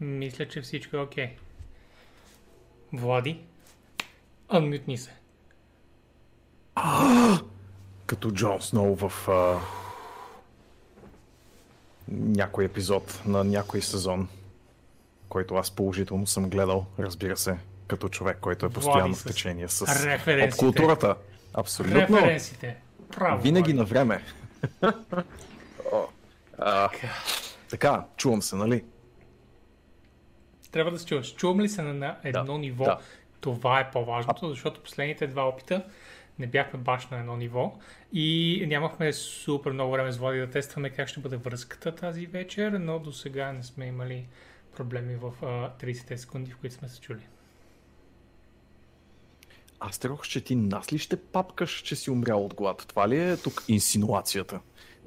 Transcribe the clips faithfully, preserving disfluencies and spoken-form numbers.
Мисля, че всичко е окей. Okay. Влади, анмютни се. А, като Джон Сноу в а, някой епизод на някой сезон, който аз положително съм гледал, разбира се, като човек, който е постоянно в течение с поп-културата. Абсолютно. Референсите. Право, винаги на време. Така, чувам се, нали? Трябва да се чуваш. Чувам ли се на едно да, ниво? Да. Това е по-важното, защото последните два опита не бяхме баш на едно ниво и нямахме супер много време с Влади да тестваме как ще бъде връзката тази вечер, но до сега не сме имали проблеми в uh, трийсет секунди, в които сме се чули. Аз трох, че ти нас ли ще папкаш, че си умрял от глад? Това ли е тук инсинуацията?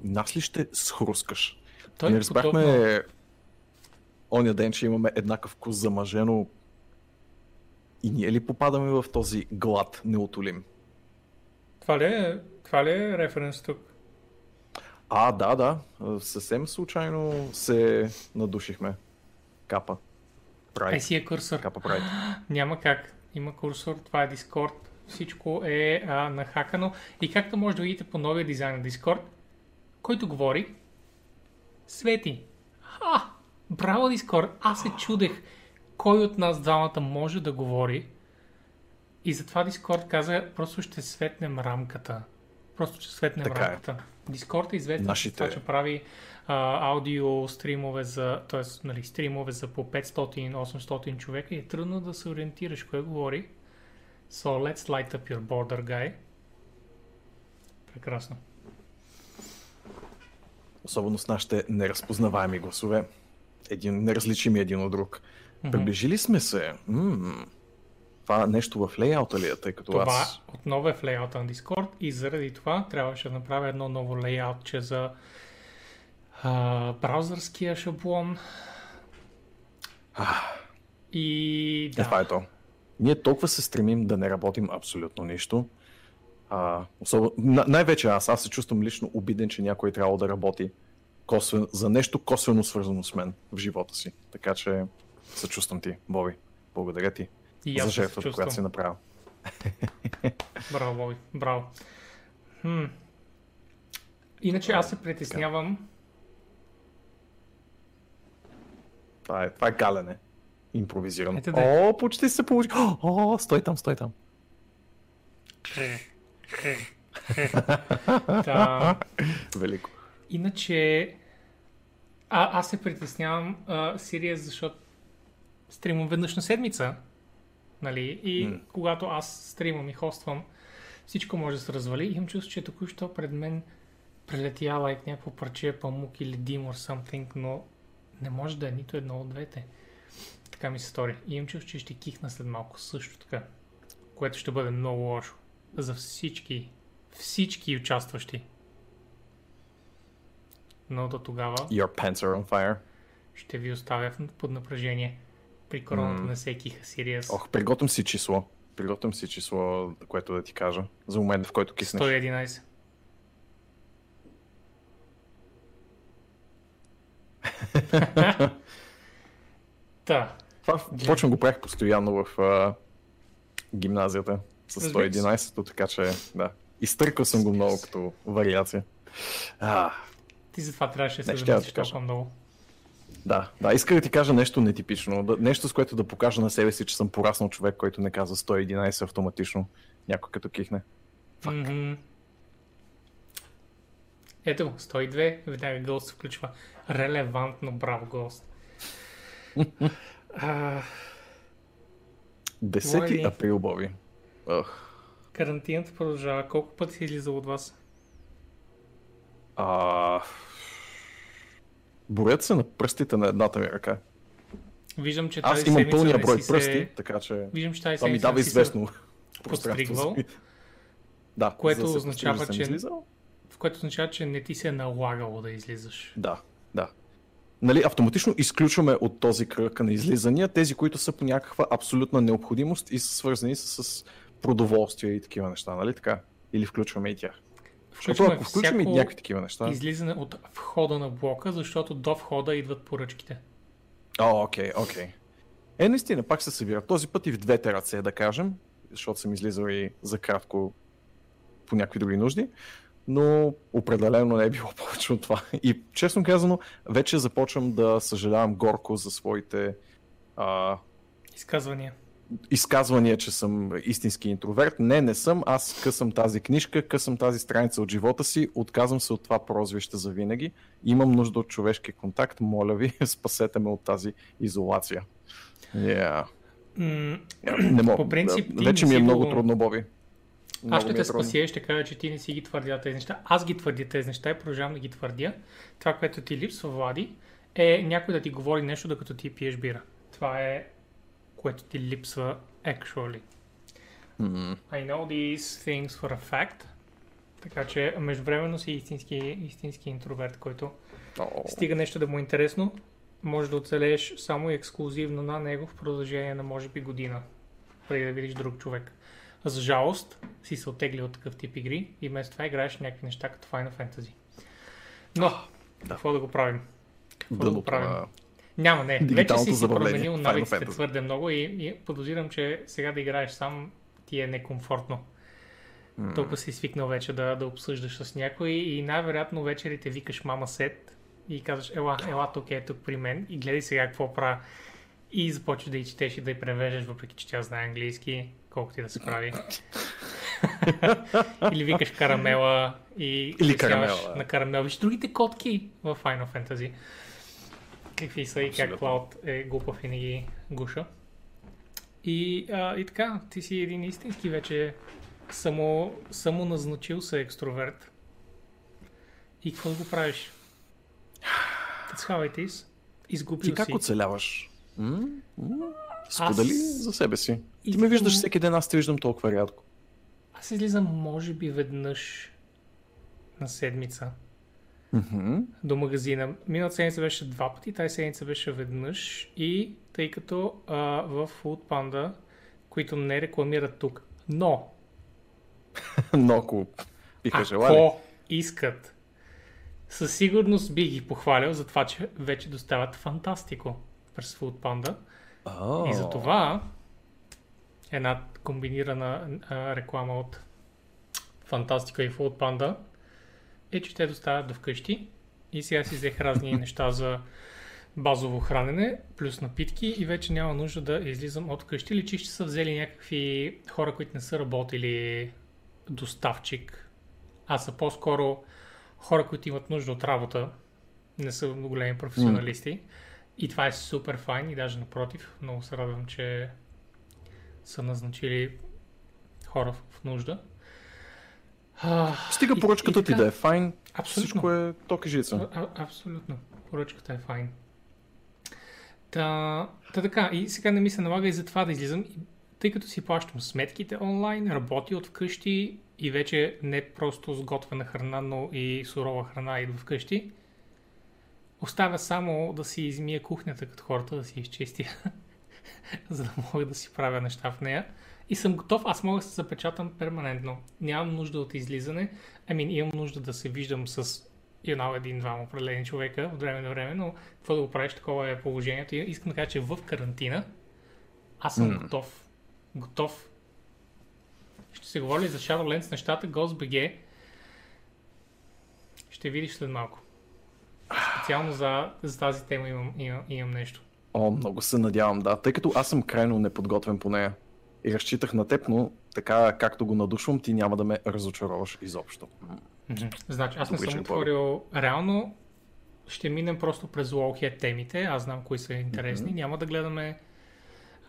Нас ли ще схрускаш? Той не разбрахме подобно... оня ден, че имаме еднакъв вкус за мъжено и ние ли попадаме в този глад неутолим? Това ли е, това ли е референс тук? А, да, да. Съвсем случайно се надушихме. Капа. Прайд. Ай си е курсор. Капа Прайд. Няма как. Има курсор, това е Discord. Всичко е а, нахакано. И както може да видите по новия дизайн на Discord, който говори, свети. Ха! Браво, Discord! Аз се чудех кой от нас двамата може да говори. И затова Discord каза, просто ще светнем рамката. Просто ще светнем така рамката. Е. Discord е известен, нашите... това, че прави а, аудио стримове за, т.е. нали, стримове за по петстотин-осемстотин човека и е трудно да се ориентираш кой говори. So let's light up your border, guy. Прекрасно. Особено с нашите неразпознаваеми гласове. Един, неразличими един от друг. Mm-hmm. Приближили сме се. Ммм. Това нещо в лейаута ли е, тъй като това аз... Това отново е в лейаута на Discord и заради това трябваше да направя едно ново лейаутче за а, браузърския шаблон. Ах, и да. Това е то. Ние толкова се стремим да не работим абсолютно нищо. А, особо... На, най-вече аз, аз се чувствам лично обиден, че някой трябва да работи косвен... за нещо косвено свързано с мен в живота си. Така че съчувствам ти, Боби. Благодаря ти. И за жертвата, която си направил. Браво, Боби, браво. Хм. Иначе аз се притеснявам. Това е, това е галене. Импровизирано. Ето, да. О, почти се получи. О, стой там, стой там. Да. Велико. Иначе а, аз се притеснявам Сириес, защото стримам веднъж на седмица. Нали? И mm. когато аз стримам и хоствам, всичко може да се развали. Имам чувство, че току-що пред мен прелетя лайк някакво парче, памук или дим or something, но не може да е нито едно от двете. Така ми се стори. И имам чувство, че ще кихна след малко също така, което ще бъде много лошо за всички, всички участващи. Но до тогава Your pants are on fire. Ще ви оставя под напрежение. При короната mm. на всеки хасириас. Ох, приготвям си число. Приготвям си число, което да ти кажа. За момента, в който киснеш. сто и единайсет. Та. Това, почвам го правих постоянно в а, гимназията. С сто и единайсет, така че да. Изтъркал съм го много като вариация. А, ти затова трябваше да се замислиш толкова много. Да, да, исках да ти кажа нещо нетипично, да, нещо с което да покажа на себе си, че съм пораснал човек, който не казва сто и единайсет автоматично, някой като кихне. Mm-hmm. Ето, сто и две, веднага Ghost се включва. Релевантно, браво Ghost. uh, десети април, Боби. Uh. Карантината продължава. Колко пъти си излизал от вас? Ааа... Uh... Борят се на пръстите на едната ми ръка. Виждам, че тази аз имам пълния брой пръсти, се... така че Виждам, че тази това ми дава известно пространство. Да, което означава, че... в което означава, че не ти се е налагало да излизаш. Да, да. Нали, автоматично изключваме от този кръг на излизания тези, които са по някаква абсолютна необходимост и са свързани с, с продоволствие и такива неща, нали така? Или включваме и тях. Защото ако включим и някакви такива неща... излизане от входа на блока, защото до входа идват поръчките. О, окей, окей. Е, наистина, пак се събира. Този път и в двете ръце, да кажем, защото съм излизал и за кратко по някакви други нужди, но определено не е било повече от това. И честно казано, вече започвам да съжалявам горко за своите а... изказвания. Изказвания, че съм истински интроверт. Не, не съм. Аз късам тази книжка, късам тази страница от живота си, отказвам се от това прозвище за винаги. Имам нужда от човешки контакт. Моля ви, спасете ме от тази изолация. Yeah. Mm. Не мога. По принцип, вече ми е много го... трудно, Боби. Много аз ще те е спася и ще кажа, че ти не си ги твърдя тези неща. Аз ги твърдя тези неща и продължавам да ги твърдя. Това, което ти липсва, Влади, е някой да ти говори нещо, докато ти пиеш бира. Това е което ти липсва, actually. Mm-hmm. I know these things for a fact. Така че междувременно си истински, истински интроверт, който oh. стига нещо да му е интересно. Може да оцелееш само и ексклюзивно на него в продължение на може би година, преди да видиш друг човек. За жалост си се отегли от такъв тип игри и вместо това играеш някакви неща като Final Fantasy. Но, oh, какво да. да го правим? Какво да, да го правим? Uh... Няма, не. Вече си си променил навиците твърде много и, и подозирам, че сега да играеш сам ти е некомфортно. Mm. Толкова си свикнал вече да, да обсъждаш с някой и най-вероятно вечерите викаш мама сет и казваш ела, ела тук, е тук при мен и гледай сега какво правя. И започваш да я четеш и да я превеждаш, въпреки че тя знае английски, колко ти да се прави. Или викаш карамела и сяваш на карамела. Виж другите котки в Final Fantasy. Какви са и как Клауд е глупав и не ги гуша. И, а, и така, ти си един истински вече само, само назначил се екстроверт. И какво го правиш? That's how Изгубил си. И как си. Оцеляваш? М? М? Сподели аз... за себе си. Ти и... ме виждаш всеки ден, аз те виждам толкова рядко. Аз излизам може би веднъж на седмица. Mm-hmm. До магазина. Миналата седмица беше два пъти, тази седмица беше веднъж и тъй като а, в Food Panda, които не рекламират тук, но много биха желали. Ако искат, със сигурност би ги похвалял за това, че вече доставят Фантастико през Food Panda. Oh. И за това една комбинирана а, реклама от Фантастико и Food Panda е, че те доставят до вкъщи и сега си взех разни неща за базово хранене, плюс напитки и вече няма нужда да излизам от вкъщи. Или че ще са взели някакви хора, които не са работили доставчик, а са по-скоро хора, които имат нужда от работа, не са големи професионалисти. И това е супер файн и даже напротив, много се радвам, че са назначили хора в нужда. А, Стига поръчката и, и ти да е файн, абсолютно. Всичко е ток и жица. А, абсолютно, поръчката е файн. Та, та така, и сега не ми се налага и за това да излизам, тъй като си плащам сметките онлайн, работя от вкъщи и вече не просто сготвена храна, но и сурова храна идва вкъщи. Оставя само да си измия кухнята като хората, да си изчистя, за да мога да си правя неща в нея. И съм готов, аз мога да се запечатам перманентно. Нямам нужда от излизане. I mean, имам нужда да се виждам с you know, един-два определени човека от време на време, но какво да го правиш, такова е положението. И искам да кажа, че в карантина аз съм mm. готов. Готов. Ще се говори за Shadowlands нещата, GhostBG. Ще видиш след малко. Специално за, за тази тема имам, имам, имам нещо. О, много се надявам, да. Тъй като аз съм крайно неподготвен по нея. И разчитах на теб, но така както го надушвам, ти няма да ме разочароваш изобщо. Mm-hmm. Значи, аз не съм отворил реално, ще минем просто през лолхед темите, аз знам кои са интересни, mm-hmm. няма да гледаме...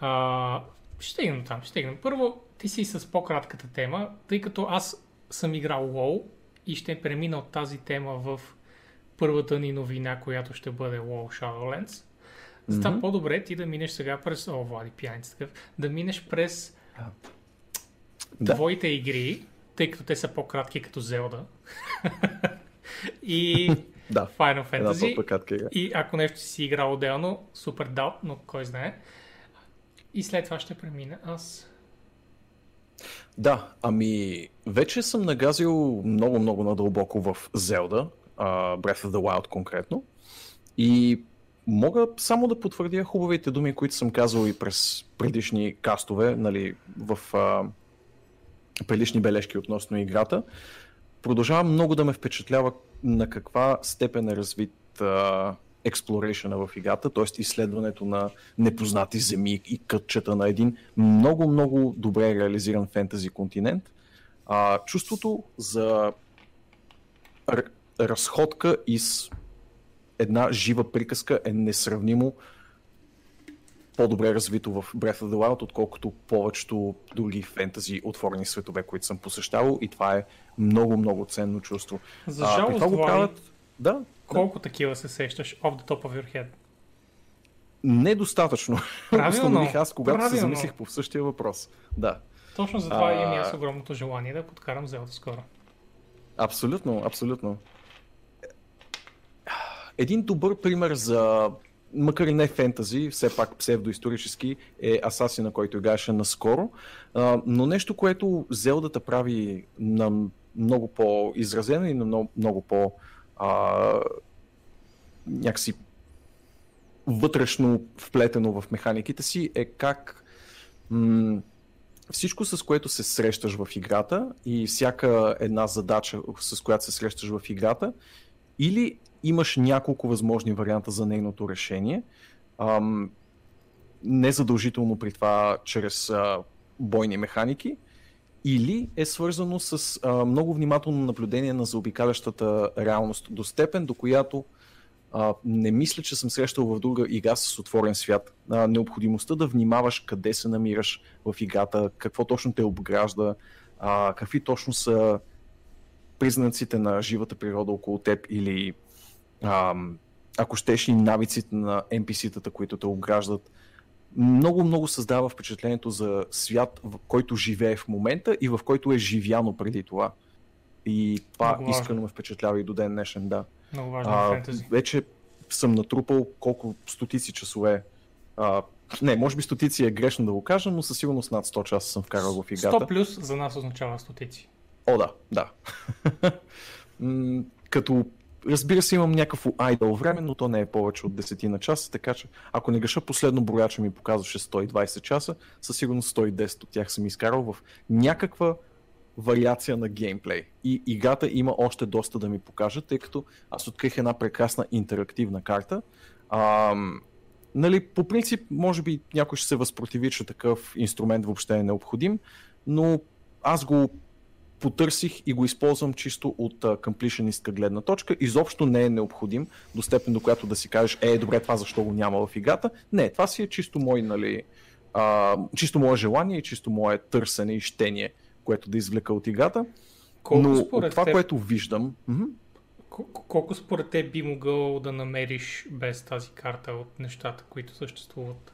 А... Ще стигнем там, ще стигнем. Първо, ти си с по-кратката тема, тъй като аз съм играл лол и ще премина от тази тема в първата ни новина, която ще бъде лол Shadowlands. Затова mm-hmm. по-добре ти да минеш сега през... О, Влади, пияница такъв. Да минеш през да. твоите игри, тъй като те са по-кратки като Зелда. и да. Final Fantasy. И ако нещо си играл отделно, супер дал, но кой знае. И след това ще премина аз. Да, ами вече съм нагазил много-много надълбоко в Зелда. Uh, Breath of the Wild конкретно. И Мога само да потвърдя хубавите думи, които съм казал и през предишни кастове, нали, в а, предишни бележки относно играта. Продължава много да ме впечатлява на каква степен е развит а, експлорейшъна в играта, т.е. изследването на непознати земи и кътчета на един много-много добре реализиран фентези континент. А, чувството за р- разходка из една жива приказка е несравнимо по-добре развито в Breath of the Wild, отколкото повечето други фентези отворени светове, които съм посещавал, и това е много-много ценно чувство. За жалост, а, Вали, правят... да, колко да. такива се сещаш off the top of your head? Недостатъчно. Установих аз, когато Правилно. се замислих по същия въпрос. Да. Точно за това а... имам аз огромното желание да подкарам Зелда скоро. Абсолютно, абсолютно. Един добър пример за, макар и не фентази, все пак псевдоисторически, е Асасина, който играеше наскоро, а, но нещо, което Зелдата прави на много по-изразено и на много, много по- а, някакси вътрешно вплетено в механиките си, е как м- всичко, с което се срещаш в играта, и всяка една задача, с която се срещаш в играта, или имаш няколко възможни варианта за нейното решение. Ам, не задължително при това чрез а, бойни механики, или е свързано с а, много внимателно наблюдение на заобикалящата реалност, до степен, до която а, не мисля, че съм срещал в друга игра с отворен свят. А, необходимостта да внимаваш къде се намираш в играта, какво точно те обгражда, а, какви точно са признаците на живата природа около теб, или А, ако щеш, и навиците на ен пи си-тата, които те обграждат, много-много създава впечатлението за свят, в който живее в момента и в който е живяно преди това. И това искрено ме впечатлява и до ден днешен, да. Много важно а, фентези. Вече съм натрупал колко стотици часове. А, не, може би стотици е грешно да го кажа, но със сигурност над сто часа съм вкарал в играта. сто плюс за нас означава стотици. О, да, да. Като... Разбира се, имам някакво айдъл време, но то не е повече от десетина часа, така че ако не греша, последно брояча ми показваше сто и двайсет часа, със сигурност сто и десет от тях съм изкарал в някаква вариация на геймплей. И играта има още доста да ми покажа, тъй като аз открих една прекрасна интерактивна карта. Ам, нали, по принцип, може би някой ще се възпротиви, че такъв инструмент въобще е необходим, но аз го потърсих и го използвам чисто от completionistка гледна точка. Изобщо не е необходим до степен, до която да си кажеш, е, добре, това защо го няма в играта. Не, това си е чисто мое, нали, а, чисто мое желание и чисто мое търсене и щение, което да извлека от играта. Колко, но от това, теб... което виждам... М-м? Колко според те би могъл да намериш без тази карта от нещата, които съществуват?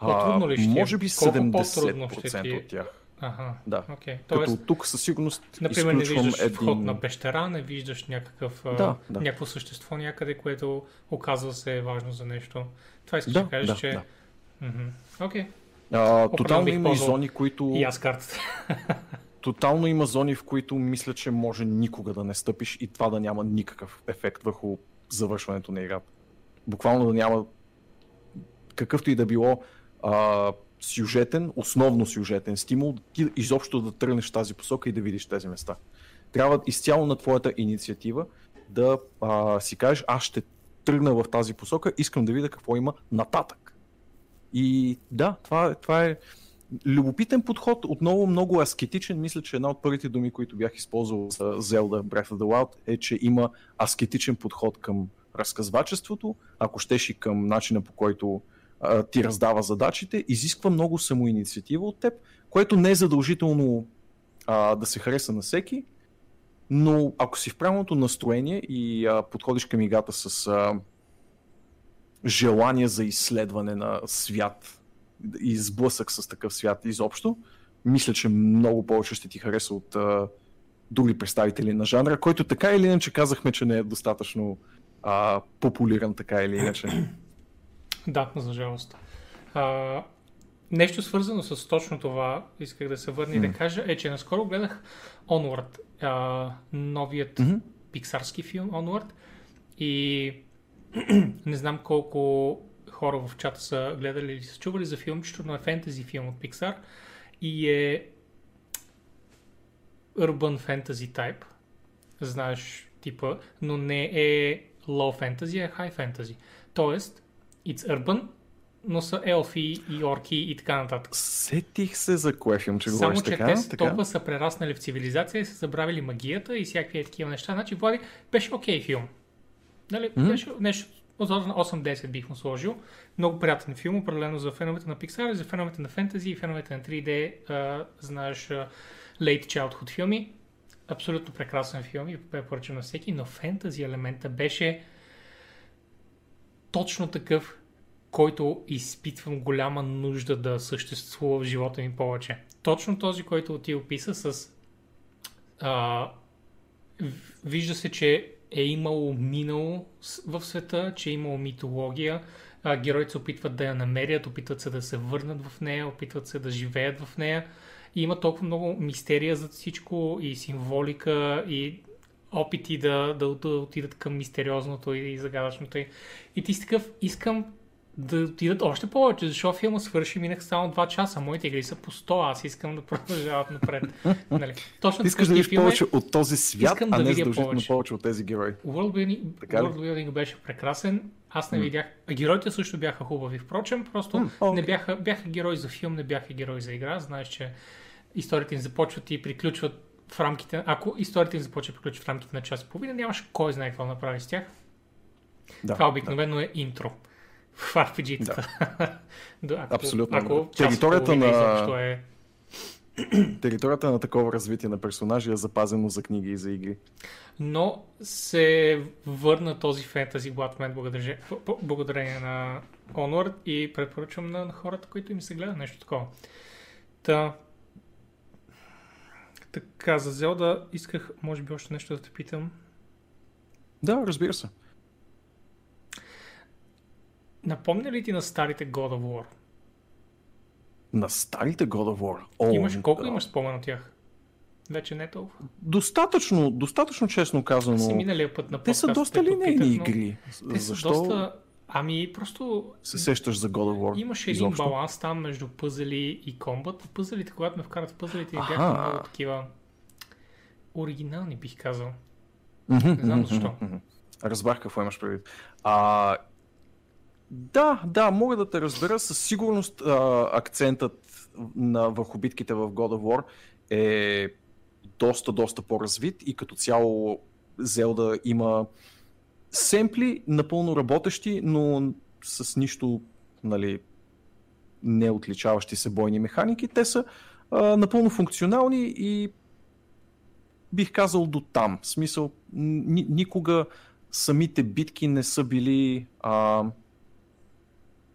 По-трудно ли ще? А, може би седемдесет процента ти... от тях. Аха, да. Okay. Тоест, като тук със сигурност например, изключвам един... вход на пещера, не виждаш някакъв, да, да. някакво същество някъде, което оказва се е важно за нещо. Това искаш да, да кажеш, да, че... Да. Okay. А, тотално има и зони, които... И аз картата. Тотално има зони, в които мисля, че може никога да не стъпиш и това да няма никакъв ефект върху завършването на играта. Буквално да няма какъвто и да било... А... сюжетен, основно сюжетен стимул, ти изобщо да тръгнеш тази посока и да видиш тези места. Трябва изцяло на твоята инициатива да а, си кажеш, аз ще тръгна в тази посока, искам да видя какво има нататък. И да, това, това е любопитен подход, отново много аскетичен. Мисля, че една от първите думи, които бях използвал за Zelda Breath of the Wild, е, че има аскетичен подход към разказвачеството, ако щеш и към начина, по който ти раздава задачите, изисква много самоинициатива от теб, което не е задължително а, да се хареса на всеки, но ако си в правилното настроение и а, подходиш към играта с а, желание за изследване на свят и сблъсък с такъв свят изобщо, мисля, че много повече ще ти хареса от а, други представители на жанра, който така или иначе казахме, че не е достатъчно а, популярен, така или иначе. Да, за жалост. А, нещо свързано с точно това, исках да се върна и mm-hmm. да кажа, е, че наскоро гледах Onward, а, новият mm-hmm. пиксарски филм Onward, и Не знам колко хора в чата са гледали или са чували за филмчето на фентези филм от Pixar и е urban fantasy type, знаеш типа, но не е low fantasy, а е high fantasy. Тоест, it's urban, но са елфи и орки и така нататък. Сетих се за кое филм, че говориш така. Само, че те толкова са прераснали в цивилизация и са забравили магията и всякакви такива неща. Значи, Влади, беше окей okay филм. Дали, mm-hmm. Беше нещо от осем десет бих му сложил. Много приятен филм, определено за феновете на Pixar, за феновете на фентези и феновете на три Д, а, знаеш, а, late childhood филми. Абсолютно прекрасен филм и препоръчвам на всеки, но фентези елемента беше точно такъв, който изпитвам голяма нужда да съществува в живота ми повече. Точно този, който ти описа с... А, вижда се, че е имало минало в света, че е имало митология. А, героите се опитват да я намерят, опитват се да се върнат в нея, опитват се да живеят в нея. И има толкова много мистерия за всичко и символика и опити да, да, да отидат към мистериозното и загадъчното. И, и ти си такъв, искам да отидат още повече, защото филма свърши, минах само два часа, моите игри са по сто, аз искам да продължават напред. Нали? Точно искаш да видиш филме, повече от този свят, а не да задължително повече. повече от тези герои. World building беше прекрасен, аз не mm. видях, героите също бяха хубави, впрочем, просто mm, okay. не бяха, бяха герои за филм, не бяха герои за игра, знаеш, че историите им започват и приключват в рамките, ако историите им започват и приключват в рамките на час и половина, нямаш кой знае какво направи с тях. Да, това обикновено да. е интро. В Ар Пи Джи-тата. Да. Ако, абсолютно. Ако територията, на... Е... територията на такова развитие на персонажи е запазено за книги и за игри. Но се върна този фентази Бладмен благодарение на Onward и препоръчвам на хората, които им се гледа нещо такова. Та... Така, за Зелда исках, може би, още нещо да те питам. Да, разбира се. Напомня ли ти на старите God of War? На старите God of War? О, имаш, колко да. имаш спомен от тях? Вече не толкова. Достатъчно, достатъчно честно казано. Си миналия път на подкаст, те са доста линейни игри. Те са Защо? доста... Ами просто... Се сещаш за God of War? Имаше един изобщо? баланс там между пъзели и комбат. Пъзелите, когато ме вкарат в пъзелите, Аха. бяха много такива... оригинални, бих казал. Mm-hmm, не знам защо. Mm-hmm. Разбрах какво имаш предвид. А... Да, да, мога да те разбера. Със сигурност а, акцентът на, върху битките в God of War е доста, доста по-развит и като цяло Зелда има семпли, напълно работещи, но с нищо, нали, не отличаващи се бойни механики. Те са а, напълно функционални и бих казал до там. В смисъл, ни, никога самите битки не са били... А,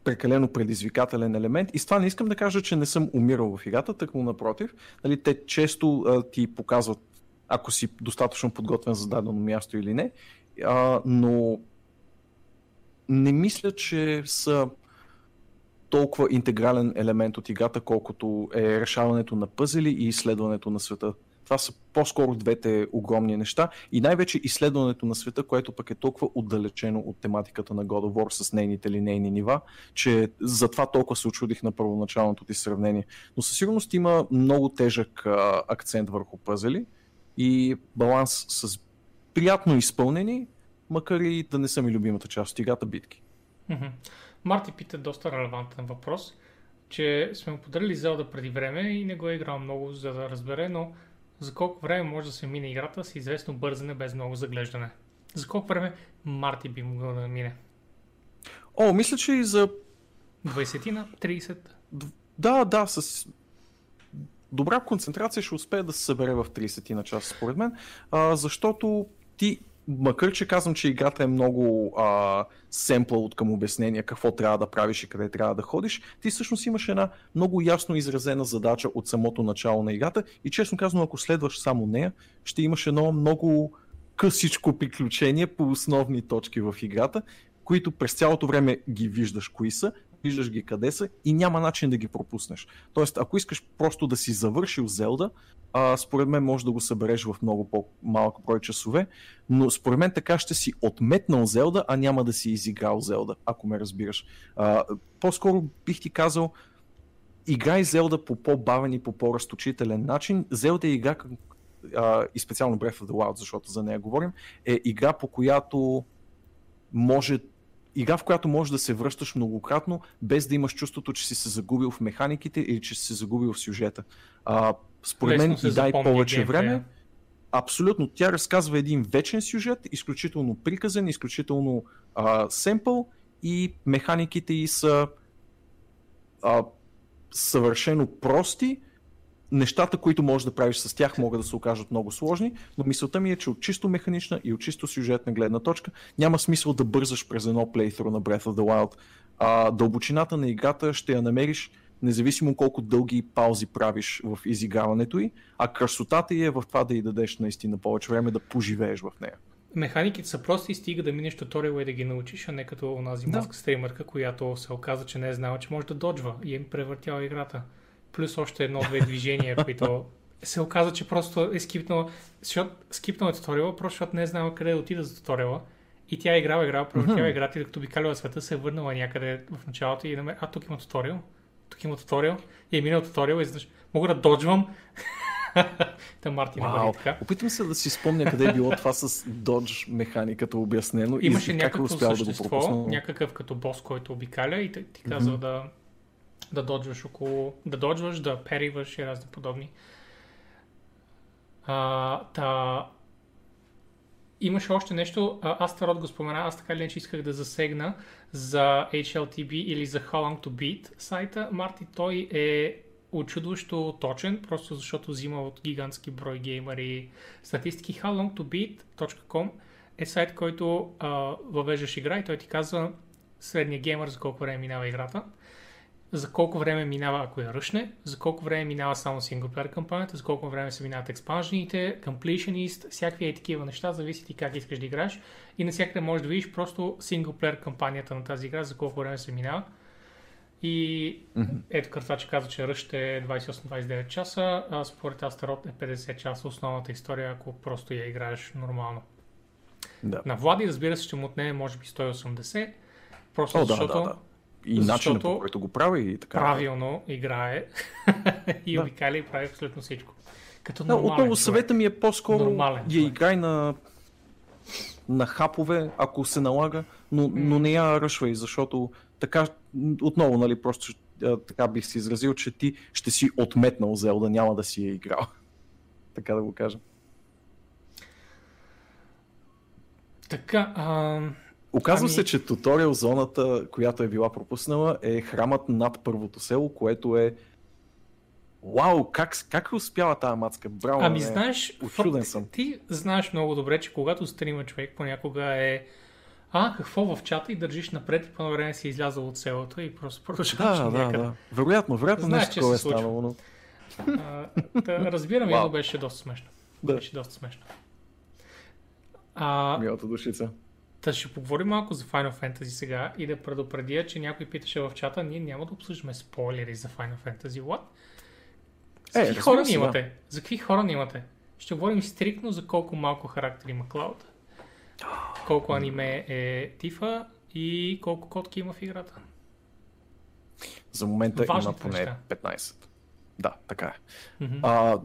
прекалено предизвикателен елемент и с това не искам да кажа, че не съм умирал в играта, тъкмо напротив. Нали, те често а, ти показват ако си достатъчно подготвен за дадено място или не, а, но не мисля, че са толкова интегрален елемент от играта, колкото е решаването на пъзели и изследването на света. Това са по-скоро двете огромни неща и най-вече изследването на света, което пък е толкова отдалечено от тематиката на God of War с нейните линейни нива, че затова толкова се очудих на първоначалното ти сравнение. Но със сигурност има много тежък а, акцент върху пъзели и баланс с приятно изпълнени, макар и да не са ми любимата част от играта битки. Mm-hmm. Марти пита доста релевантен въпрос, че сме му подарили Зелда преди време и не го е играл много, за да разбере, но за колко време може да се мине играта с известно бързане, без много заглеждане? За колко време Марти би могъл да мине? О, мисля, че и за... двайсет на трийсет Да, да, с добра концентрация ще успее да се събере в трийсет на час, според мен, а, защото ти, макар че казвам, че играта е много а, семпла от към обяснения какво трябва да правиш и къде трябва да ходиш, ти всъщност имаш една много ясно изразена задача от самото начало на играта и честно казано, ако следваш само нея, ще имаш едно много късичко приключение по основни точки в играта, които през цялото време ги виждаш кои са, виждаш ги къде са и няма начин да ги пропуснеш. Тоест, ако искаш просто да си завършил Зелда, а, според мен може да го събереш в много по-малко брой часове, но според мен така ще си отметнал Зелда, а няма да си изиграл Зелда, ако ме разбираш. А, по-скоро бих ти казал, играй Зелда по по-бавен и по по-разточителен начин. Зелда е игра, а, и специално Breath of the Wild, защото за нея говорим, е игра, по която може... Игра, в която можеш да се връщаш многократно, без да имаш чувството, че си се загубил в механиките или че си се загубил в сюжета. А, според Лесно мен и дай повече геймплея. Време. Абсолютно. Тя разказва един вечен сюжет, изключително приказен, изключително а, семпъл, и механиките ѝ са а, съвършено прости. Нещата, които можеш да правиш с тях, могат да се окажат много сложни, но мисълта ми е, че от чисто механична и от чисто сюжетна гледна точка няма смисъл да бързаш през едно плейтро на Breath of the Wild. А, дълбочината на играта ще я намериш независимо колко дълги паузи правиш в изиграването ѝ, а красотата ѝ е в това да ѝ дадеш наистина повече време да поживееш в нея. Механиките са прости и стига да минеш туториала и да ги научиш, а не като онази да. Мозг стримърка, която се оказа, че не е знала, че може да доджва и им превъртява играта. Плюс още едно-две движения, които се оказа, че просто е скипнала, скипнала туториала, просто защото не е знала къде да отида за туториала. И тя е играла, играла, превъртяла mm-hmm. играта и докато обикаляла света, се е върнала някъде в началото и намеря, а тук има туториал, тук има туториал и е минал туториал и знаеш, мога да доджвам. Та Мартин wow. е така. Опитвам се да си спомня къде е било това с додж механиката обяснено. Имаше и някакво същество, да някакъв като бос, който обикаля и ти казва mm-hmm. да... Да доджваш около... Да доджваш, да периваш и разни подобни. А, та... Имаше още нещо. Аз Тарот го спомена. Аз така ли, че исках да засегна за Ейч Ел Ти Би или за How Long To Beat сайта. Марти, той е очудващо точен, просто защото взима от гигантски брой геймери статистики. how long to beat dot com е сайт, който а, въвеждаш игра и той ти казва средния геймер за колко време минава играта. За колко време минава, ако я ръшне, за колко време минава само синглплеер кампанията, за колко време се минават експанжените, completionist, всякакви е такива неща, зависи ти как искаш да играеш. И навсякъде можеш да видиш просто синглплеер кампанията на тази игра, за колко време се минава. И mm-hmm. ето картача казва, че ръшът е двадесет и осем двадесет и девет часа, а според Астарот е петдесет часа основната история, ако просто я играеш нормално. Да. На Влади, разбира се, ще му отнеме може би сто и осемдесет, просто oh, защото... Да, да, да. И начинът, по който го прави и така. Правилно играе и да. Обикаля и прави абсолютно всичко. Като да, отново съвета ми е по-скоро нормален, я играй на, на хапове, ако се налага, но, mm. но не я ръшвай, защото така, отново, нали, просто така бих си изразил, че ти ще си отметнал Зелда, няма да си я играл. Така да го кажем. Така, а... Оказва ами... се, че туториал зоната, която е била пропуснала, е храмът над първото село, което е... Вау, как, как успяла тая мацка? Браво, ами, не, знаеш, учуден съм. Ти знаеш много добре, че когато стрима човек понякога е... А, какво в чата и държиш напред и по време си излязъл от селото и просто продължаваш да, някъде. Да, да. Вероятно, вероятно знаеш, нещо такова е станало. Но... Да, разбирам, wow. и беше доста смешно. Да. Беше доста смешно. А... Милата душица. Та ще поговорим малко за Final Fantasy сега и да предупредя, че някой питаше в чата, ние няма да обсъждаме спойлери за Final Fantasy. What? За какви е, хора не имате? Да. За какви хора не имате? Ще говорим стриктно за колко малко характери има Клауд, колко аниме е Тифа и колко котки има в играта. За момента важни има поне петнайсет. Да, така е. Mm-hmm. А,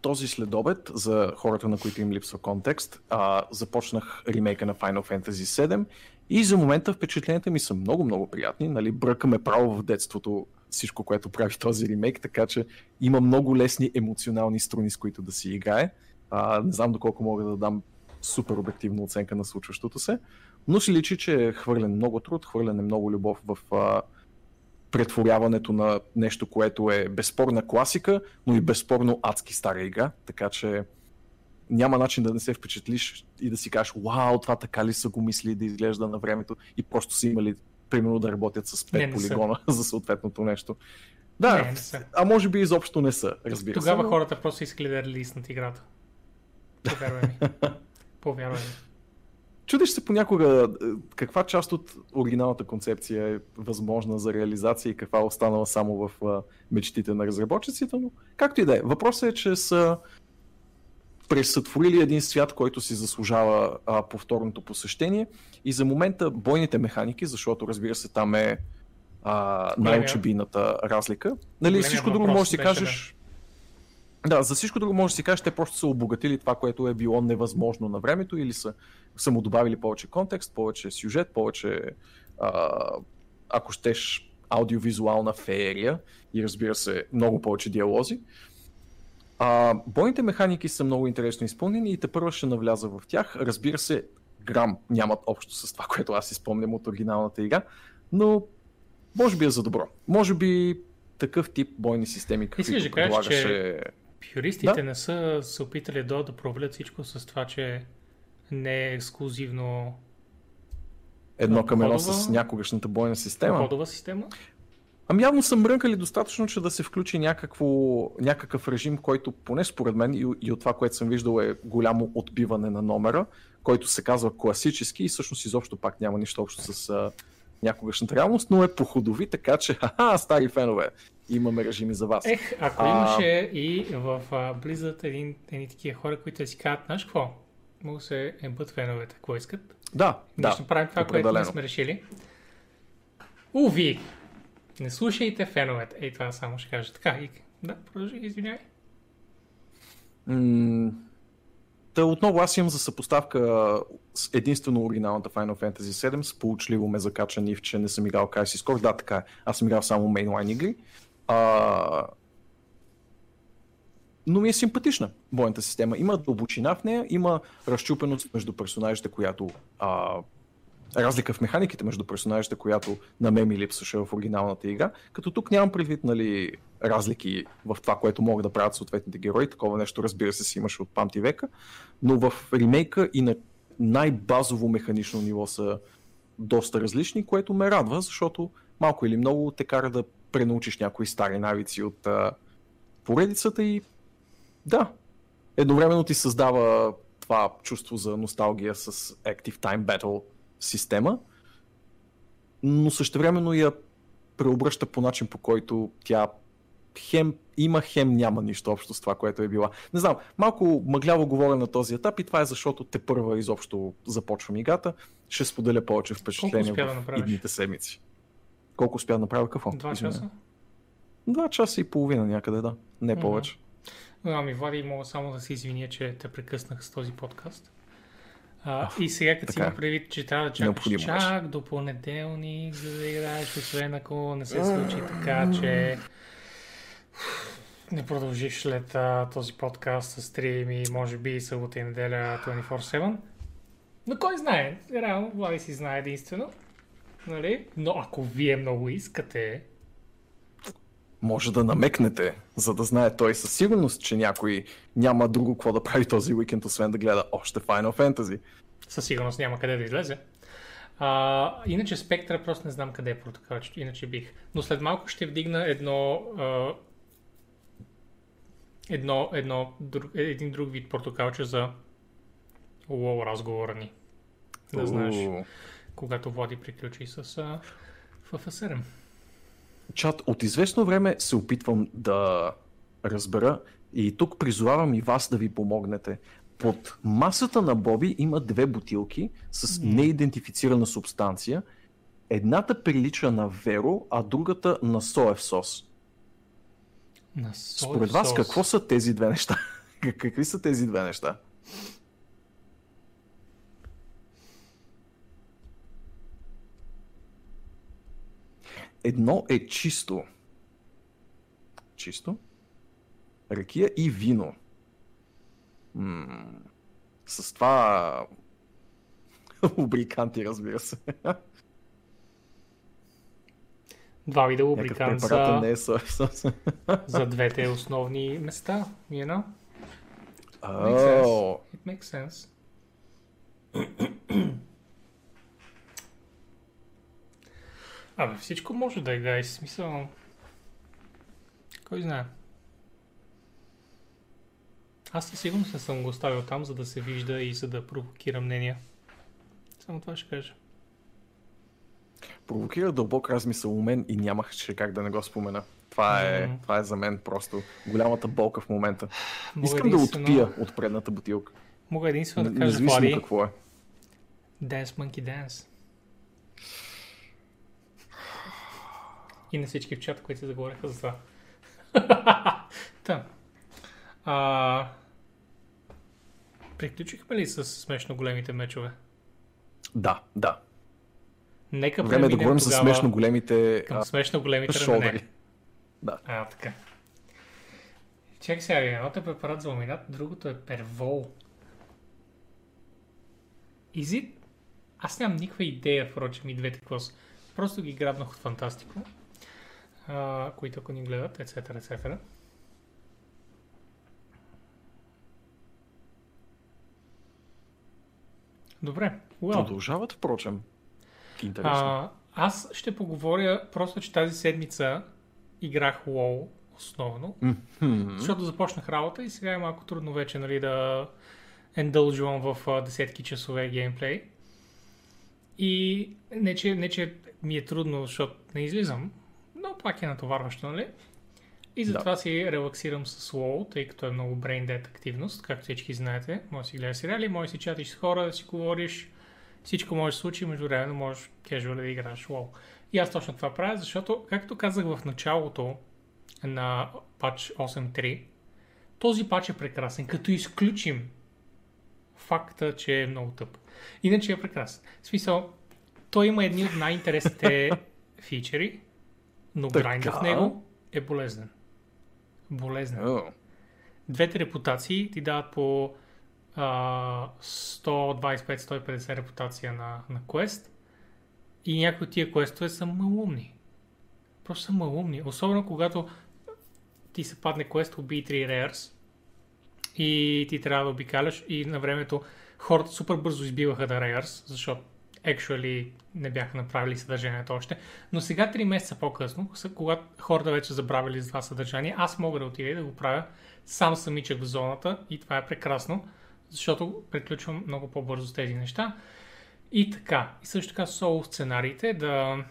този следобед, за хората, на които им липсва контекст, а, започнах ремейка на Final Fantasy седем и за момента впечатленията ми са много-много приятни. Нали, бръкаме право в детството всичко, което прави този ремейк, така че има много лесни емоционални струни, с които да си играе. А, не знам доколко мога да дам супер обективна оценка на случващото се, но си личи, че е хвърлен много труд, хвърлен е много любов в... А, претворяването на нещо, което е безспорна класика, но и безспорно адски стара игра, така че няма начин да не се впечатлиш и да си кажеш, вау, това така ли са го мислили да изглежда на времето и просто са имали, примерно, да работят с пет не, не полигона за съответното нещо. Да, не, не а може би изобщо не са, разбира Тогава се. Тогава но... хората просто искали да релиснат играта. Повярвай ми. Повярвай ми. чудиш се понякога каква част от оригиналната концепция е възможна за реализация и каква е останала само в мечтите на разработчиците, но както и да е. Въпросът е, че са пресътворили един свят, който си заслужава а, повторното посещение и за момента бойните механики, защото разбира се там е а, най-очебийната разлика. Нали, всичко друго може да си кажеш... Да, за всичко друго може да си кажеш, те просто са обогатили това, което е било невъзможно на времето или са само добавили повече контекст, повече сюжет, повече, а, ако щеш, аудиовизуална феерия и разбира се много повече диалози. А, бойните механики са много интересно изпълнени и тепърва ще навляза в тях. Разбира се, грам нямат общо с това, което аз си спомням от оригиналната игра, но може би е за добро. Може би такъв тип бойни системи, каквито предлагаше... Юристите да? Не са се опитали да, да провалят всичко с това, че не е ексклузивно едно към едно с някогашната бойна система. Кодова система? Ами явно са мрънкали достатъчно, че да се включи някакво, някакъв режим, който поне според мен и, и от това, което съм виждал е голямо отбиване на номера, който се казва класически и всъщност изобщо пак няма нищо общо с а, някогашната реалност, но е походови, така че ха-ха, стари фенове. Имаме режими за вас. Ех, ако а... имаше и в Blizzard един, едни такива хора, които си казват, знаеш какво? Мога се ебат феновете, какво искат. Да, да. Ще правим това, което не сме решили. Уви! Не слушайте феновете. Ей, това само ще кажа. Така, и... да, продължи, извинявай. М- Та отново аз имам за съпоставка с единствено оригиналната Final Fantasy седем, сполучливо ме закача нив, че не съм играл Crisis Core. Да, така е. Аз съм играл само мейнлайн игри. А... но ми е симпатична бойната система. Има дълбочина в нея, има разчупеност между персонажите, която а... разлика в механиките между персонажите, която на мен ми липсваше в оригиналната игра, като тук нямам предвид, нали, разлики в това, което могат да правят съответните герои, такова нещо разбира се си имаше от памти века, но в ремейка и на най-базово механично ниво са доста различни, което ме радва, защото малко или много те кара да пренаучиш някои стари навици от а, поредицата и да, едновременно ти създава това чувство за носталгия с Active Time Battle система, но същевременно я преобръща по начин, по който тя хем има, хем няма нищо общо с това, което е била. Не знам, малко мъгляво говоря на този етап и това е защото тепърва изобщо започвам играта, ще споделя повече впечатления в да идните седмици. Колко успя да направя какво? Два часа? Два часа и половина някъде, да. Не ага. Повече. Ами, Влади, мога само да се извиня, че те прекъснах с този подкаст. А, и сега като си има предвид, че трябва да чакаш чак до понеделник, за да играеш, освен ако не се случи така, че не продължиш след а, този подкаст с стрим и може би и събота и неделя двадесет и четири седем. Но кой знае? Реално, Влади си знае единствено. Нали? Но ако вие много искате... Може да намекнете, за да знае той със сигурност, че някой няма друго какво да прави този уикенд, освен да гледа още Final Fantasy. Със сигурност няма къде да излезе. А, иначе спектъра просто не знам къде е протокол, иначе бих. Но след малко ще вдигна едно, а, едно, едно друг, един друг вид протоколче за лол разговора ни. Да знаеш, uh. когато Влади приключи с еф еф седем. Чат, от известно време се опитвам да разбера и тук призовавам и вас да ви помогнете. Под масата на Боби има две бутилки с неидентифицирана субстанция. Едната прилича на веро, а другата на соев сос. На соев Според вас сос. Какво са тези две неща? Какви са тези две неща? Едно е чисто, чисто, ракия и вино. М- с това лубриканти, разбира се. Два вида лубрикант за... Е за двете основни места, you know? Oh. It makes sense. It makes sense. Абе, всичко може да играе, смисъл, кой знае. Аз със сигурност не съм го оставил там, за да се вижда и за да провокира мнения. Само това ще кажа. Провокира дълбок размисъл у мен и нямах че как да не го спомена. Това е, mm. това е за мен просто голямата болка в момента. Мога Искам единствено... да отпия от предната бутилка. Мога единствено да кажа, Влади, какво е. Dance Monkey Dance. И на всички в чата, които се заговориха за това. Та. А... Приключихме ли с смешно големите мечове? Да, да. Нека време да говорим за смешно големите... Към смешно големите рамене. Да. А, така. Чакай сега, едното е препарат за ламинат, другото е первол. Изи... Аз нямам никаква идея, впрочем, и двете класа. Просто ги грабнах от Фантастико, а, които ако ни гледат, ецетера, ецетера. Добре, уау. Продължават, впрочем. Интересно. А, аз ще поговоря просто, че тази седмица играх WoW основно, mm-hmm. защото започнах работа и сега е малко трудно вече, нали, да ендължувам в десетки часове геймплей. И не че, не, че ми е трудно, защото не излизам, но пак е натоварващо, нали? И затова да. си релаксирам с WoW, тъй като е много brain dead активност, както всички знаете. Може да си гледаш сериали, може да си чатиш с хора, да си говориш, всичко може да се случи, междувременно можеш casual да играеш WoW. И аз точно това правя, защото, както казах в началото на патч осем точка три, този патч е прекрасен, като изключим факта, че е много тъп. Иначе е прекрасен. В смисъл, той има едни от най-интересните фичери, но грайндът в него е болезнен. Болезнен. Oh. Двете репутации ти дават по а, сто двадесет и пет - сто и петдесет репутация на, на квест и някои от тия квестове са малумни. Просто са малумни. Особено когато ти се падне квест, убий три рейърс и ти трябва да обикаляш и на времето хората супер бързо избиваха да рейърс, защото actually не бяха направили съдържанието още. Но сега три месеца по-късно, когато хората вече забравили за това съдържание, аз мога да отида и да го правя сам самичък в зоната и това е прекрасно, защото приключвам много по-бързо с тези неща. И така, и също така соло сценариите, да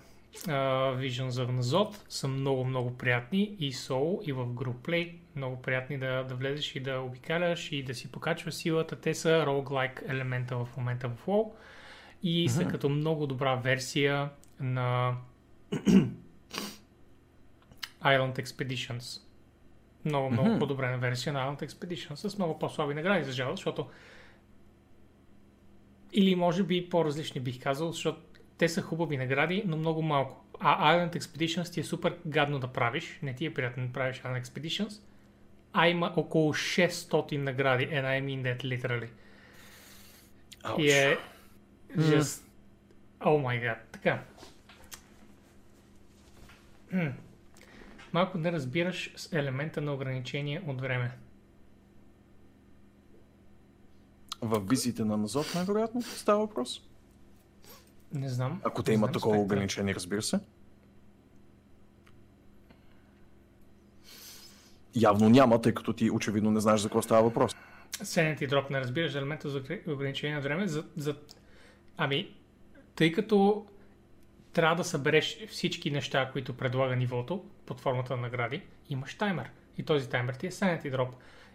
виждам за вназот, са много-много приятни и соло, и в груплей. Много приятни да, да влезеш и да обикаляш и да си покачваш силата. Те са roguelike елемента в момента в WoW. И са mm-hmm. като много добра версия на Island Expeditions. Много, много mm-hmm. по-добра версия на Island Expeditions с много по-слаби награди за жал, защото или може би по-различни бих казал, защото те са хубави награди, но много малко. А Island Expeditions ти е супер гадно да правиш, не ти е приятно да правиш Island Expeditions, а има около шестстотин награди, and I mean that literally. Ouch. И е... Just... Oh my god. Така. Mm. Малко не разбираш с елемента на ограничение от време. Във визите на Амазон най-вероятно става въпрос? Не знам. Ако те имат такова ограничение, разбира се. Явно няма, тъй като ти очевидно не знаеш за какво става въпрос. Сене ти дроп, не разбираш елемента за ограничение на време за... за... Ами, тъй като трябва да събереш всички неща, които предлага нивото под формата на награди, имаш таймер. И този таймер ти е Sanity Drop.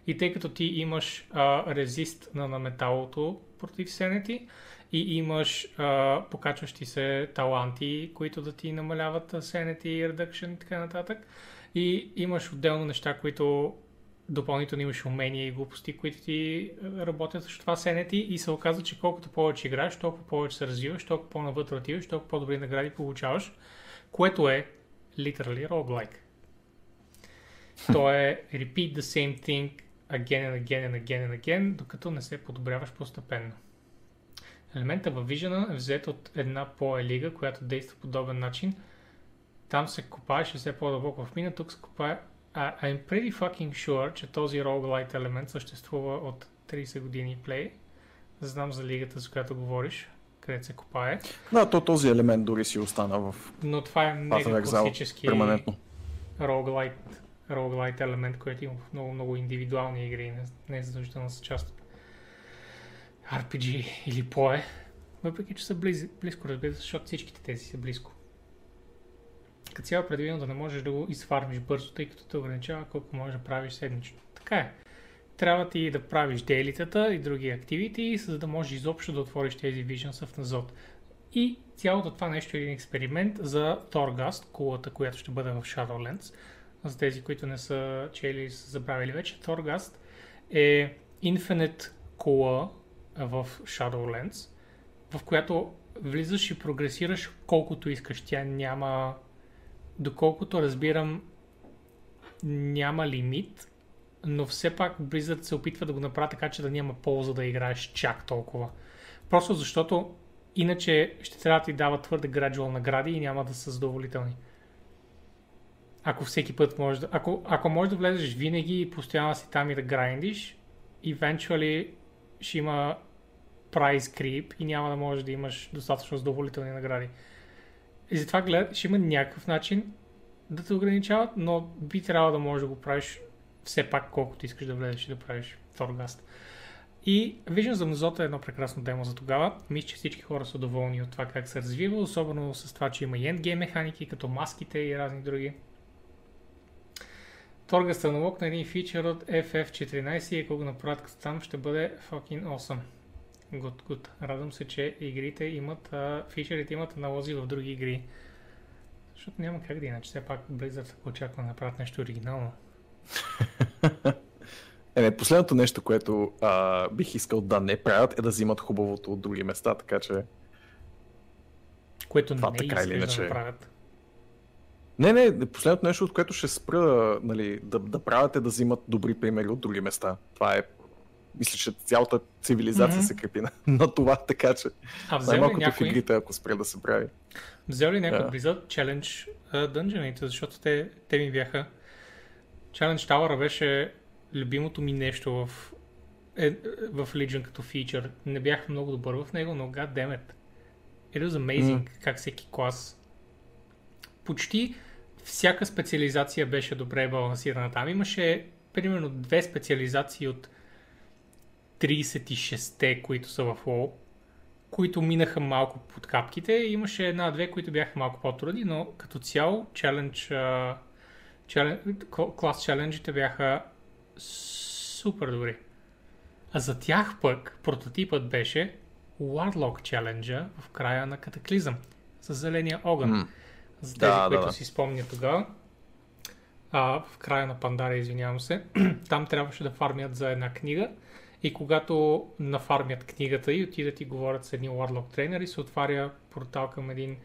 И тъй като ти имаш а, резист на, на металото против Sanity и имаш а, покачващи се таланти, които да ти намаляват Sanity и Reduction и така нататък. И имаш отделно неща, които допълнително имаш умения и глупости, които ти работят с това сенети и се оказва, че колкото повече играеш, толкова повече се развиваш, толкова по-навътре отиваш, толкова по-добри награди получаваш, което е literally roguelike. То е repeat the same thing again and again and again and again, докато не се подобряваш постепенно. Елемента във Vision е взет от една по-елига, която действа по подобен начин. Там се копаеш все по-дълбоко в мина, тук се копае. I'm pretty fucking sure, че този roguelite елемент съществува от тридесет години плей. Знам за лигата, за която говориш, където се копае. Да, то този елемент дори си остана в... Но това е мега класически roguelite, roguelite елемент, който има в много-много индивидуални игри. Не е задължително с част от Ар Пи Джи или пое. Въпреки че са близ, близко, разбира се, защото всичките тези са близко. Като цяло предвидно да не можеш да го изфармиш бързо, тъй като те ограничава колко можеш да правиш седмично. Така е. Трябва ти да правиш дейлитата и други активити, за да можеш изобщо да отвориш тези вижънса в назад. И цялото това нещо е един експеримент за Torghast, кулата, която ще бъде в Shadowlands. За тези, които не са чели, са забравили вече, Torghast е Infinite кула в Shadowlands, в която влизаш и прогресираш колкото искаш. Тя няма, доколкото разбирам, няма лимит, но все пак Blizzard се опитва да го направи така, че да няма полза да играеш чак толкова. Просто защото иначе ще трябва да ти дават твърде gradual награди и няма да са задоволителни. Ако всеки път можеш да... Ако, ако можеш да влезеш винаги и постоянно си там и да грайндиш, eventually ще има price creep и няма да можеш да имаш достатъчно задоволителни награди. И затова гледат, ще има някакъв начин да те ограничават, но би трябвало да можеш да го правиш все пак колкото искаш да влезеш и да правиш Torghast. И Vision за Мзота е едно прекрасно демо за тогава. Мисля, че всички хора са доволни от това как се развива, особено с това, че има и endgame механики, като маските и разни други. Torghast е аналог на един фичър от Ф Ф четиринайсет и ако го направят като там, ще бъде fucking awesome. Good, good. Радвам се, че игрите имат, а, фичерите имат аналози в други игри. Защото няма как да иначе, все пак Blizzard очаква да направят нещо оригинално. Е, последното нещо, което а, бих искал да не правят, е да взимат хубавото от други места, така че... Което това, не искаш да иначе... направят. Не, не, последното нещо, от което ще спра, нали, да, да правят, е да взимат добри примери от други места. Това е... Мисля, че цялата цивилизация mm-hmm. се крепи на, на това, така че най-малкото някой... в игрите, ако спре да се прави. Взел ли някой yeah. Blizzard Challenge дънжените, защото те, те ми бяха... Challenge Tower беше любимото ми нещо в, е, в Legion като фичър. Не бях много добър в него, но god damn it. It was amazing mm. как всеки клас. Почти всяка специализация беше добре балансирана. Там имаше примерно две специализации от трийсет и шестте, които са в WoW, които минаха малко под капките. Имаше една-две, които бяха малко по-трудни, но като цяло челендж, клас челенджите бяха супер добри. А за тях пък прототипът беше Warlock челенджа в края на Катаклизъм с зеления огън. Mm. За тези, да, които да, си спомня тогава, а, в края на Пандария, извинявам се, там трябваше да фармят за една книга. И когато нафармят книгата и отидат и говорят с едни Warlock тренери, се отваря портал към един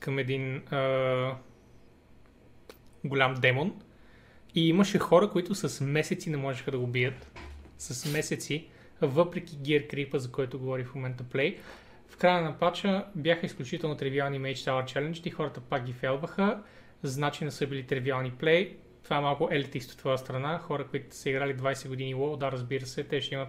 към един а... голям демон. И имаше хора, които с месеци не можеха да го бият. С месеци, въпреки gear creep-а, за който говори в момента Play. В края на патча бяха изключително тривиални Mage Tower Challenge и хората пак ги фейлваха. Значи не са били тривиални Play. Това е малко елитист от твоя страна. Хора, които са играли двайсет години WoW, да, разбира се, те ще имат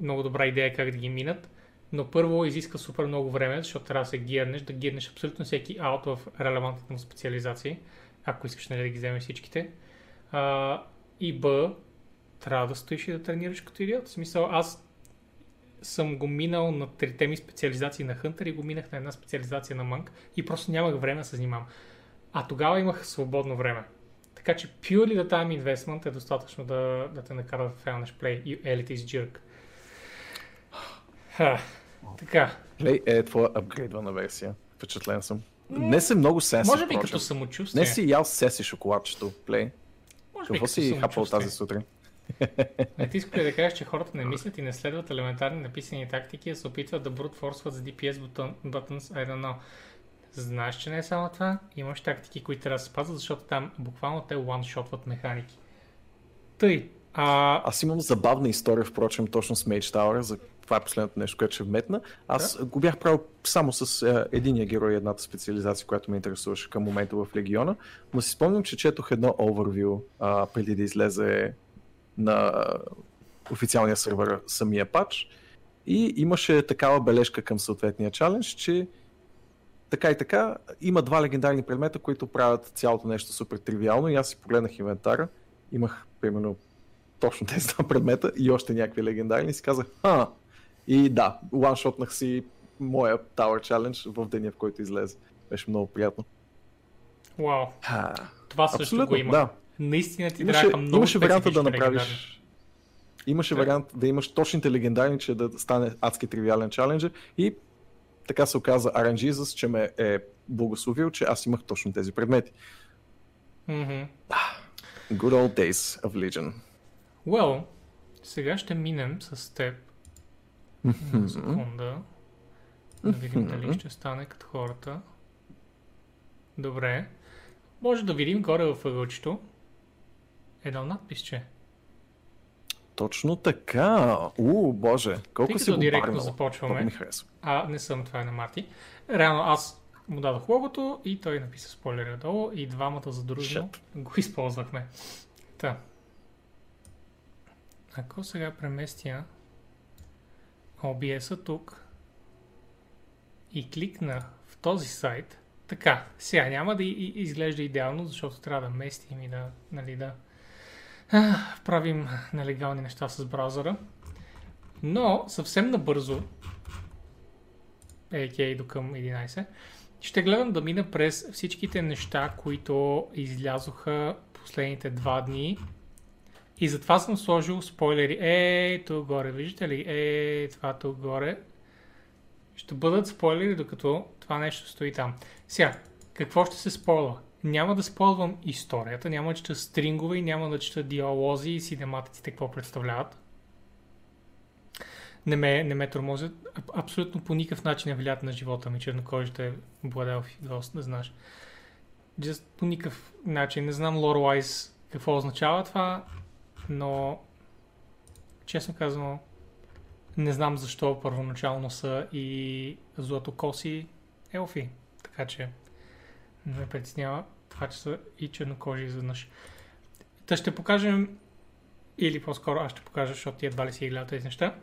много добра идея как да ги минат. Но първо изиска супер много време, защото трябва да се гирнеш, да гирнеш абсолютно всеки аут в релевантните му специализации, ако искаш нали да ги вземеш всичките. А, и Б, трябва да стоиш и да тренираш като идиот. В смисъл, аз съм го минал на трите ми специализации на Хънтър и го минах на една специализация на Мънк и просто нямах време да се занимавам. А тогава имах свободно време. Така че purely да time investment е достатъчно да, да те накара да фейлнеш Play и Elite is jerk. Ха, така. Play е твоя апгрейдвана версия. Впечатлен съм. Не си много сеси, може би прочим. Като самочувствие. Не си ял сеси шоколадчето, Play. Може какво си хапал тази сутрин? Не ти искаш да кажеш, че хората не мислят и не следват елементарни написани тактики, а се опитват да брутфорсват за Ди Пи Ес button, buttons, I don't know. Знаеш, че не е само това, имаш тактики, които трябва да се пазват, защото там буквално те one-shotват механики. Тъй. А... Аз имам забавна история, впрочем, точно с Mage Tower, за това е последното нещо, което ще вметна. Аз да? го бях правил само с е, единия герой и едната специализация, която ме интересуваше към момента в Легиона, но си спомням, че четох едно overview а, преди да излезе на а, официалния сервер самия патч и имаше такава бележка към съответния чалендж, че така и така, има два легендарни предмета, които правят цялото нещо супер тривиално и аз си погледнах инвентара. Имах примерно точно тези два предмета и още някакви легендарни, си казах, а, и да, one-shotнах си моя Tower Challenge в деня, в който излезе. Беше много приятно. Вау, това също абсолютно, го има. Да. Наистина ти трябваха много имаше варианта да направиш. Имаше так. Вариант да имаш точните легендарни, че да стане адски тривиален чаленджер и така се оказа Аренджизъс, че ме е благословил, че аз имах точно тези предмети. Mm-hmm. Good old days of Legion. Well, сега ще минем с теб. Mm-hmm. На секунда. Да видим mm-hmm. дали ще стане като хората. Добре. Може да видим горе във ъгълчето. Едно надписче. Точно така. У, боже, колко тъй си го директно барнал. Започваме. А, не съм, това е на Марти. Реално аз му дадох логото и той написа спойлери отдолу и двамата задружно го използвахме. Та. Ако сега преместя о би ес-а тук и кликна в този сайт, така, сега няма да изглежда идеално, защото трябва да местим и да, нали, да правим нелегални неща с браузъра, но съвсем набързо, а.к.а. до към единайсет, ще гледам да мина през всичките неща, които излязоха последните два дни и затова съм сложил спойлери. Е, тук горе, виждате ли? Е, това тук горе. Ще бъдат спойлери, докато това нещо стои там. Сега, какво ще се спойла? Няма да спойлвам историята, няма да чета стрингове и няма да чета диалози и синематиците какво представляват. Не ме, не ме тормозят. Абсолютно по никакъв начин не влияят на живота ми, чернокожите бладелфи, да знаеш. Just по никакъв начин. Не знам лорвайз какво означава това, но честно казвам, не знам защо първоначално са и златокоси елфи, така че не ме притеснява това, че са и чернокожи изведнъж. Та ще покажем, или по-скоро аз ще покажа, защото ти едва ли си гледат тези неща.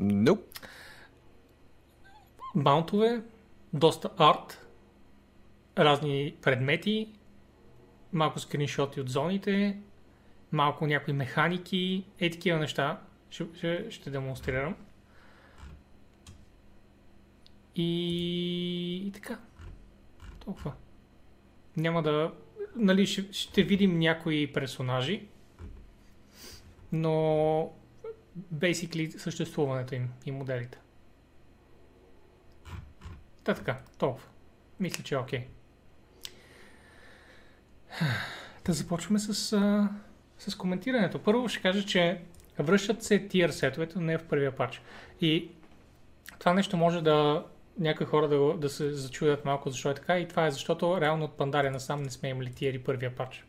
Nope. Маунтове, доста арт, разни предмети, малко скриншоти от зоните, малко някои механики, е такива неща. Ще, ще, ще демонстрирам. И, и така. Толкова. Няма да... Нали, ще, ще видим някои персонажи, но basically съществуването им и моделите. Та така, толкова. Мисля, че е окей. Да започваме с, с коментирането. Първо ще кажа, че връщат се тиер сетовете, не в първия пач. И това нещо може да... Някои хора да, да се зачудят малко защо е така и това е защото реално от Пандария насам не сме имали тиери първия пач.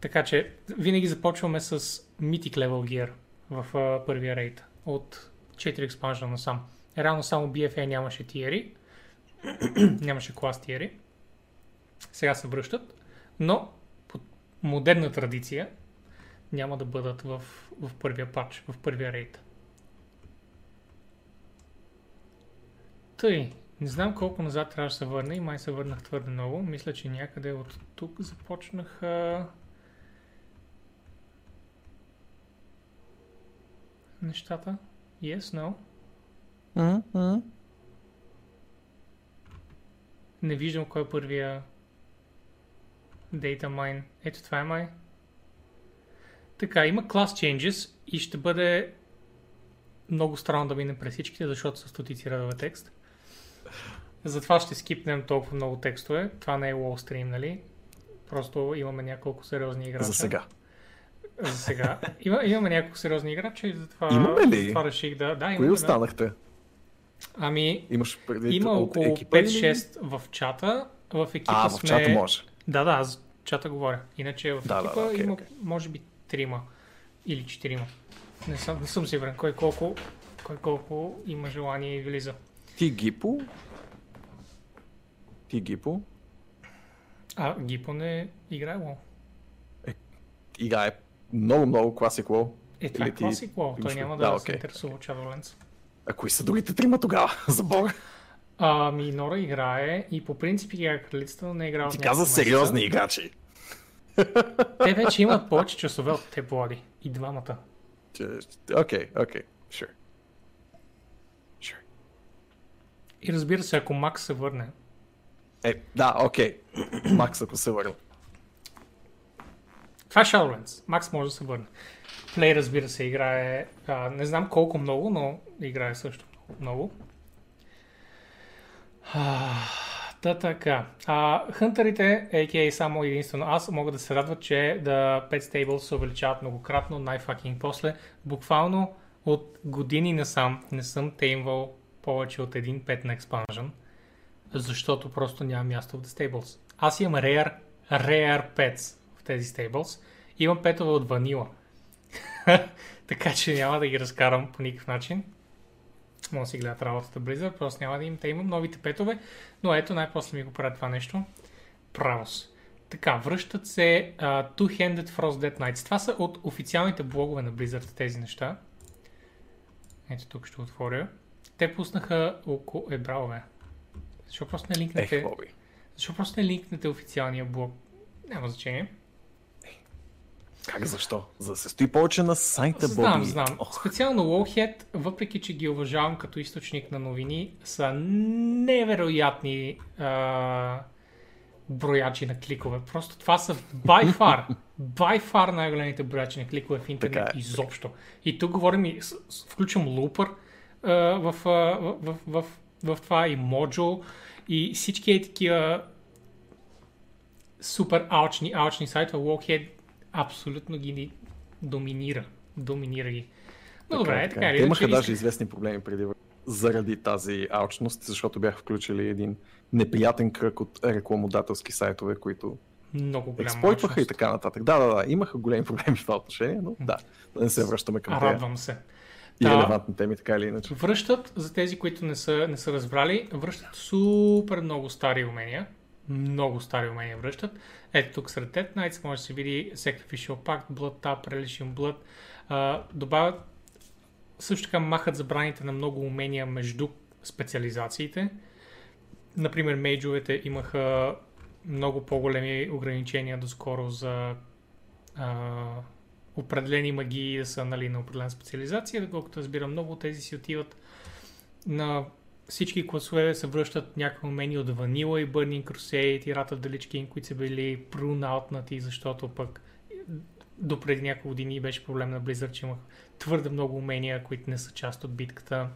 Така че винаги започваме с Mythic Level Gear в uh, първия рейд от четири експанжа насам. Реално само би еф ей нямаше тиери, нямаше клас тиери, сега се връщат, но по модерна традиция няма да бъдат в, в първия пач, в първия рейд. Тъй, не знам колко назад трябва да се върна и май се върнах твърде много. Мисля, че някъде от тук започнаха нещата. Yes, no. Mm-hmm. Не виждам кой е първия data mine. Ето това е май. Така, има class changes и ще бъде много странно да минем през всичките, защото са стотици редове текст. Затова ще скипнем толкова много текстове. Това не е Wall Stream, нали? Просто имаме няколко сериозни играча. За сега. За сега. Има, имаме няколко сериозни играча и затова... Имаме ли? Това реших да... да Кои останахте? Да. Ами, имаш има около пет-шест в чата. В екипа а, сме... в чата може. Да, да, аз в чата говоря. Иначе в да, екипа да, да, okay, има okay. може би трима или четирима. Не съм, не съм сигурен кой колко, кой колко има желание и влиза. Ти Гипо? Ти Гипо? А, Гипо не играе лол. Е, играе много-много класик лол. Е, това е класик лол, той няма да, да, да се okay. интересува от Shadowlands. А кои са другите трима тогава, за бога? Ами, Нора играе и по принцип играе кралицата, но не играе от някакъв месеца. Ти каза сериозни играчи. Те вече имат повече часове от те, Влади. И двамата. Окей, окей, sure. Sure. И разбира се, ако Макс се върне. Е, да, окей. Okay. Макс, ако се върне. Това е Shadowlands. Макс може да се върне. Play, разбира се, играе... А, не знам колко много, но играе също много. А, та така. А, хънтърите, а.к.а. само единствено аз, могат да се радват, че да Pet Stable се увеличават многократно, най-факинг после. Буквално от години насам не съм теймвал повече от един пет на експанжън, защото просто няма място в The Stables. Аз имам rare, rare pets в тези Stables. Имам петове от ванила. Така че няма да ги разкарам по никакъв начин. Може да си гледат работата Blizzard, просто няма да им те имам новите петове, но ето най-после ми го правят това нещо. Правос. Така, връщат се uh, Two-Handed Frost Dead Knights. Това са от официалните блогове на Blizzard тези неща. Ето тук ще отворя. Те пуснаха около... Е, браво, бе. Защо просто не линкнете... Ех, Защо просто не линкнете официалния блог? Няма значение. Как защо? За да се стои повече на сайта, Боби. Знам, знам. Ох. Специално Lowhead, въпреки че ги уважавам като източник на новини, са невероятни а, броячи на кликове. Просто това са by far, by far най-големите броячи на кликове в интернет е. Изобщо. И тук говорим и включвам Looper а, в, а, в, в, в, в, в това и Mojo и всички е такива супер алчни, алчни сайтове. Lowhead абсолютно ги доминира. Доминира ги. Но така, добре, е така. Така. Те имаха че... даже известни проблеми преди заради тази алчност, защото бяха включили един неприятен кръг от рекламодателски сайтове, които много експлойтваха и така нататък. Да, да, да, имаха големи проблеми в това отношение, но да, да не се връщаме към тея. Радвам се. И релевантни теми, така или иначе. Връщат, за тези, които не са, не са разбрали, връщат супер много стари умения. Много стари умения връщат. Ето тук сред Dead Knights може да се види Sacrificial Pact, Blood Tap, Relishing Blood. А, добавят, също така махат забраните на много умения между специализациите. Например, мейджовете имаха много по-големи ограничения доскоро за а, определени магии да са нали, на определена специализация. Доколкото разбирам, много от тези си отиват на... Всички класове се връщат някакви умения от Vanilla и Burning Crusade и Wrath of the Lich King, които са били прун-аутнати, защото пък допреди няколко години беше проблем на Blizzard, че имах твърде много умения, които не са част от битката.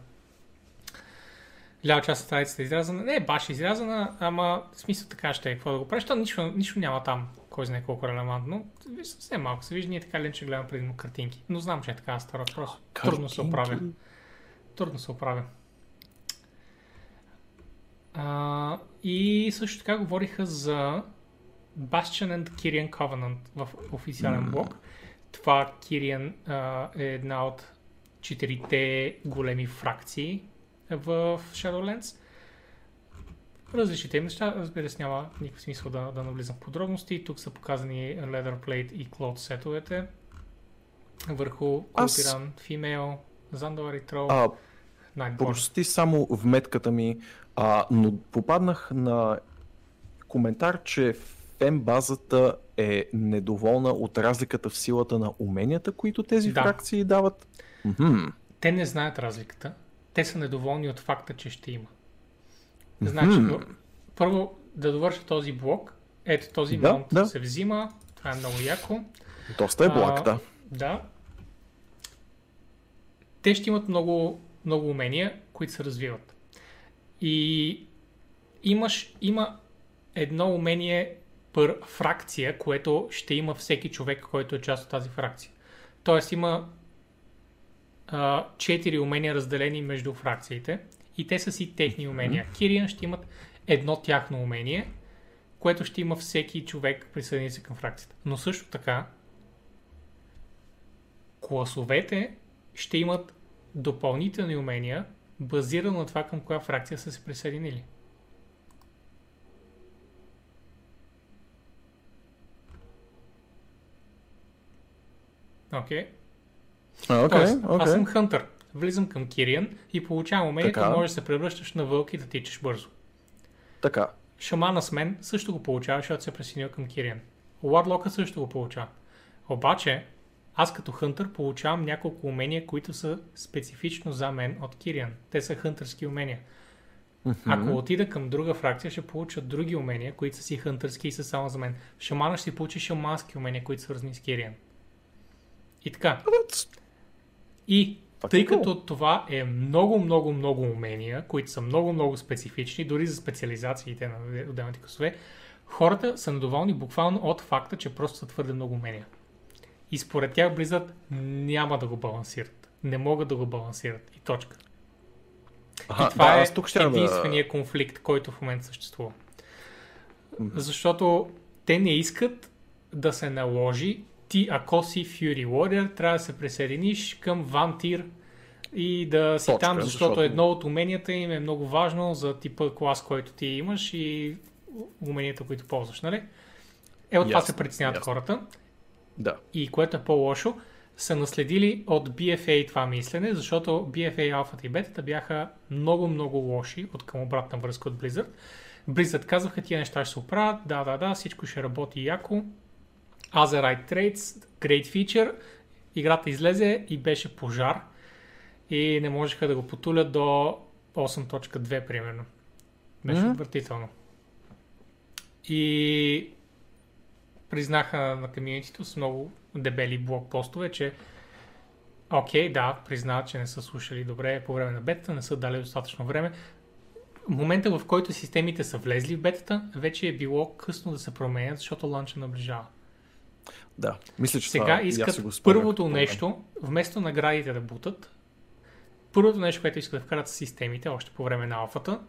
Лява част от страницата е изрязана. Не, баш е изрязана, ама в смисъл така ще е. Какво да го преща? Нищо, нищо няма там, кой знае колко релевантно. Съвсем малко се вижда, ние така лен, че гледам предимно картинки. Но знам, че е така стара. Просто трудно се оправя. Трудно се оправя. Uh, и също така говориха за Bastion and Kyrian Covenant в официален блог. Mm. Това Kyrian uh, е една от четирите големи фракции в Shadowlands. Различните им неща, разбира се, няма никакъв смисъл да, да навлизам в подробности. Тук са показани Leatherplate и Cloud сетовете. Върху Кулпиран, Female, Zandalar и Troll. Прочети само вметката ми, а, но попаднах на коментар, че фенбазата е недоволна от разликата в силата на уменията, които тези да. Фракции дават. М-м. Те не знаят разликата. Те са недоволни от факта, че ще има. Значи, м-м. първо да довърша този блок. Ето този да, маунт да. Се взима. Това е много яко. Доста е блок, а, да. Да. Те ще имат много... много умения, които се развиват. И имаш, има едно умение пър фракция, което ще има всеки човек, който е част от тази фракция. Тоест има а, четири умения разделени между фракциите и те са си техни умения. Кириан ще имат едно тяхно умение, което ще има всеки човек присъедини се към фракцията. Но също така класовете ще имат допълнителни умения, базирано на това към коя фракция са се присъединили. Окей. Okay. Okay, okay. Аз съм Хънтър. Влизам към Кириан и получавам умението, така. Може да се превръщаш на вълк и да тичаш бързо. Така. Шамана с мен също го получава, защото се присъединил към Кириан. Warlock-а също го получавам. Обаче, аз като хънтър получавам няколко умения, които са специфично за мен от Кириан. Те са хънтърски умения. Mm-hmm. Ако отида към друга фракция, ще получа други умения, които са си хънтърски и са само за мен. Шамана ще си получи шамански умения, които са свързани с Кириан. И така. И тъй като това е много, много, много умения, които са много, много специфични, дори за специализациите на отделните класове, хората са недоволни буквално от факта, че просто са твърде много умения. И според тях Blizzard няма да го балансират. Не могат да го балансират. И точка. Аха, и това да, е единствения да... конфликт, който в момента съществува. Mm-hmm. Защото те не искат да се наложи ти, ако си Fury Warrior, трябва да се присъединиш към Vampire и да си точка, там, защото, защото едно от уменията им е много важно за типа клас, който ти имаш и уменията, които ползваш, нали? Е, от това се притесняват хората. Да. И което е по-лошо, са наследили от би еф ей това мислене, защото би еф ей, алфата и бетата бяха много-много лоши от към обратна връзка от Blizzard. Blizzard казваха, тия неща ще се оправят, да, да, да, всичко ще работи яко. Other right traits, great feature, играта излезе и беше пожар и не можеха да го потулят до осем точка две примерно. Беше mm-hmm. отвратително. И признаха на комьюнитито с много дебели блокпостове, че окей, да, признават, че не са слушали добре по време на бетата, не са дали достатъчно време. Момента, в който системите са влезли в бетата, вече е било късно да се променят, защото ланча наближава. Да, мисля, че сега искат се първото нещо, вместо наградите да бутат, първото нещо, което искат да вкарат с системите още по време на алфата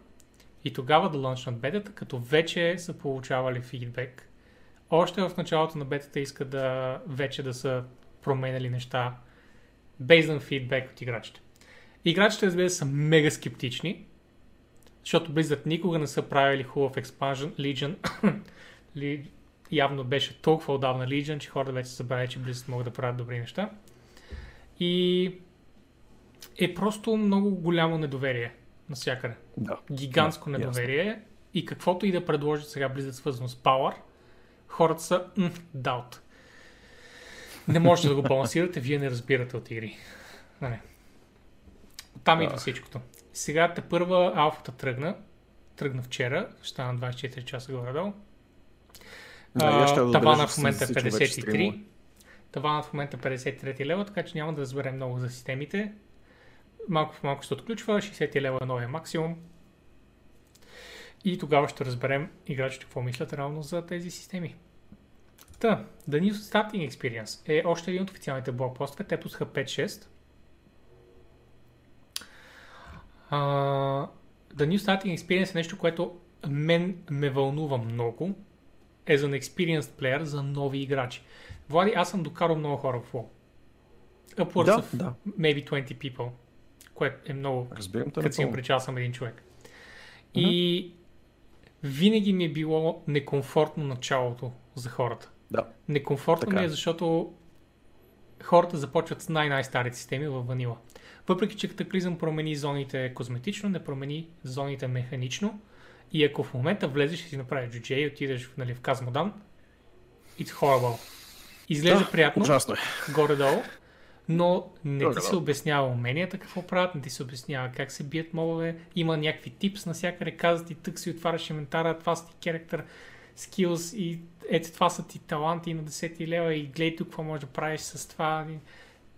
и тогава да лънчнат бетата, като вече са получавали фидбек. Още в началото на бетата искат да вече да са променяли неща based on feedback от играчите. Играчите, разбира се, са мега скептични, защото Blizzard никога не са правили хубав expansion, Legion, Legion. Явно беше толкова отдавна Legion, че хората вече събрали, че Blizzard могат да правят добри неща. И е просто много голямо недоверие навсякъде. Да. Гигантско да, недоверие. Ясно. И каквото и да предложи сега Blizzard свързано с Power, хората са м- doubt. Не можете да го балансирате, вие не разбирате от игри. Не. Там идва всичкото. Сега те първа алфата тръгна. Тръгна вчера, стана двайсет и четири часа горе-долу. Да, uh, Таванът в момента е петдесет и три. Таванът в момента е петдесет и три лева, така че няма да разберем много за системите. Малко в малко ще отключва, шейсет лева е новия максимум. И тогава ще разберем играчите какво мислят реално за тези системи. Та, The New Starting Experience е още един от официалните блокпостове. Те пуснаха пет шест. Uh, The New Starting Experience е нещо, което мен ме вълнува много. As an experienced player за нови играчи. Влади, аз съм докарал много хора в WoW. Upwards да, of да. Maybe twenty people, което е много, като си им причал съм един човек. Uh-huh. И винаги ми е било некомфортно началото за хората. Да. Некомфортно така ми е, защото хората започват с най-най-старите системи във ванила. Въпреки, че Катаклизъм промени зоните козметично, не промени зоните механично. И ако в момента влезеш и си направиш джуджей и отидеш, нали, в Казмодан, it's horrible. Изглежда да, приятно, е. горе-долу, но не Дога, ти да. се обяснява уменията какво правят, не ти се обяснява как се бият мобове, има някакви типс навсякъде, казват ти тък си отваряш инвентара, това са ти character skills и ето това са ти таланти на десет лева и гледай тук какво можеш да правиш с това,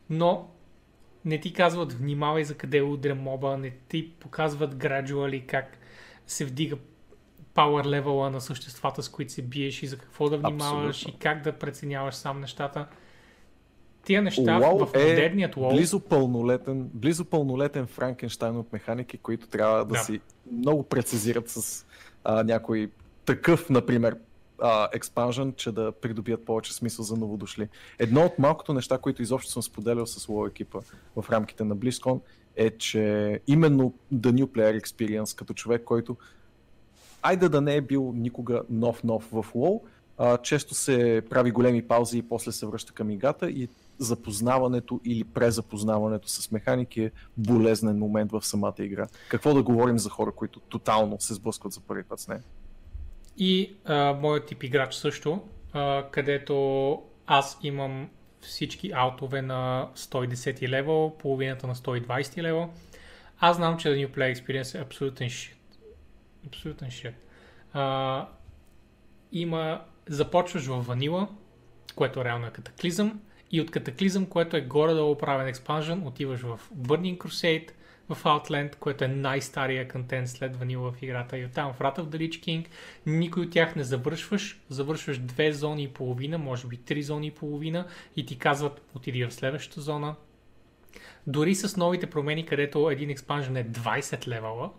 но не ти казват внимавай за къде удря моба, не ти показват gradually как се вдига power левела на съществата, с които се биеш и за какво да внимаваш. Абсолютно. И как да преценяваш сам нещата. Тия неща Лол в модерният е лол... Близо пълнолетен, близо пълнолетен Франкенщайн от механики, които трябва да, да. си много прецизират с а, някой такъв, например, експанжън, че да придобият повече смисъл за новодошли. Едно от малкото неща, които изобщо съм споделял с лол екипа в рамките на BlizzCon, е, че именно The New Player Experience, като човек, който айде да не е бил никога нов-нов в WoW, а, често се прави големи паузи и после се връща към играта и запознаването или презапознаването с механики е болезнен момент в самата игра. Какво да говорим за хора, които тотално се сблъскват за първи път с нея? И а, моят тип играч също, а, където аз имам всички аутове на сто и десети левел, половината на сто и двадесети левел. Аз знам, че The New Play Experience е абсолютен шит. Абсолютен шит. А, има... Започваш в ванила, което реално е катаклизъм, и от катаклизъм, което е горе-долу правен експанжен, отиваш в Burning Crusade, в Outland, което е най-стария контент след ванила в играта, и оттам в Wrath of the Lich King. Никой от тях не завършваш, завършваш две зони и половина, може би три зони и половина, и ти казват отиди в следващата зона. Дори с новите промени, където един експанжен е двадесет левела,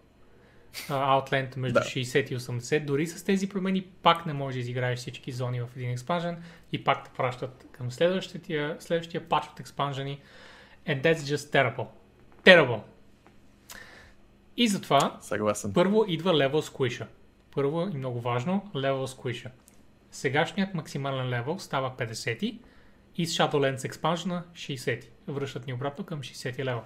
Outland между да. шейсет и осемдесет, дори с тези промени пак не можеш да изиграеш всички зони в един експанжен и пак те пращат към следващия, следващия пач от експанжени. And that's just terrible. Terrible. И затова, Съгласен. първо идва level squish-а. Първо и много важно, level squish-а. Сегашният максимален левел става петдесет и с Shadowlands експанжена шейсет. Връщат ни обратно към шейсет левел.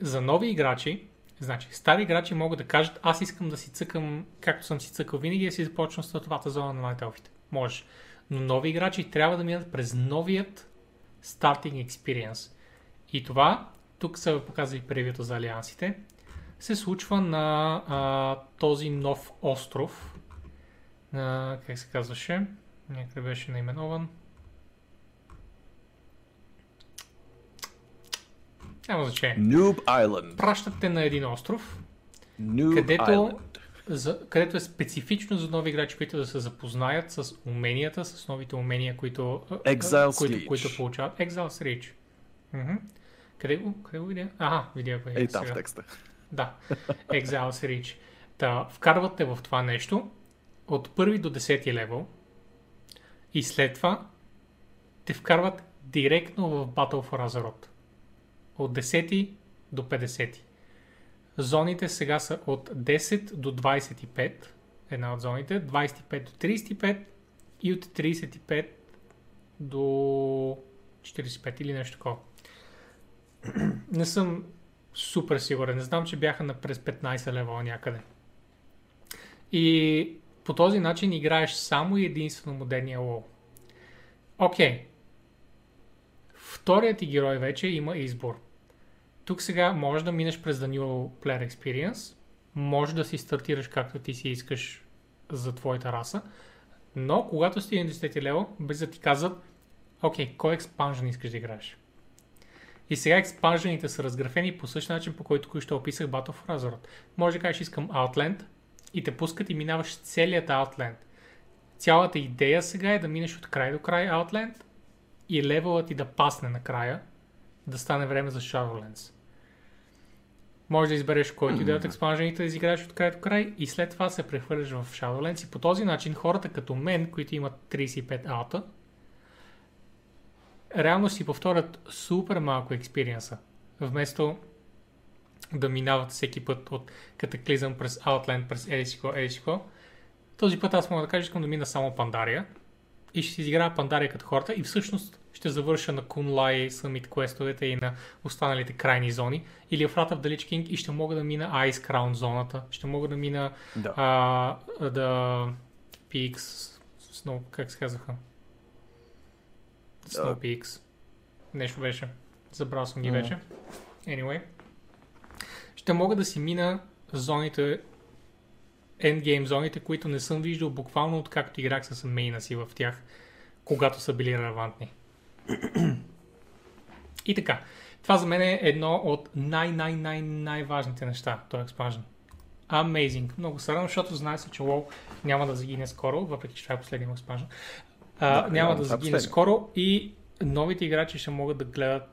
За нови играчи, значи, стари играчи могат да кажат, аз искам да си цъкам, както съм си цъкал винаги, да си започвам с това зона на най-телфите. Можеш. Но нови играчи трябва да минат през новият starting experience. И това, тук са показали превюто за алиансите, се случва на а, този нов остров. А, как се казваше? Някъде беше наименован. Няма значение. Noob Island. Пращате на един остров, където, за, където е специфично за нови играчи, които да се запознаят с уменията, с новите умения, които, които, които получават. Exile's Reach. Mm-hmm. Къде го, къде го видя? Ага, видя го. Ей, там в текста. Да, Exile's Reach. Та, вкарвате в това нещо от първи до десети левел и след това те вкарват директно в Battle for Azeroth. От десети до петдесети. Зоните сега са от десет до двадесет и пет, една от зоните, двадесет и пет до тридесет и пет и от тридесет и пет до четиридесет и пет или нещо такова. Не съм супер сигурен, не знам, че бяха на през петнадесет левела някъде. И по този начин играеш само и единствено модерния WoW. Окей. Okay. Вторият ти герой вече има избор. Тук сега можеш да минеш през The New Player Experience, можеш да си стартираш както ти си искаш за твоята раса, но когато стигнеш до десети левел, без да ти казват, окей, кой експанжен искаш да играеш? И сега експанжените са разграфени по същия начин, по който ще описах Battle for Azeroth. Може да кажеш, искам Outland и те пускат и минаваш целият Outland. Цялата идея сега е да минеш от край до край Outland, и левелът ти да пасне накрая, да стане време за Shadowlands. Може да избереш който идея от експанжените да изиграеш от край до край и след това се прехвърляш в Shadowlands. И по този начин хората като мен, които имат тридесет и пет аута, реално си повторят супер малко експириенса. Вместо да минават всеки път от катаклизъм през Outland, през Елисико, Елисико. Този път аз мога да кажа, искам да мина само Пандария. И ще си изиграя Пандария като хората и всъщност ще завърша на Кунлай Summit квестовете и на останалите крайни зони. Или в Wrath of the Lich King и ще мога да мина Ice Crown зоната, ще мога да мина да. А, да Peaks, Snow, как се казаха? Snow да. Peaks. Нещо беше. Забрал съм ги mm. вече. Anyway. Ще мога да си мина зоните... Endgame зоните, които не съм виждал буквално откакто играх с мейна си в тях, когато са били релевантни. И така, това за мен е едно от най-най-най-най-важните неща, този експанжен. Amazing. Много се радвам, защото знае се, че WoW няма да загине скоро, въпреки че това е последния експанжен. А, да, няма да загине последния. Скоро и новите играчи ще могат да гледат,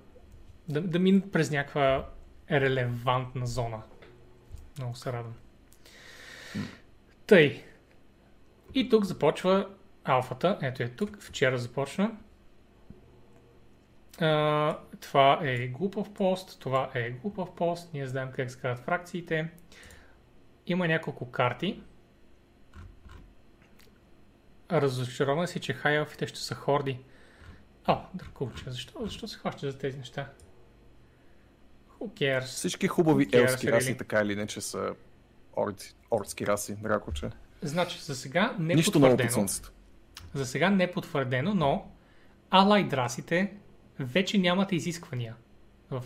да, да минат през някаква релевантна зона. Много се радвам. Тъй. И тук започва алфата. Ето е тук. Вчера започна. А, това е глупав пост. Това е глупав пост. Ние знаем как се казват фракциите. Има няколко карти. Разочарована си, че хай алфите ще са хорди. О, дъркулче. Защо, защо се хваща за тези неща? Who cares? Всички хубави елски раси, така или иначе са... Ордски раси, дракоче. Значи, за сега не е потвърдено. За сега не е потвърдено, но Allied расите вече нямат изисквания в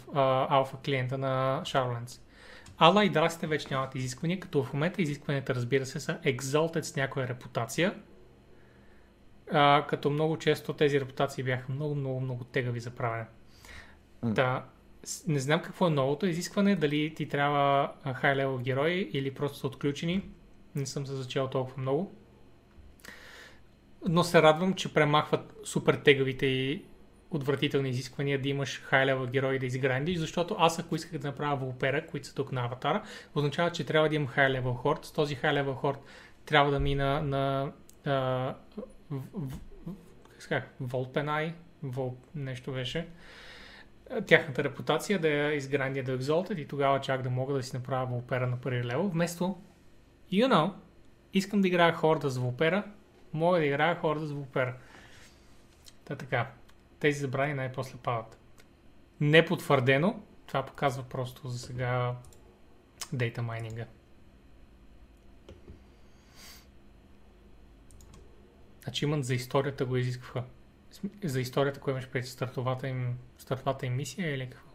алфа клиента на Shadowlands. Allied расите вече нямат изисквания, като в момента изискванията, разбира се, са Exalted с някоя репутация. А, като много често тези репутации бяха много, много, много тегави за правене. Mm. Да, не знам какво е новото изискване, дали ти трябва high level герои или просто са отключени. Не съм се зачел толкова много. Но се радвам, че премахват супер тегавите и отвратителни изисквания да имаш high level герои да изграндиш, защото аз ако исках да направя вълпера, които са тук на аватара, означава, че трябва да имам high level хорд. С този high level хорд трябва да мина на... на Волпенай, Волп нещо беше, тяхната репутация да я изгранди да екзолтят и тогава чак да мога да си направя Волпера на първи левел. Вместо, you know, искам да играя хорда с Волпера, мога да играя хорда с Волпера. Та така, тези забрани най-после падат. Не потвърдено, това показва просто за сега дейта майнинга. Значи имат за историята го изискваха. За историята, кое имаш пред стартовата им, стартовата им мисия или какво?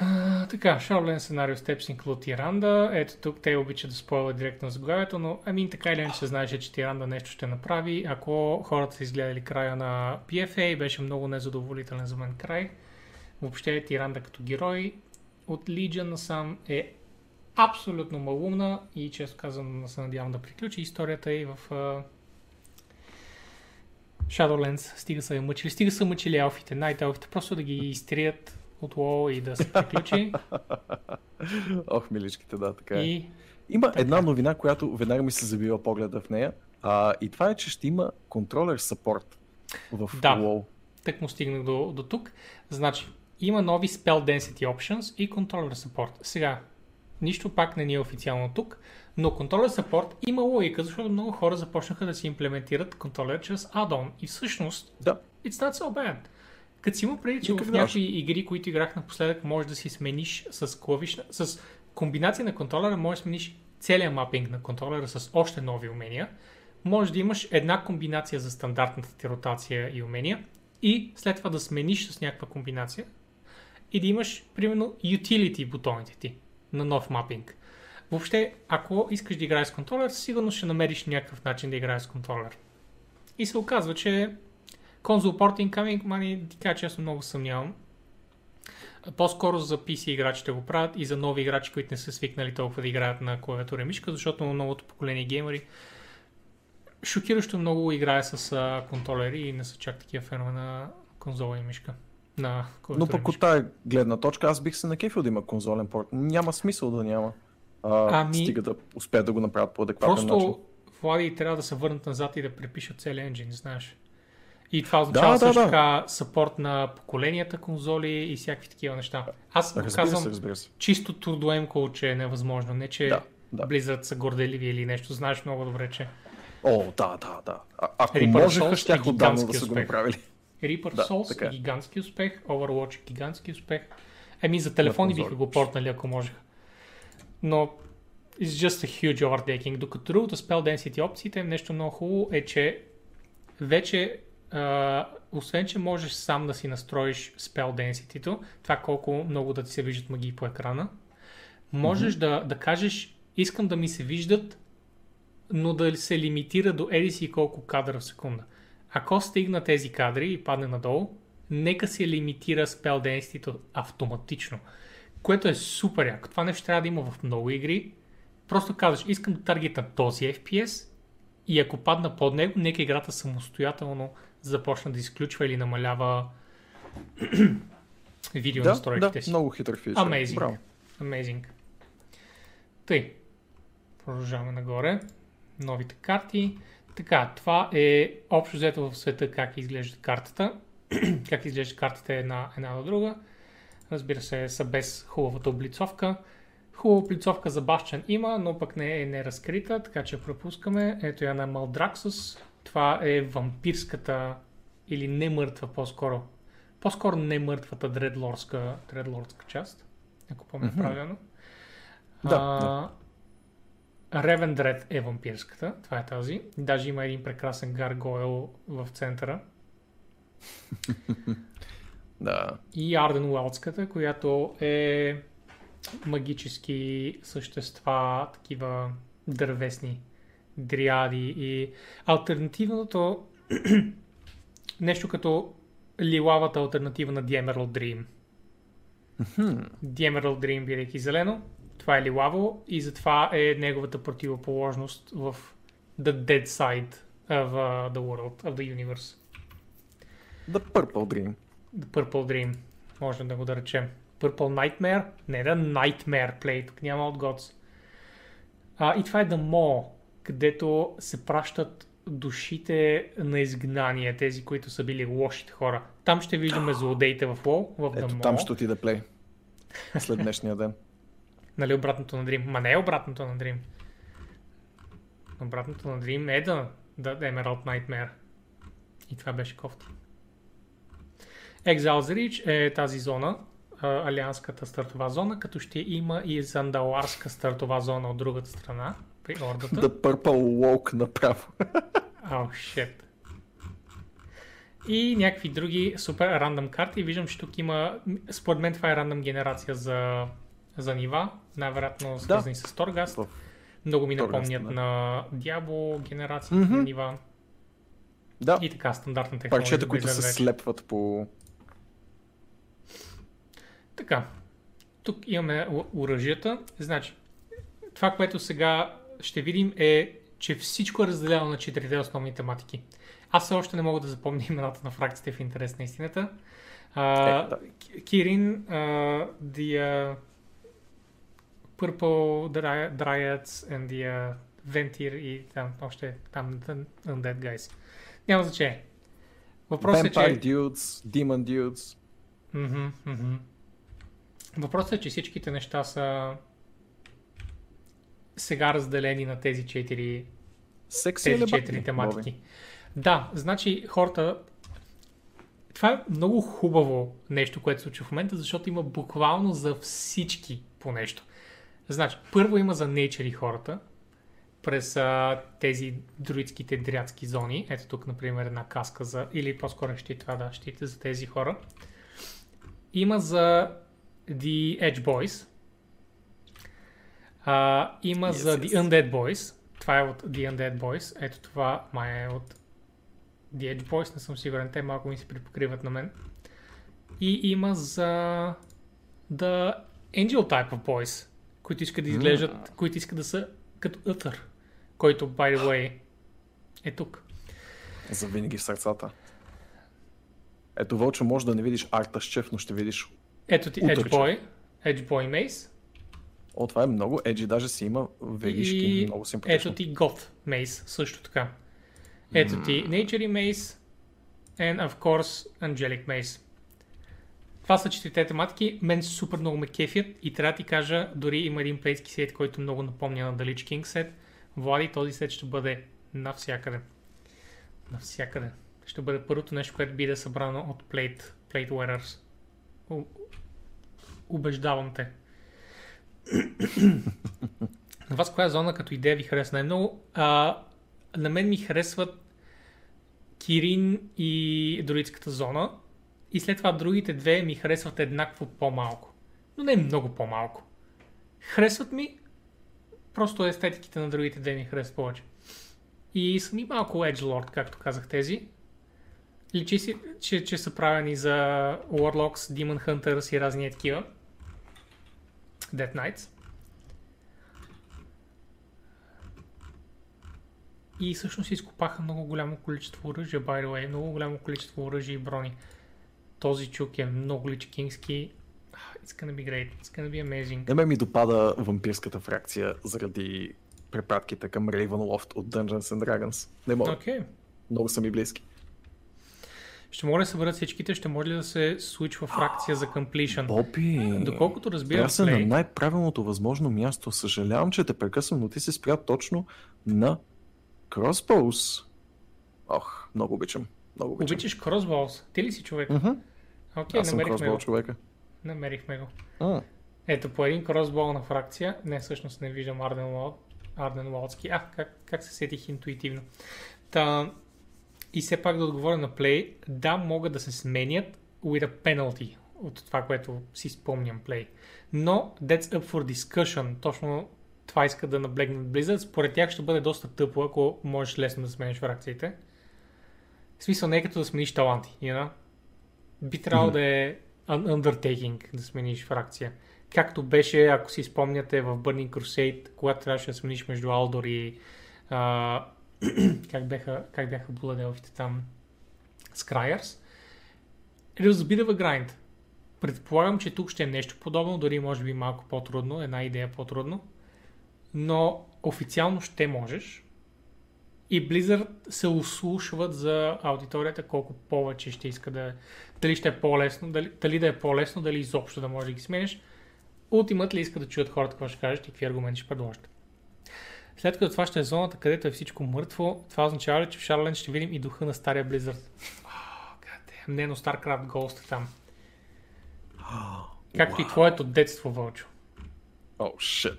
А, така, Shadowlands сценарио Steps Include Тиранда. Ето тук те обичат да спойлят директно с заглавието, но ами така или иначе знаеше, че Тиранда нещо ще направи. Ако хората са изгледали края на пи еф ей, беше много незадоволителен за мен край. Въобще Тиранда като герой от Legion насам е абсолютно малумна и често казвам се надявам да приключи историята и в uh, Shadowlands. Стига са я мъчили, стига са мъчили елфите, най-елфите, просто да ги изтрият от лол и да се приключи. Ох, миличките, да, така е. И... Има така. Една новина, която веднага ми се забива погледа в нея а, и това е, че ще има контролер сапорт в да, лол. Так му стигнах до, до тук. Значи, има нови Spell Density Options и контролер сапорт. Сега, нищо пак не ни е официално тук, но контролер сапорт има логика, защото много хора започнаха да си имплементират контролер чрез add-on и всъщност да. It's not so bad. Като си има преди, че в някои игри, които играх напоследък, можеш да си смениш с клавишна, с комбинация на контролера, можеш да смениш целия мапинг на контролера с още нови умения, можеш да имаш една комбинация за стандартната ти ротация и умения и след това да смениш с някаква комбинация и да имаш, примерно, utility бутоните ти на нов мапинг. Въобще, ако искаш да играеш с контролер, сигурно ще намериш някакъв начин да играеш с контролер. И се оказва, че console porting coming, мани, така честно много съмнявам. По-скоро за пи си играчите го правят и за нови играчи, които не са свикнали толкова да играят на клавиатура и мишка, защото новото поколение геймери шокиращо много играе с контролери и не са чак такива фенове на конзола и мишка. На, но пък от тази гледна точка аз бих се накефил да има конзолен порт. Няма смисъл да няма. А, ами... Стига да успеят да го направят по адекватен просто, начин. Просто Влади трябва да се върнат назад и да препишат целия енджин, знаеш. И това означава да, също да, така да. Съпорт на поколенията конзоли и всякакви такива неща. Аз разбира казвам се, разбира се. Чисто трудоемко, че е невъзможно. Не, че да, да. Blizzard са горделиви или нещо. Знаеш много добре, че... О, да, да, да. А, ако Reaper можеха, щях отдавна да са го направили. Reaper да, Souls така. Гигантски успех, Overwatch гигантски успех. Еми за телефони биха го портнали, ако можеха. Но it's just a huge overtaking. Докато другото Spell Density опциите, нещо много хубаво е, че вече а, освен, че можеш сам да си настроиш Spell Density-то, това колко много да ти се виждат магии по екрана, можеш mm-hmm. да, да кажеш, искам да ми се виждат, но да се лимитира до еди си колко кадра в секунда. Ако стигна тези кадри и падне надолу, нека се лимитира Spell Density-то автоматично, което е супер яко. Това нещо трябва да има в много игри. Просто казваш, искам да таргетна този еф пи ес и ако падна под него, нека играта самостоятелно започна да изключва или намалява видео настройките да, си. Да, много хитър фичър. Amazing. Браво. Amazing. Тъй, продължаваме нагоре. Новите карти. Така, това е общо взето в света как изглежда картата, как изглежда картата една, една до друга. Разбира се, са без хубавата облицовка. Хубава облицовка за Bastion има, но пък не е неразкрита, така че пропускаме. Ето я на Maldraxxus. Това е вампирската или не мъртва по-скоро. По-скоро не мъртвата дредлордска, дредлордска част, ако помня mm-hmm. правилно. Да, а, да. Raven Dread е вампирската, това е тази. Даже има един прекрасен гаргойл в центъра. Да. И Ardyn Wildskата, която е магически същества, такива дървесни дриади и алтернативното нещо като лилавата алтернатива на The Emerald Dream. The Emerald Dream, бидейки зелено, това е лилаво и затова е неговата противоположност в The Dead Side of the World, of the Universe. The Purple Dream. The Purple Dream, можем да го да речем. Purple Nightmare, не да Nightmare Play, тук няма от Gods. А, и това е The Maw, където се пращат душите на изгнание, тези, които са били лошите хора. Там ще виждаме злодеите в Лол, в The Maw. Ето там ще отида Play, след днешния ден. Нали обратното на Dream? Ма не е обратното на Dream. Обратното на Dream е The, The Emerald Nightmare. И това беше кофта. Exile's Reach е тази зона, алианската стартова зона, като ще има и зандаларска стартова зона от другата страна, при ордата. The Purple Walk направо. Ау, oh, шет. И някакви други супер рандъм карти. Виждам, че тук има, според мен това е рандъм генерация за, за нива, най-вероятно свързани да. С Торгаст. Много ми Торгаст, напомнят да. На Diablo генерацията mm-hmm. на нива. Да. И така, стандартна технология. Парчета, които се слепват по... Така, тук имаме оръжията. Значи, това, което сега ще видим е, че всичко е разделено на четирите основни тематики. Аз все още не мога да запомня имената на фракциите в интерес на истината. Uh, е, да. Кирин, uh, the uh, Purple Dryads and the uh, Ventir и там още там Undead Guys. Няма значение. Въпросът е, че... Vampire Dudes, Demon Dudes. Mm-hmm, mm-hmm. Въпросът е, че всичките неща са сега разделени на тези четири, тези четири тематики. Боби. Да, значи хората... Това е много хубаво нещо, което се случва в момента, защото има буквално за всички по нещо. Значи, първо има за nature хората, през а, тези друидските дрядски зони. Ето тук, например, една каска за... Или по-скоро щит, това да, щите за тези хора. Има за... The Edge Boys. Uh, има yes, за yes. The Undead Boys. Това е от The Undead Boys. Ето това май е от The Edge Boys. Не съм сигурен. Те малко ми се припокриват на мен. И има за The Angel Type of Boys, които искат да изглеждат, mm. които искат да са като Uther, който, by the way, е тук. За винаги в сърцата. Ето, Вълчо, може да не видиш арта с чеф, но ще видиш. Ето ти Edge Boy, Edge Boy Maze. О, това е много Edge, даже си има вегишки, и... много симпатично. Ето ти Goth Maze, също така. Ето mm. ти Nature Maze and of course Angelic Maze. Това са четирите тематики, мен супер много ме кефят и трябва да ти кажа, дори има един плейтски сет, който много напомня на The Lich King сет. Влади, този сет ще бъде навсякъде. Навсякъде. Ще бъде първото нещо, което биде събрано от Plate, Plate Wearers. Убеждавам те. На вас коя зона като идея ви харесва най-много? А, на мен ми харесват Кирин и Друидската зона и след това другите две ми харесват еднакво по-малко. Но не много по-малко. Харесват ми, просто естетиките на другите две ми харесват повече. И са ми малко Edgelord, както казах тези. Личи си, че, че са правени за Warlocks, Demon Hunters и разния такива. Dead Knights. И всъщност изкопаха много голямо количество оръжия, by the way. Много голямо количество оръжия и брони. Този чук е много личкински. It's gonna be great, it's gonna be amazing. На мен ми допада вампирската фракция заради препратките към Ravenloft от Dungeons and Dragons. Не мога. Okay. Много са ми близки. Ще може да се върнат всичките, ще може ли да се случва фракция за completion? Бопи, доколкото разбирам, аз съм на най-правилното възможно място. Съжалявам, че те прекъсвам, но ти се спря точно на Crossbows. Ох, много обичам. Много обичам. Обичаш Crossbows? Ти ли си човек? Mm-hmm. Окей, аз намерихме съм Crossbow човека. Намерихме го. А. Ето по един Crossbow на фракция. Не, всъщност не виждам Ardyn Wild. Арден Лоцки. А, как, как се сетих интуитивно. Та, и все пак да отговоря на Play. Да, могат да се сменят with a penalty от това, което си спомням Play. Но that's up for discussion. Точно това иска да наблегнат Blizzard. Според тях ще бъде доста тъпо, ако можеш лесно да смениш фракциите. В смисъл не е като да смениш таланти. You know? Би трябвало mm-hmm. да е undertaking да смениш фракция. Както беше, ако си спомняте в Burning Crusade, когато трябваше да смениш между Алдор и а, как бяха, как бяха буладелфите там, Scryers. It was a bit of a grind. Предполагам, че тук ще е нещо подобно, дори може би малко по-трудно, една идея по-трудно, но официално ще можеш и Blizzard се услушват за аудиторията колко повече ще иска да, дали ще е по-лесно, дали, дали да е по-лесно, дали изобщо да можеш да ги смениш. Ултимът ли иска да чуят хората какво ще кажат и какви аргументи ще предложат. След като това ще е зоната, където е всичко мъртво, това означава ли, че в Shadowlands ще видим и духа на стария Blizzard? О, гаде, не, но StarCraft Ghost е там. Oh, както wow. и твоето детство, Вълчо. О, oh, shit.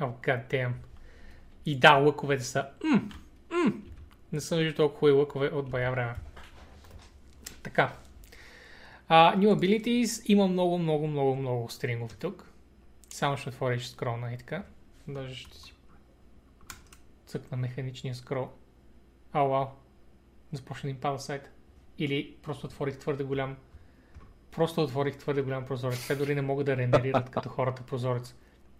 О, гадем. И да, лъковете са... Mm, mm. Не съм виждал толкова хубави лъкове от бая време. Така. Uh, New Abilities. Има много, много, много, много стримове тук. Само ще отворя и ще скролна и така. Даже ще си цъкна механичния скрол. Ау, ау. Започна да им пада сайта. Или просто отворих твърде голям. Просто отворих твърде голям прозорец. Те дори не могат да рендерират като хората прозорец.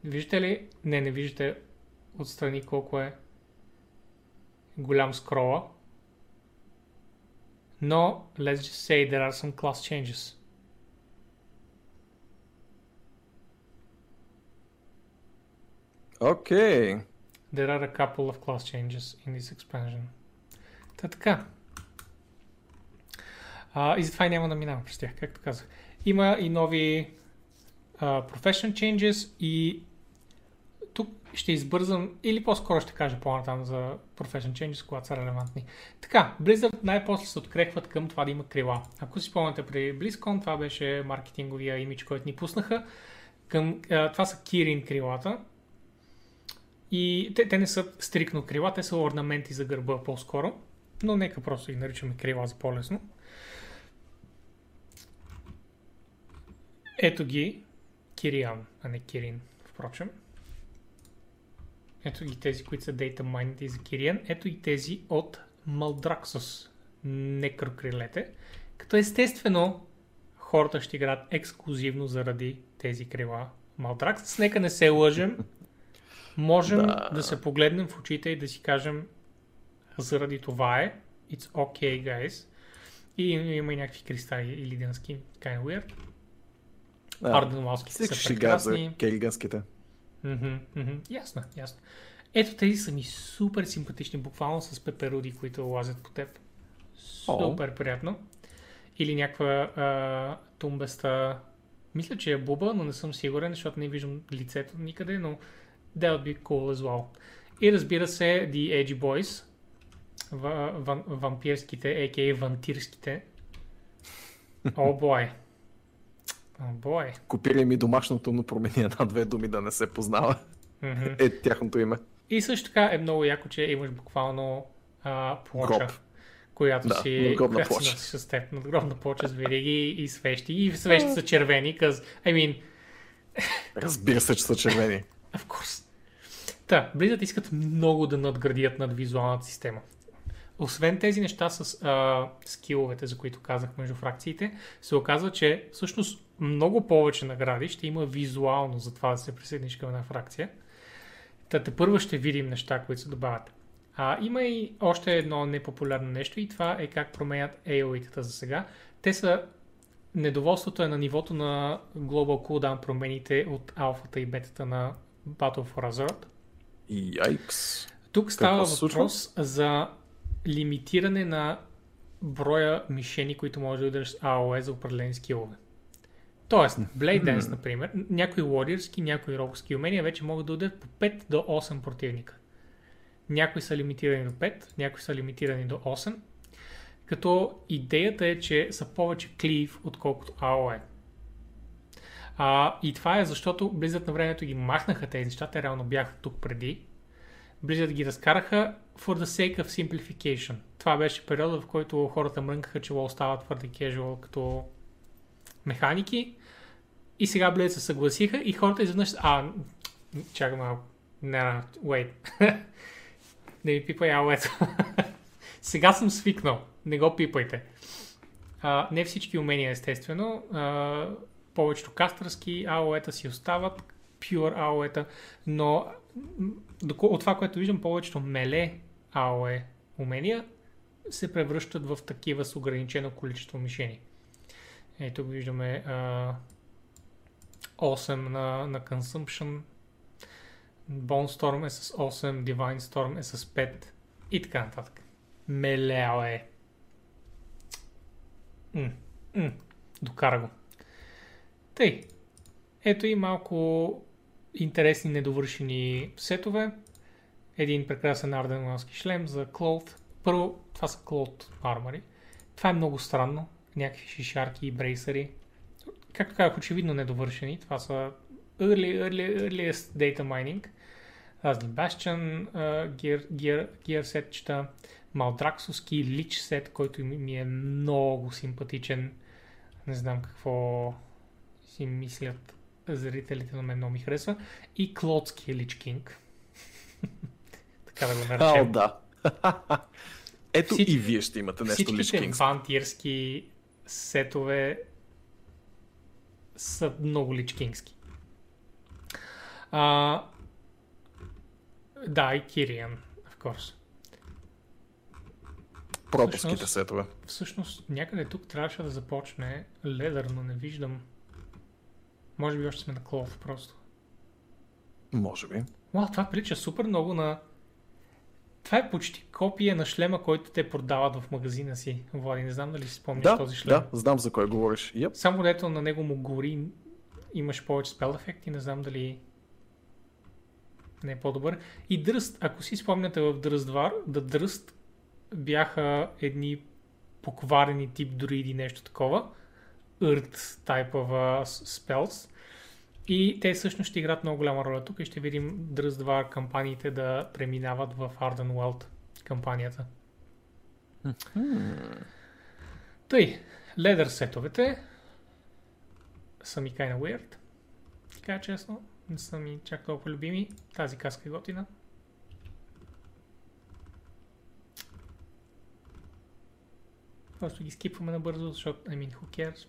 Виждате ли? Не, не виждате отстрани колко е голям скрола. Но, let's just say there are some class changes. Okay. There are a couple of class changes in this expansion. Та така. Uh, и затова и няма да минавам през тях, както казах. Има и нови uh, profession changes и тук ще избързам, или по-скоро ще кажа по-натам за profession changes, когато са релевантни. Така, Blizzard най-после се открехват към това да има крила. Ако си спомняте при BlizzCon, това беше маркетинговия имидж, който ни пуснаха. Към, а, това са Kirin крилата. И те, те не са стрикно крила, те са орнаменти за гърба по-скоро. Но нека просто ги наричаме крила за по-лесно. Ето ги Кириан, а не Кирин, впрочем. Ето ги тези, които са Data Mining за Кириан. Ето и тези от Maldraxxus, некрокрилете. Като естествено, хората ще играят ексклюзивно заради тези крила Maldraxxus. Нека не се лъжем. Можем да. да се погледнем в очите и да си кажем заради това е. It's okay, guys. И има и някакви кристали и лиденски. Kind of weird. Арденуалските са прекрасни. Келиганските. Mm-hmm, mm-hmm. Ясно, ясно. Ето тези са ми супер симпатични, буквално с пеперуди, които лазят по теб. Супер oh. приятно. Или някаква а, тумбеста, мисля, че е буба, но не съм сигурен, защото не виждам лицето никъде, но that would be cool as well. И разбира се, The Edgy Boys, в, в, вампирските, а.к.а. вантирските. Oh boy. Oh, копирай ми домашното, но промени една-две думи да не се познава. Mm-hmm. Е тяхното име. И също така е много яко, че имаш буквално а, плоча, гроб. Която да, си, която плоча. си носи с теб. Надгробна плоча с вериги и свещи. И свещи са червени. Къз... I mean... Разбира се, че са червени. Of course. Та, Blizzard искат много да надградят над визуалната система. Освен тези неща с а, скиловете, за които казах между фракциите, се оказва, че всъщност много повече награди ще има визуално за това да се присъединиш към една фракция. Та тепърво ще видим неща, които се добавят. А, има и още едно непопулярно нещо и това е как променят ей о и-тата за сега. Те са... Недоволството е на нивото на Global Cooldown промените от алфата и бетата на Battle for Azeroth. Yikes. Тук става въпрос за лимитиране на броя мишени, които може да удариш с АОЕ за определени скилове. Тоест, Blade Dance, mm-hmm. например, някои лодирски, някои рокски умения вече могат да ударят по пет до осем противника. Някои са лимитирани до пет, някои са лимитирани до осем, като идеята е, че са повече клив, отколкото АОЕ. А, и това е защото Blizzard на времето ги махнаха тези неща, те реално бяха тук преди. Blizzard ги разкараха for the sake of simplification. Това беше периода, в който хората мрънкаха, че WoW става твърде casual като механики. И сега Blizzard се съгласиха и хората изведнъж... А, чакай малко. Не, не, wait. Не ми пипай, а wait. Сега съм свикнал. Не го пипайте. Uh, не всички умения, естествено. Uh, повечето кастърски АОЕ-та си остават. Pure АОЕ-та. Но от това, което виждам, повечето меле АОЕ умения се превръщат в такива с ограничено количество мишени. Ей, тук виждаме uh, осем на, на Consumption. Bone Storm е с осем, Divine Storm е с пет и така нататък. Меле АОЕ. М, м, докара го. Тъй, ето и малко интересни недовършени сетове. Един прекрасен арденландски шлем за Cloth. Първо, това са Cloth армари. Това е много странно. Някакви шишарки и брейсъри. Както казах, очевидно недовършени. Това са early, early, earliest data mining. Разни Bastion uh, gear, gear, gear сетчета. Малдраксовски лич сет, който ми е много симпатичен. Не знам какво си мислят зрителите, но мен много ми харесва. И клодски лич кинг. Така да го наречем. О, да. Ето Всич... и вие ще имате нещо лич кинг. Всичките вантиерски сетове са много лич кингски. А... Да, и Кириан, of course. Пропуските всъщност, сетове. Всъщност някъде тук трябваше да започне ледър, но не виждам. Може би още сме на Клоув просто. Може би. Уау, това прилича супер много на... Това е почти копия на шлема, който те продават в магазина си. Влади, не знам дали си спомняш да, този шлем. Да, знам за кой говориш. Yep. Само дето на него му гори, имаш повече спел ефект и не знам дали... Не е по-добър. И Дръст, ако си спомняте в Дръст два, да Дръст бяха едни покварени тип друиди, нещо такова. Earth type of spells. И те всъщност ще играят много голяма роля тук и ще видим Дръст два кампаниите да преминават в Arden World кампанията. Mm-hmm. Тъй, ледър сетовете са ми kind of weird. Така честно, не са ми чак толкова любими. Тази каска е готина. Просто ги скипваме набързо, защото, I mean, who cares?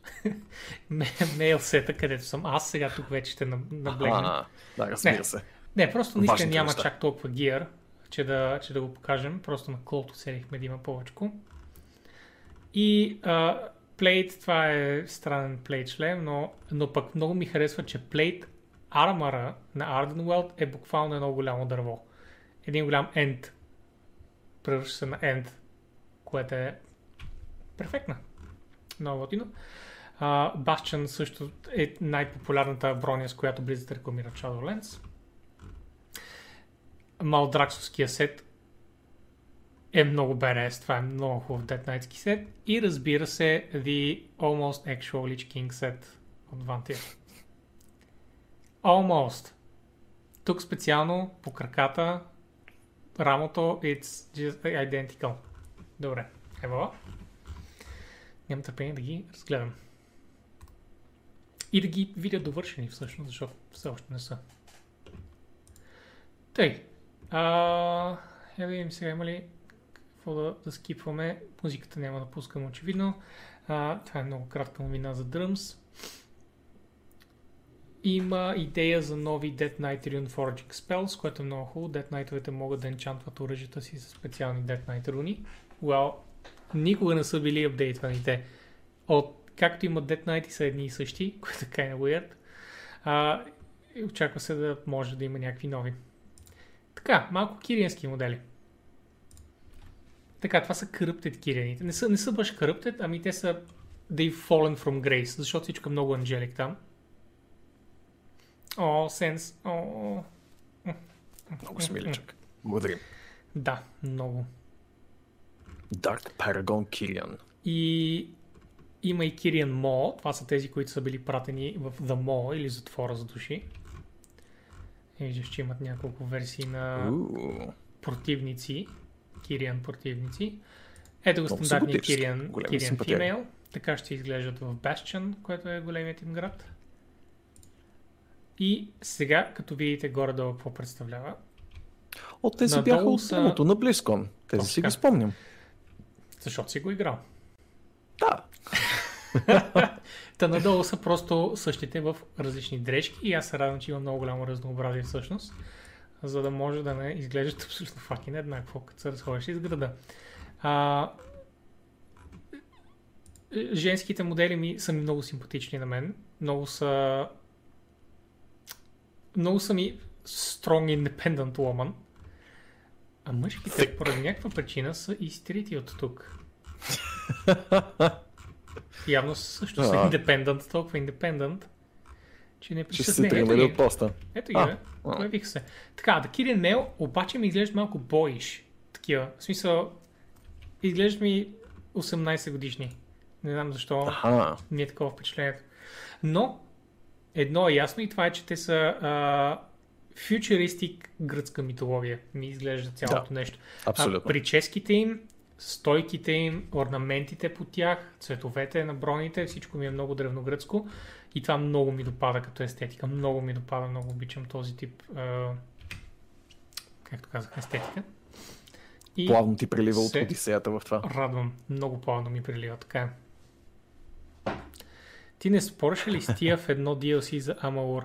Мейл сета, където съм аз, сега тук вече ще наблегна. Да, разбира се. Не, просто наистина няма неща. Чак толкова гиър, че да, че да го покажем. Просто на Cloud оцелихме да има повечко. И uh, Plate, това е странен Plate шлем, но, но пък много ми харесва, че Plate армора на Ardenweld е буквално едно голямо дърво. Един голям End. Превръща се на End, което е перфектна. Много готино. Bastion също е най-популярната броня, с която Blizzard рекламира Shadowlands. Малдраксовския сет е много badass. Това е много хубав Dead Knight сет. И разбира се, The Almost Actual Lich King set от Vantier. Almost. Тук специално по краката, рамото, it's just identical. Добре. Ева. Нямам търпение да ги разгледам. И да ги видя довършени всъщност, защото все още не са. Тъй. А, я видим сега има ли какво да, да скипваме. Музиката няма да пускам очевидно. А, това е много кратка новина за Drums. Има идея за нови Dead Knight Rune Forging Spells, което е много хубаво. Dead Knight-овете могат да енчантват оръжията си с специални Dead Knight руни. Well, никога не са били апдейтваните. От както има Dead Knight са едни и същи, които е kind of weird. А, очаква се да може да има някакви нови. Така, малко кириенски модели. Така, това са corrupted кириените. Не са, не са баш corrupted, ами те са they've fallen from grace, защото всичко е много анжелик там. О, сенс. О. Много смиличък. Благодарим. Да, много. Dark Paragon Kyrian. И има и Kyrian Maw. Това са тези, които са били пратени в The Maw или затвора за души. Виждаш, че имат няколко версии на Ooh. противници, Кириан противници. Ето го стандартния Кириан Female. Така ще изглеждат в Bastion, което е големият им град. И сега, като видите горе-долу какво представлява. О, те си бяха от самото на BlizzCon. Те си ги спомням. Защото си го играл. Да. Та надолу са просто същите в различни дрежки и аз се радвам, че има много голямо разнообразие всъщност, за да може да не изглеждат абсолютно факин еднакво, като се разходиш из града. А, женските модели ми са ми много симпатични на мен. Много са много са ми strong independent woman. А мъжките поради някаква причина са изтрити от тук. Явно също са индепендент, толкова индепендент, че не присъснеха. Ето, поста. Ето ги, появих се. Така, да, Кириан Мел обаче ми изглежда малко бойиш. Такива, в смисъл, изглежда ми осемнайсет годишни. Не знам защо ми е такова впечатлението. Но едно е ясно и това е, че те са а, фьючеристик гръцка митология. Ми изглежда цялото да, нещо. А, прическите им, стойките им, орнаментите по тях, цветовете на броните, всичко ми е много древногръцко и това много ми допада като естетика. Много ми допада, много обичам този тип, а, както казах, естетика. И плавно ти прилива от Одисеята в това. Радвам, много плавно ми прилива, така е. Ти не спореше ли с тия в едно ди ел си за Амалур?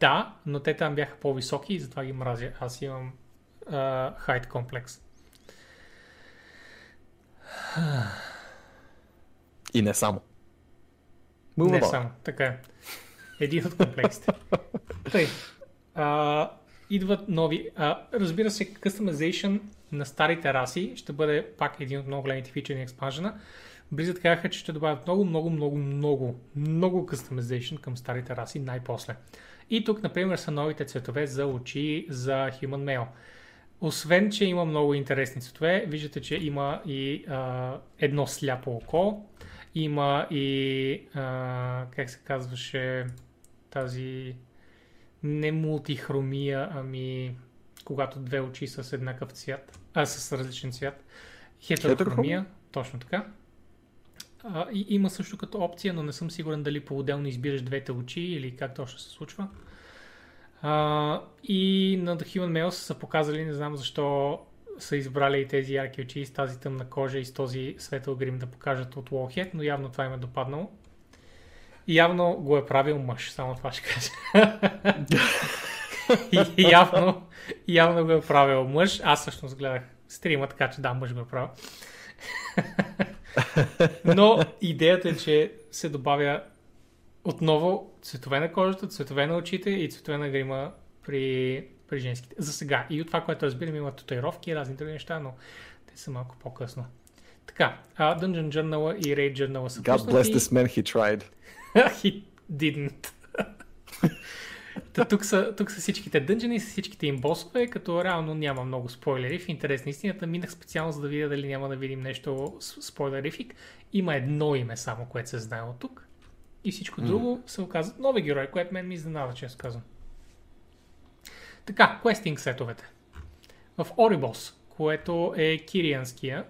Да, но те там бяха по-високи и затова ги мразя. Аз имам хайт комплекс. И не само. Бълбава. Не само, така е. Един от комплексите. Тъй, а, идват нови. А, разбира се, customization на старите раси ще бъде пак един от много големите фичери на експанжена. Blizzard казаха, че ще добавят много, много, много, много, много customization към старите раси най-после. И тук, например, са новите цветове за очи за Human Male. Освен, че има много интересни цветове, виждате, че има и а, едно сляпо око, има и, а, как се казваше, тази не мултихромия, ами когато две очи са с еднакъв цвят, а с различен цвят, хетерохромия, точно така. А, и има също като опция, но не съм сигурен дали по-отделно избираш двете очи или как точно се случва. Uh, и на The Human Males са показали, не знам защо са избрали и тези ярки очи, с тази тъмна кожа и с този светъл грим да покажат от Wallhead, но явно това им е допаднало. И явно го е правил мъж, само това ще кажа. и явно, явно го е правил мъж, аз всъщност гледах стрима, така че да, мъж го е правил. Но идеята е, че се добавя отново цветове на кожата, цветове на очите и цветове на грима при, при женските. За сега. И от това, което разбирам, има татуировки и разни други неща, но те са малко по-късно. Така, uh, Dungeon Journal и Raid Journal са God пуснати. God bless this man, he tried. He didn't. Та, тук, са, тук са всичките дънджени, са всичките им босове, като реално няма много спойлери. В интерес на истината минах специално, за да видя дали няма да видим нещо спойлерифик. Има едно име само, което се знае от тук. И всичко mm. друго се оказват нови герои, което мен ми изненада, честно казвам. Така, квестинг сетовете. В Oribos, което е кирианския,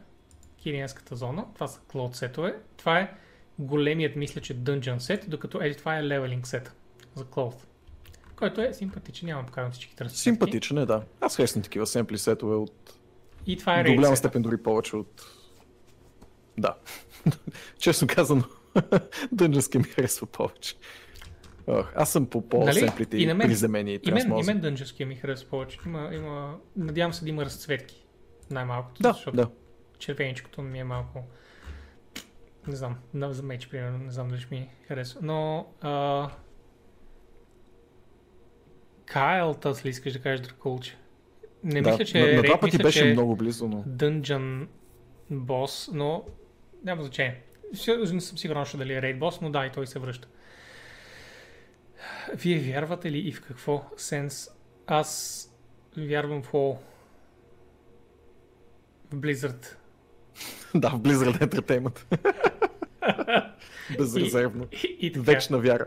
кирианската зона, това са клод сетове. Това е големият, мисля, че дънджън сет, докато е, това е левелинг сет за клод. Който е симпатичен, няма показвам всички тръсетки. Симпатичен е, да. Аз харесвам такива семпли сетове от... И това е рейд сета. До голяма степен дори повече от... Да. Честно казано. Дънджански ми харесва повече. Ох, аз съм по по-семплите и приземени и трансмози. И мен дънджански ми харесва повече. Има, има... Надявам се да има разцветки. Най-малкото, да, защото да. Червеничкото ми е малко... Не знам, за меч, примерно, не знам дали ще ми харесва. Но... А... Кайл Тъсли, искаш да кажеш Дракулче. Не да, мисля, че... На, на два пъти беше много близо, но... Дънджан бос, но... Няма значение. Не съм сигурен, ще дали е рейд бос, но да, и той се връща. Вие вярвате ли и в какво сенс? Аз вярвам в Лол. В Blizzard. Да, в Blizzard е третемата. Безрезервно. И, и, и Вечна вяра.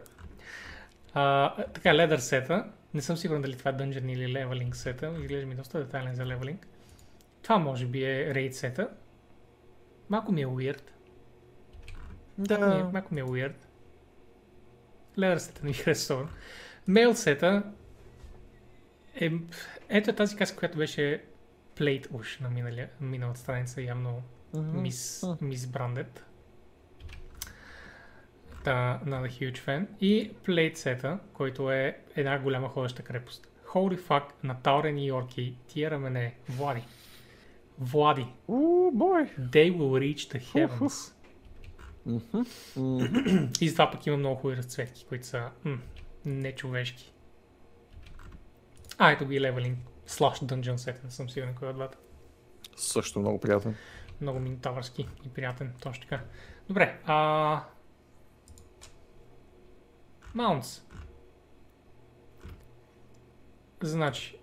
А, така, Ladder сета. Не съм сигурен дали това е Dungeon или Leveling сета. Изглежда ми доста детайлен за Leveling. Това може би е Raid сета. Малко ми е weird. Да. Малко ми е, малко ми е weird. Ladder сета ми харесва. Mail сета е... Ето тази каска, която беше Plate уж на миналия, миналата страница. Явно mm-hmm. misbranded. Да, not a huge fan. И Plate сета, който е една голяма ходеща крепост. Holy fuck, натаурени йорки, тия рамене, Влади. Влади. Ooh, boy. They will reach the heavens. Uh-huh. Uh-huh. И за това пък има много хубави разцветки, които са м- нечовешки. А, ето ги Leveling slash Dungeon сета, не съм сигурен кой от двата. Също много приятен. Много минотавърски и приятен, точно така. Добре, а... Mounts. Значи,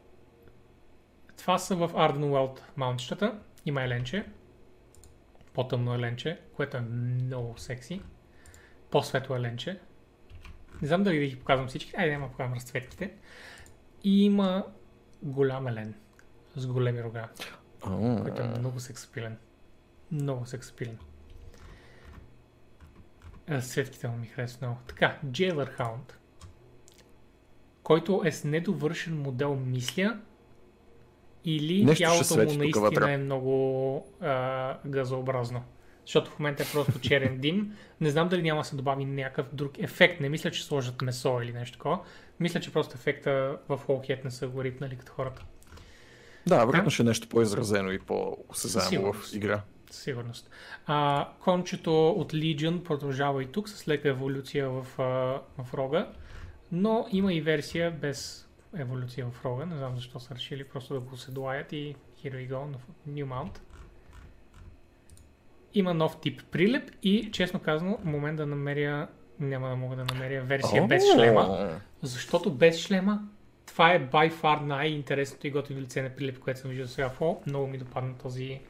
това са в Arden World маунтчетата. Има еленче. По-тъмно еленче, което е много секси. По-светло еленче. Не знам дали да ги показвам всички. Айде, няма показвам разцветките. И има голям елен. С големи рога. Oh. Който е много сексапилен. Много сексапилен. Светките му ми харесва много. Така, Jailerhound, който е с недовършен модел, мисля, или нещо тялото му наистина вътре е много а, газообразно. Защото в момента е просто черен дим. Не знам дали няма да се добави някакъв друг ефект. Не мисля, че сложат месо или нещо такова. Мисля, че просто ефекта в Hawkhead не са го рипнали като хората. Да, вероятно ще е нещо по-изразено и по-осезаемо в игра. Сигурност. А, кончето от Legion продължава и тук с лека еволюция в, а, в рога, но има и версия без еволюция в рога. Не знам защо са решили просто да го седлаят и here we go, new mount. Има нов тип прилеп и честно казано в момент да намеря, няма да мога да намеря версия oh. без шлема, защото без шлема това е by far най-интересното и готино лице на прилеп, което съм виждал сега в О. Много ми допадна този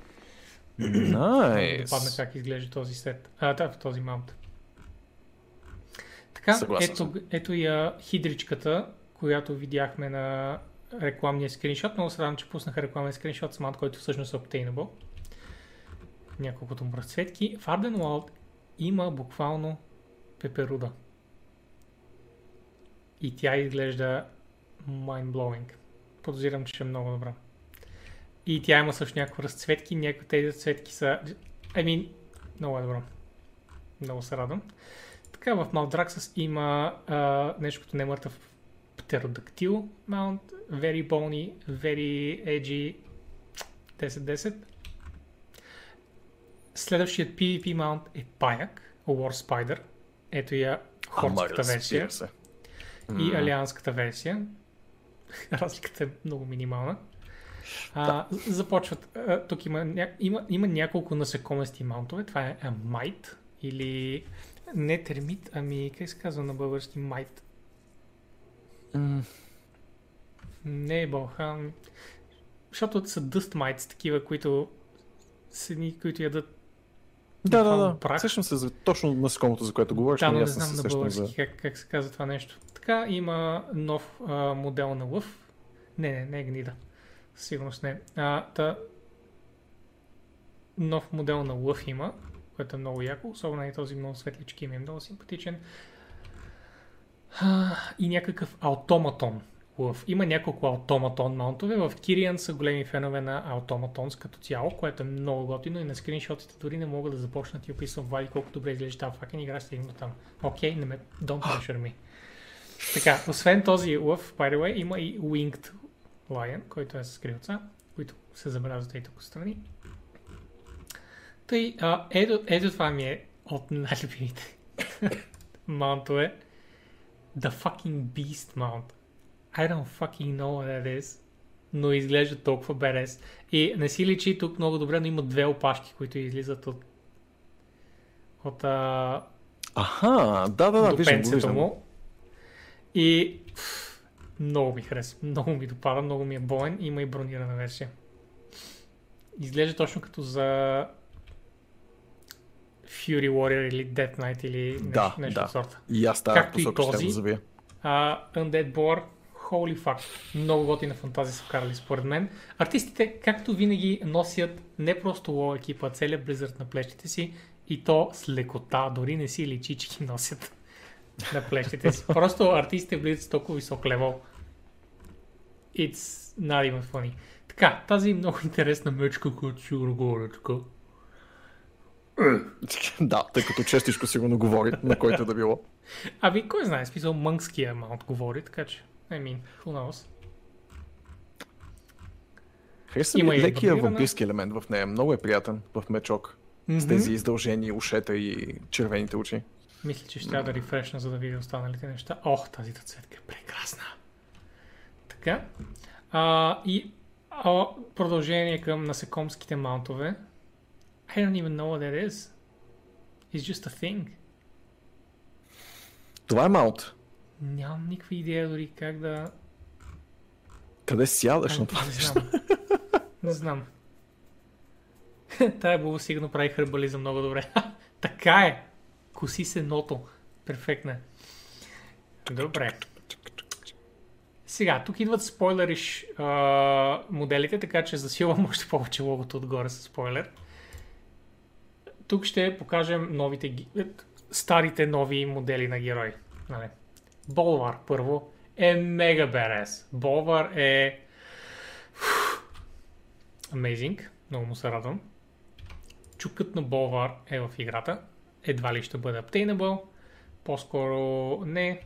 Nice. Допадна как изглежда този сет. А, да, този маунт. Така, ето, ето я хидричката, която видяхме на рекламния скриншот. Много се радвам, че пуснаха рекламния скриншот с маунт, който всъщност е obtainable. Няколкото му разцветки. В Arden World има буквално пеперуда. И тя изглежда mind-blowing. Подозирам, че е много добра. И тя има също някакви разцветки, някои тези разцветки са... I mean, много е добро. Много се радвам. Така, в Maldraxxus има а, нещо като немъртъв птеродактил маунт, very bony, very edgy, десет десет. Следващият PvP маунт е паяк, War Spider. Ето я хорската версия и алианската версия. Разликата е много минимална. А, да. Започват. А, тук има, ня... има, има няколко насекомести маунтове. Това е майт или не термит, ами как се казва на български майт? Mm. Не е бълхан. Защото са dust mites, такива, които седни, които ядат. Да, да, да. Прах. Сещам се за точно насекомото, за което говориш. Да, но не знам се на български за... как, как се казва това нещо. Така има нов а, модел на лъв. Не, не, не е гнида. Сигурност не. А, та... Нов модел на лъв има, което е много яко, особено и този много светлички ми е много симпатичен. А, и някакъв автоматон лъв. Има няколко автоматон маунтове. В Кириан са големи фенове на автоматонс като цяло, което е много готино и на скриншотите дори не мога да започнат и описвам Вали колко добре изглежда тази fucking игра, стигна до там. Окей, okay, не ме... Don't pressure me. Така, освен този лъв, by the way, има и Winged Lion, който е с крилца, които се забелязват и тук страни. Тъй, а, ето, ето това ми е от най-любимите маунтове. The fucking Beast Mount. I don't fucking know what that is, но изглежда толкова берез. И не си личи тук много добре, но има две опашки, които излизат от... от а... Аха, да, да, да, виждам, виждам. Му. И... Много ми харесва, много ми допада, много ми е боен, има и бронирана версия. Изглежда точно като за Fury Warrior или Death Knight или нещо, да, нещо да. От сорта. И аз тази както посока ще го забия. Uh, Undead Boar, holy fuck, много готина фантазия са вкарали според мен. Артистите, както винаги, носят не просто лоу екипа, а целият Blizzard на плещите си и то с лекота, дори не си личички носят на плещите си. Просто артистите влизат с толкова висок левел. It's not even funny. Така, тази много интересна мечка, която сигурно говоря така. Да, тъй като честичко сигурно говори, на който да било. Аби, кой знае, смисъл мънския маунт говори, така че, I mean, who knows. Хареса ми лекия вампирски елемент в нея, много е приятен в мечок, mm-hmm. с тези издължени ушета и червените очи. Мисля, че ще трябва да рефрешна, за да видя останалите неща. Ох, тази цветка е прекрасна. Така, а, и а, продължение към насекомските маунтове. I don't even know what that is. It's just a thing. Това е маунт. Нямам никаква идея дори как да... Къде сядаш на това? Не знам. Не знам. Тая бубо сигурно прави хърбализъм много добре. Така е! Коси се ното. Перфектно. Добре. Сега, тук идват спойлериш uh, моделите, така че засилвам още повече логото отгоре с спойлер. Тук ще покажем новите, старите нови модели на герои. Нали? Болвар първо е мега badass. Болвар е amazing, много му се радвам. Чукът на Болвар е в играта, едва ли ще бъде obtainable, по-скоро не.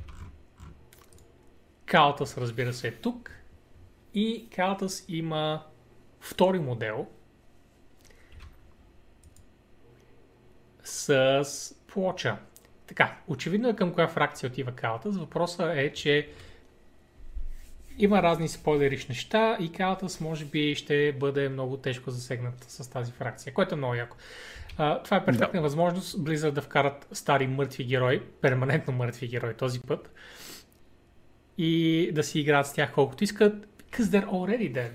Калтас, разбира се, е тук и Калтас има втори модел с плоча. Така, очевидно е към коя фракция отива Калтас. Въпросът е, че има разни спойлериш неща и Калтас може би ще бъде много тежко засегнат с тази фракция, което е много яко. А, това е перфектна да. възможност Blizzard да вкарат стари мъртви герои, перманентно мъртви герои този път и да си играят с тях колкото искат, because they're already dead.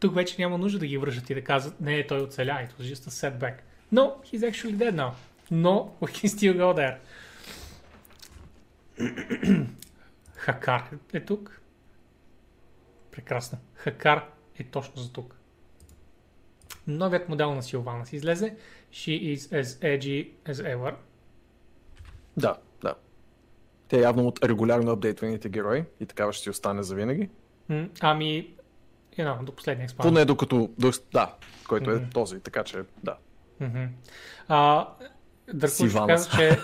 Тук вече няма нужда да ги връщат и да казват, не, той оцеля, it was just a setback. No, he's actually dead now. Но, we can still go there. Хакар е тук. Прекрасно. Хакар е точно за тук. Новият модел на Силвана си излезе. She is as edgy as ever. Да, да. Тя е явно от регулярно апдейтваните герои и такава ще си остане завинаги. Mm, ами, you know, до последния експанзия. Поне докато, да, който е mm-hmm. този, така че да. Mm-hmm. Uh, Дъркуш каза, че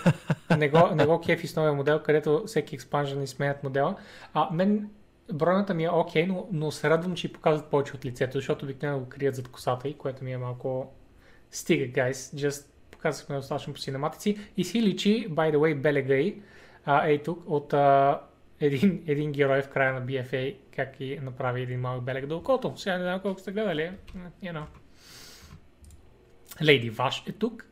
не го, не го кефи с новия модел, където всеки експанжен и сменят модела. А, мен бройната ми е окей, okay, но, но се радвам, че показват повече от лицето, защото обикновено го крият зад косата и което ми е малко стига, guys. Just показахме достатъчно по синематици и си личи, by the way, Белегай, ей тук, от а, един, един герой в края на би еф ей, как и направи един малък белег до окото. Сега не знам колко сте гледали, you know. Lady Vash е тук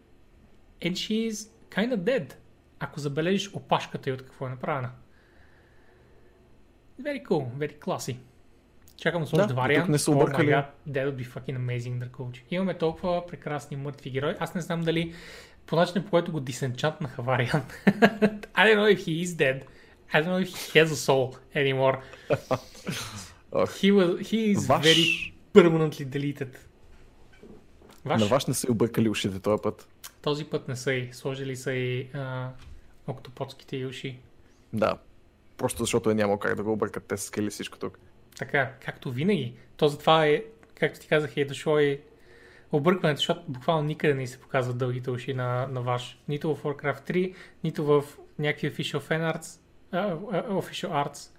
and she is kind of dead. Ако забележиш опашката и от какво е направена. Very cool, very classy. Чакам с още да, вариант. Не са объркали. Oh my God, that would be fucking amazing, Дракулче. Имаме толкова прекрасни мъртви герои. Аз не знам дали по начинът, по който го дисенчантнаха вариант. I don't know if he is dead. I don't know if he has a soul anymore. He, was, he is Vash. Very permanently deleted. Ваш? На Ваш не са и объркали ушите този път. Този път не са и. Сложили са и а, октоподските уши. Да, просто защото е няма как да го объркат. Те са скали всичко тук. Така, както винаги. То затова е, както ти казах, е дошло и объркването, защото буквално никъде не се показват дългите уши на, на Ваш. Нито в Warcraft три, нито в някакви official fan arts. А, official arts.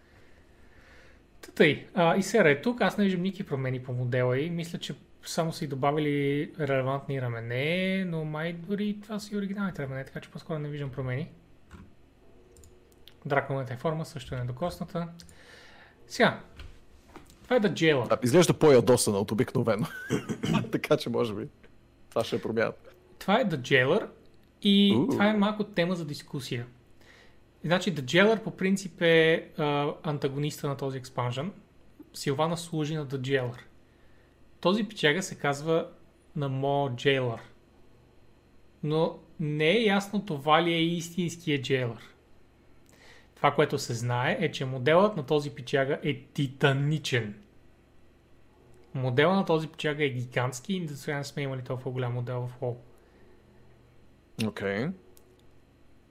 Тъй, а, и Сера е тук. Аз не виждам никакви промени по модела и мисля, че само са и добавили релевантни рамене, но май дори това са и оригиналните рамене, така че по-скоро не виждам промени. Драконата е форма, също е недокосната. Сега, това е да джела. Да, изглежда по-ядосана от обикновено, така че може би това ще е промяната. Това е да джелър и Ooh. Това е малко тема за дискусия. Значи да джелър по принцип е а, антагониста на този експанжен. Силвана служи на да джелър. Този пичага се казва на Мо Джейлър, но не е ясно това ли е истинския джейлър. Това, което се знае, е, че моделът на този пичага е титаничен. Моделът на този пичага е гигантски и до сега не сме имали толкова голям модел в WoW. Окей. Okay.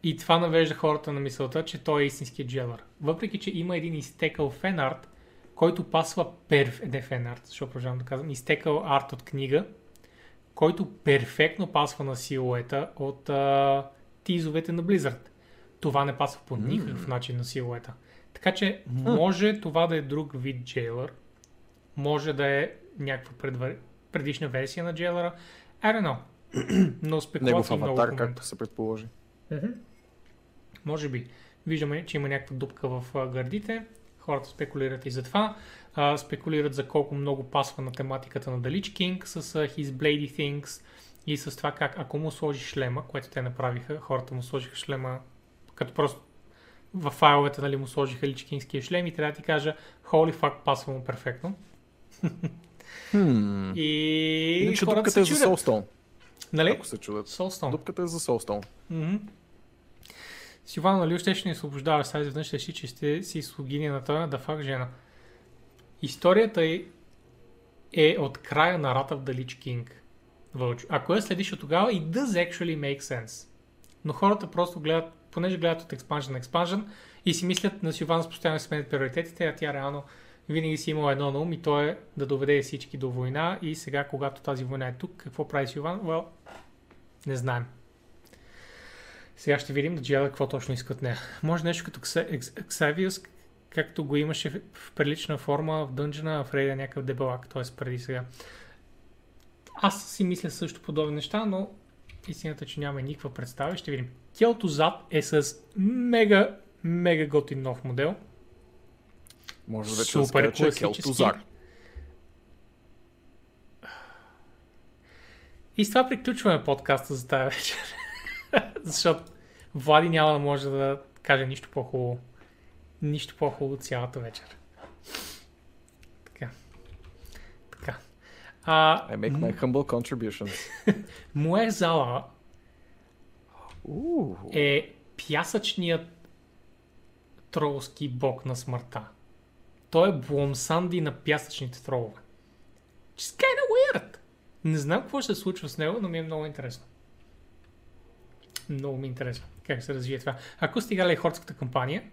И това навежда хората на мисълта, че той е истинският джелър. Въпреки, че има един изтекал фенарт, който пасва перф... Не фенарт, защото продължавам да казвам. Изтекал арт от книга, който перфектно пасва на силуета от а... тизовете на Blizzard. Това не пасва по никакъв mm. начин на силуета. Така че може mm. това да е друг вид джейлър. Може да е някаква предвар... предишна версия на джейлъра. I don't know. Но спекулации много в момента. Негов аватар, както се предположи. Mm-hmm. Може би. Виждаме, че има някаква дупка в гърдите. Хората спекулират и за това. А, спекулират за колко много пасва на тематиката на The Lich King с uh, His Blady Things и с това как ако му сложиш шлема, което те направиха, хората му сложиха шлема като просто във файловете, нали, му сложиха личкинския шлем и трябва да ти кажа holy fuck, пасва му перфектно. Hmm. И иначе хората се чудят. Дупката е за Soulstone. Нали? Ако се чудят. Soulstone. Дупката е за Soulstone. Mm-hmm. Сиван, нали, още ще ни освобождаваш, сега изведнъж ще си, че ще си слугинената да фак жена. Историята е, е от края на Wrath of the Lich King. Вълчо. Ако я следиш от тогава, it does actually make sense. Но хората просто гледат, понеже гледат от експанжен на експанжен и си мислят на Силванс постоянно сменят приоритетите, а тя реално винаги си имала едно на ум и то е да доведе всички до война и сега, когато тази война е тук, какво прави Силван? Well, не знаем. Сега ще видим да джела какво точно искат нея. Може нещо като Xavius, както го имаше в прилична форма в дънджена, в рейда някакъв дебелак, т.е. преди сега. Аз си мисля също подобни неща, но истината, че няма никаква представа. Ще видим. Тялото зад е с мега, мега готин нов модел. Може да вече да скажа, че е тялото зад. И с това приключваме подкаста за тази вечер. Защото Влади няма да може да каже нищо по-хубаво. Нищо по-хубаво цялата вечер. Така. Така. А, I make my humble contributions. Моя зала Ooh. е пясъчният тролски бог на смъртта. Той е Бломсанди на пясъчните тролове. Just kinda weird. Не знам какво ще се случва с него, но ми е много интересно. Много ми е интересно как се развие това. Ако стигали хорската кампания,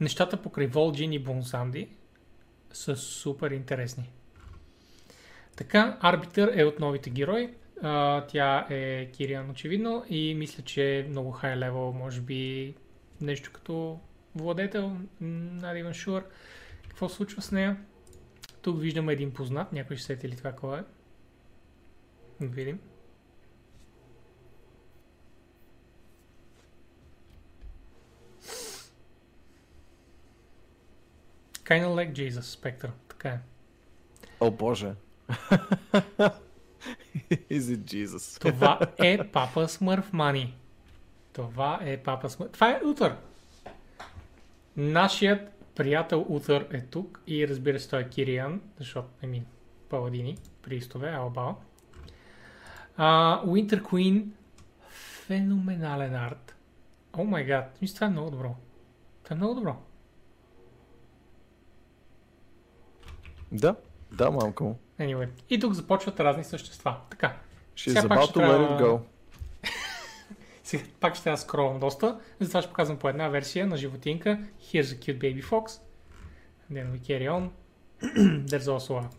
нещата покрай Волджин и Бломсанди са супер интересни. Така, Арбитър е от новите герои. Uh, тя е Кириан, очевидно, и мисля, че е много хай левел, може би нещо като владетел, not even sure. Какво се случва с нея? Тук виждаме един познат, някой ще сети ли това кой е? Видим. Kind of like Jesus, Spectre, така е. О, Боже! Is it Jesus? Това е Папа Смърф Мани. Това е Папа Смърф. Това е Утър. Нашият приятел Утър е тук и разбира се той е Кириан, защото I mean, паладини, приистове, албао. Уинтер Куин, феноменален арт. О май гад, мисля това е много добро. Това е много добро. Да, да малко. Anyway. И тук започват разни същества. Така. She's about to let it go. Сега пак ще трябва да скролвам доста. Затова ще показвам по една версия на животинка. Here's a cute baby fox. Then we carry on. There's also a...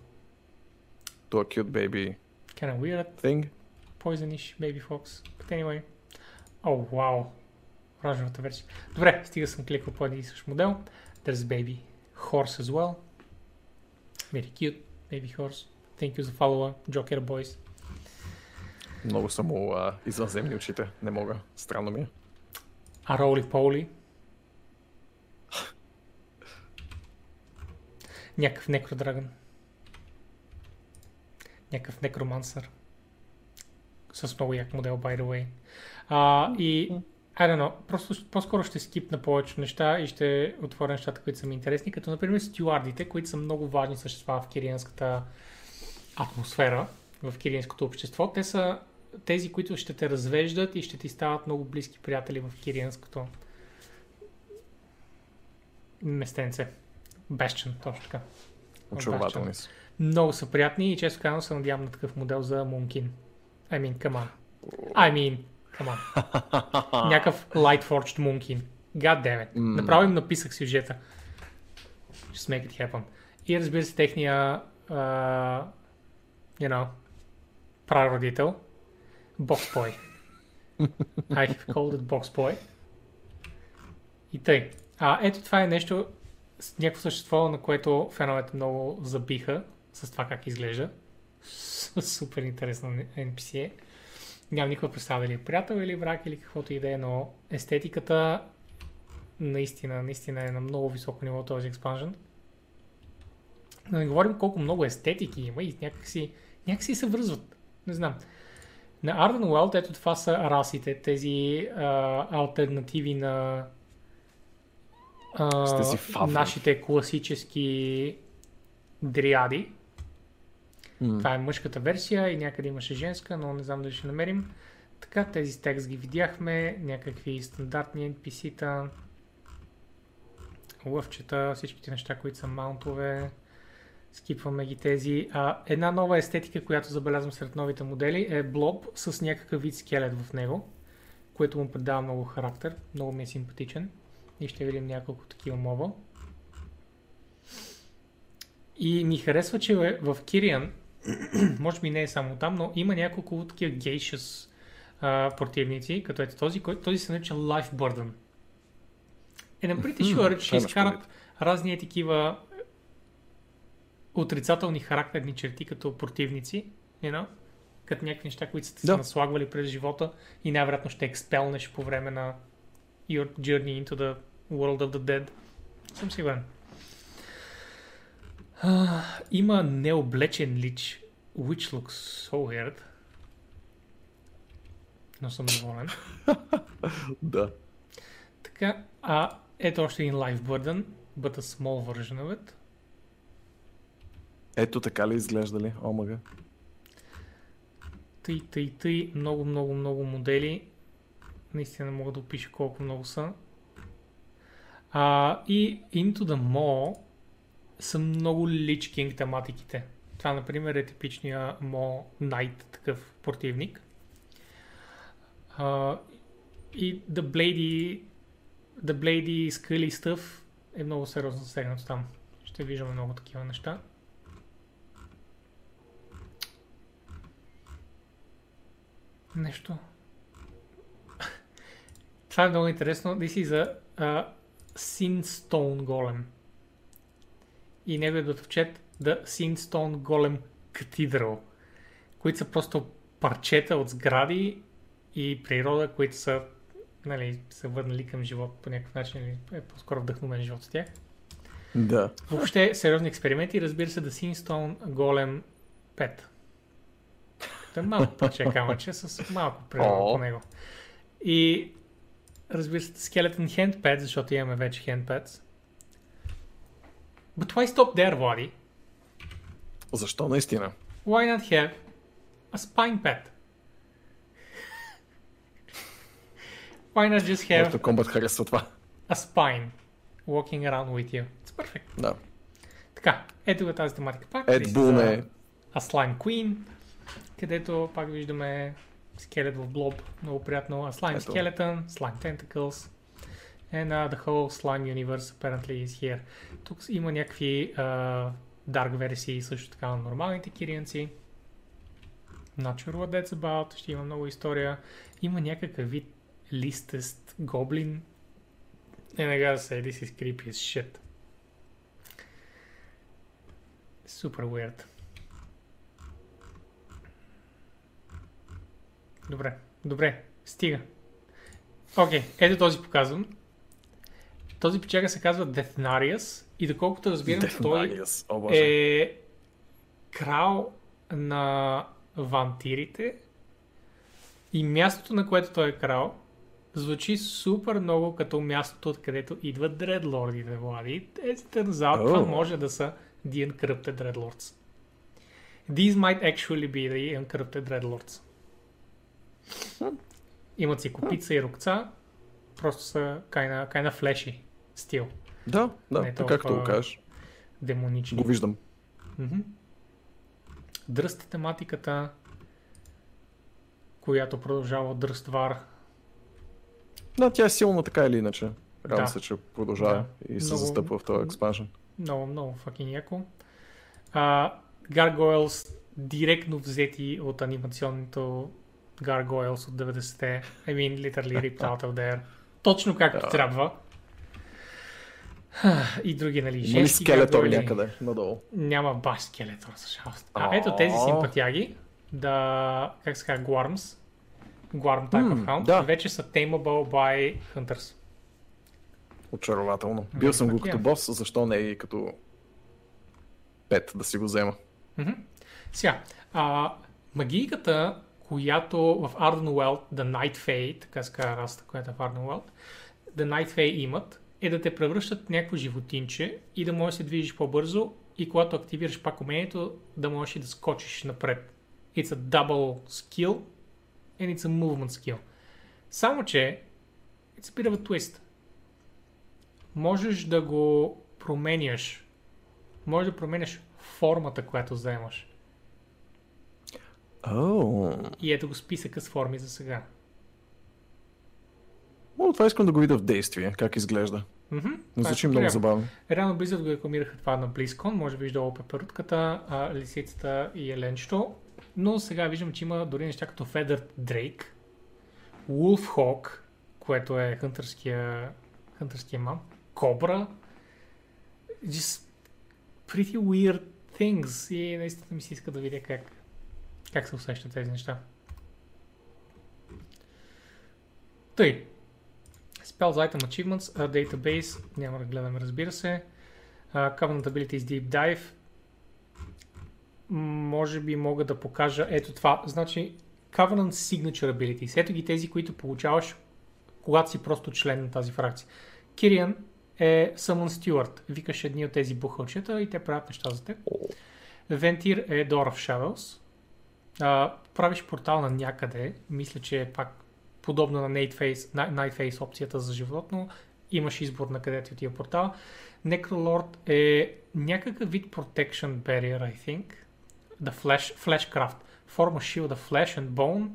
To a cute baby... Kind of weird thing. Poisonish baby fox. But anyway. Oh, wow. Оранжевата версия. Добре, стига съм кликал по един и същ модел. There's a baby horse as well. Very cute baby horse. Thank you за follow-a, Joker Boys. Много са му uh, извънземни очите, не мога, странно ми е. А Роли-Поли? Някакъв некродрагън. Някакъв некромансър. С много як модел, by the way. Uh, и, I don't know, просто по-скоро ще скипна повече неща и ще отворя нещата, които са ми интересни, като например стюардите, които са много важни същества в кирианската атмосфера, в кириенското общество. Те са тези, които ще те развеждат и ще ти стават много близки приятели в кириенското местенце. Бещен, точно така. Очарователни са. Много са приятни и често казвам се надявам на такъв модел за Монкин. I mean, come on. I mean, come on. Някакъв light forged Монкин. God damn it. Mm. Направо им написах сюжета. Just make it happen. И разбира се техния uh, you know, прародител. Boxboy. I have called it Boxboy. И тъй. А, ето това е нещо, някакво същество, на което феновете много забиха с това как изглежда. Супер интересно Ен Пи Си. Нямам никога представа дали е приятел или враг или каквото и да е, но естетиката наистина, наистина е на много високо ниво този експанжен. Но не говорим колко много естетики има и някакси, някакси се връзват. Не знам. На Arden World, ето това са расите, тези а, алтернативи на Uh, нашите класически дриади. Mm. Това е мъжката версия и някъде имаше женска, но не знам дали ще намерим. Така, тези текст ги видяхме, някакви стандартни Ен Пи Си-та, лъвчета, всичките неща, които са маунтове. Скипваме ги тези. А, една нова естетика, която забелязвам сред новите модели е блоб с някакъв вид скелет в него, което му придава много характер, много ми е симпатичен. И ще видим няколко такива моба. И ми харесва, че в Кириан, може би не е само там, но има няколко такива гейшъс uh, противници, като ето този, кой, този се нарича Life Burden. Е, на притишвар, че изкарат разни такива отрицателни характерни черти като противници, you know? Като някакви неща, които сте да. се наслагвали през живота и най-вероятно ще експелнеш по време на Your Journey into the World of the Dead. Съм сигурен. Uh, има необлечен лич, which looks so weird. Но съм доволен. Да. Така, а ето още един Life Burden, but a small version of it. Ето така ли изглеждали? Омага. Тъй, тъй, тъй, много, много, много модели. Наистина мога да опиша колко много са. А, и Into the Mall са много Lich King тематиките. Това, например, е типичния Mall Knight, такъв противник. А, и The Bladey, The Bladey Scully Stuff е много сериозно засегнато там. Ще виждаме много такива неща. Нещо. Това е много интересно. This is a uh, Sinstone Golem. И неговият датовчет The Sinstone Golem Cathedral, които са просто парчета от сгради и природа, които са, нали, са върнали към живот по някакъв начин или е по-скоро вдъхновен живот с тях. Да. Въобще сериозни експерименти, разбира се, The Sinstone Golem пет. Това е малко парче камъче с малко природа oh. по него. И разбира се, Skeleton Handpads, защото имаме вече Handpads. But why stop there, Влади? Защо наистина? Why not have a spine pad? Why not just have Mortal Kombat харесва това. A spine walking around with you? It's perfect. Да. Така, ето го тази тематика пак. Ед Булне. A Slime Queen, където пак виждаме скелет в блоб, много приятно. A Slime Ето. Skeleton, Slime Tentacles and uh, the whole Slime Universe apparently is here. Тук има някакви uh, dark версии също така на нормалните кирианци. Not sure what that's about, ще има много история. Има някакъв вид листест гоблин. And I gotta say, this is creepy as shit. Super weird. Добре, добре, стига. Окей, okay, ето този показвам. Този печага се казва Deathnarius и доколкото разбирам, той о, е крал на вампирите и мястото, на което той е крал, звучи супер много като мястото, откъдето идват дредлордите, Влади. Ето назад, oh. това може да са The Encrypted Dreadlords. These might actually be The Encrypted Dreadlords. Имат си копица и рукца, просто са кайна, кайна флеши стил. Да, да, така като го кажеш. Демонични. Го виждам. Mm-hmm. Дръст тематиката, която продължава Дръствар. Да, тя е силна така или иначе. Радвам да. се, че продължава да. и се много, застъпва в този експаншън. Много, много fucking яко. Uh, Gargoyles директно взети от анимационното Gargoyles от деветдесетте. I mean, literally ripped out of there. Точно както да. трябва. И други, нали, женски. Или скелетор някъде надолу. Няма баш скелетор, за жалост. А ето тези симпатяги, да, как се казва, Guarms, Guarm Type mm, of Hound, да. вече са tameable by Hunters. Очарователно. Бил съм го като бос, защо не и като пет да си го взема. Mm-hmm. Сега, а, магийката, която в Ardenweld, The Night Fae, така се казва расата, която е в Ardenweld, The Night Fae имат, е да те превръщат в някакво животинче и да можеш да се движиш по-бързо и когато активираш пак умението, да можеш и да скочиш напред. It's a double skill and it's a movement skill. Само че, it's a bit of a twist. Можеш да го променяш. Можеш да променяш формата, която заемаш. Oh. И ето го списъка с форми за сега. О, това искам да го видя в действие, как изглежда. Mm-hmm. Но звучи много забавно. Реално Blizzard го рекламираха това на BlizzCon, може би виждало пеперутката, лисицата и еленчето. Но сега виждам, че има дори неща като Feathered Drake, Wolfhawk, което е хънтърския, хънтърския мам, Кобра. Just pretty weird things. И наистина ми се иска да видя как, как се усещат тези неща. Тъй. Spells, Item, Achievements, uh, Database, няма да гледаме, разбира се. Uh, Covenant Abilities, Deep Dive. Може би мога да покажа ето това. Значи, Covenant Signature Abilities. Ето ги тези, които получаваш, когато си просто член на тази фракция. Кириан е Summon Steward. Викаш едни от тези бухълчета и те правят неща за теб. Вентир е Door of Shadows. Uh, правиш портал на някъде. Мисля, че е пак подобно на Nightface опцията за животно, имаш избор на къде ти отива портал. Necrolord е някакъв вид Protection Barrier, I think. The Flash, Flashcraft. Form a shield of flesh and bone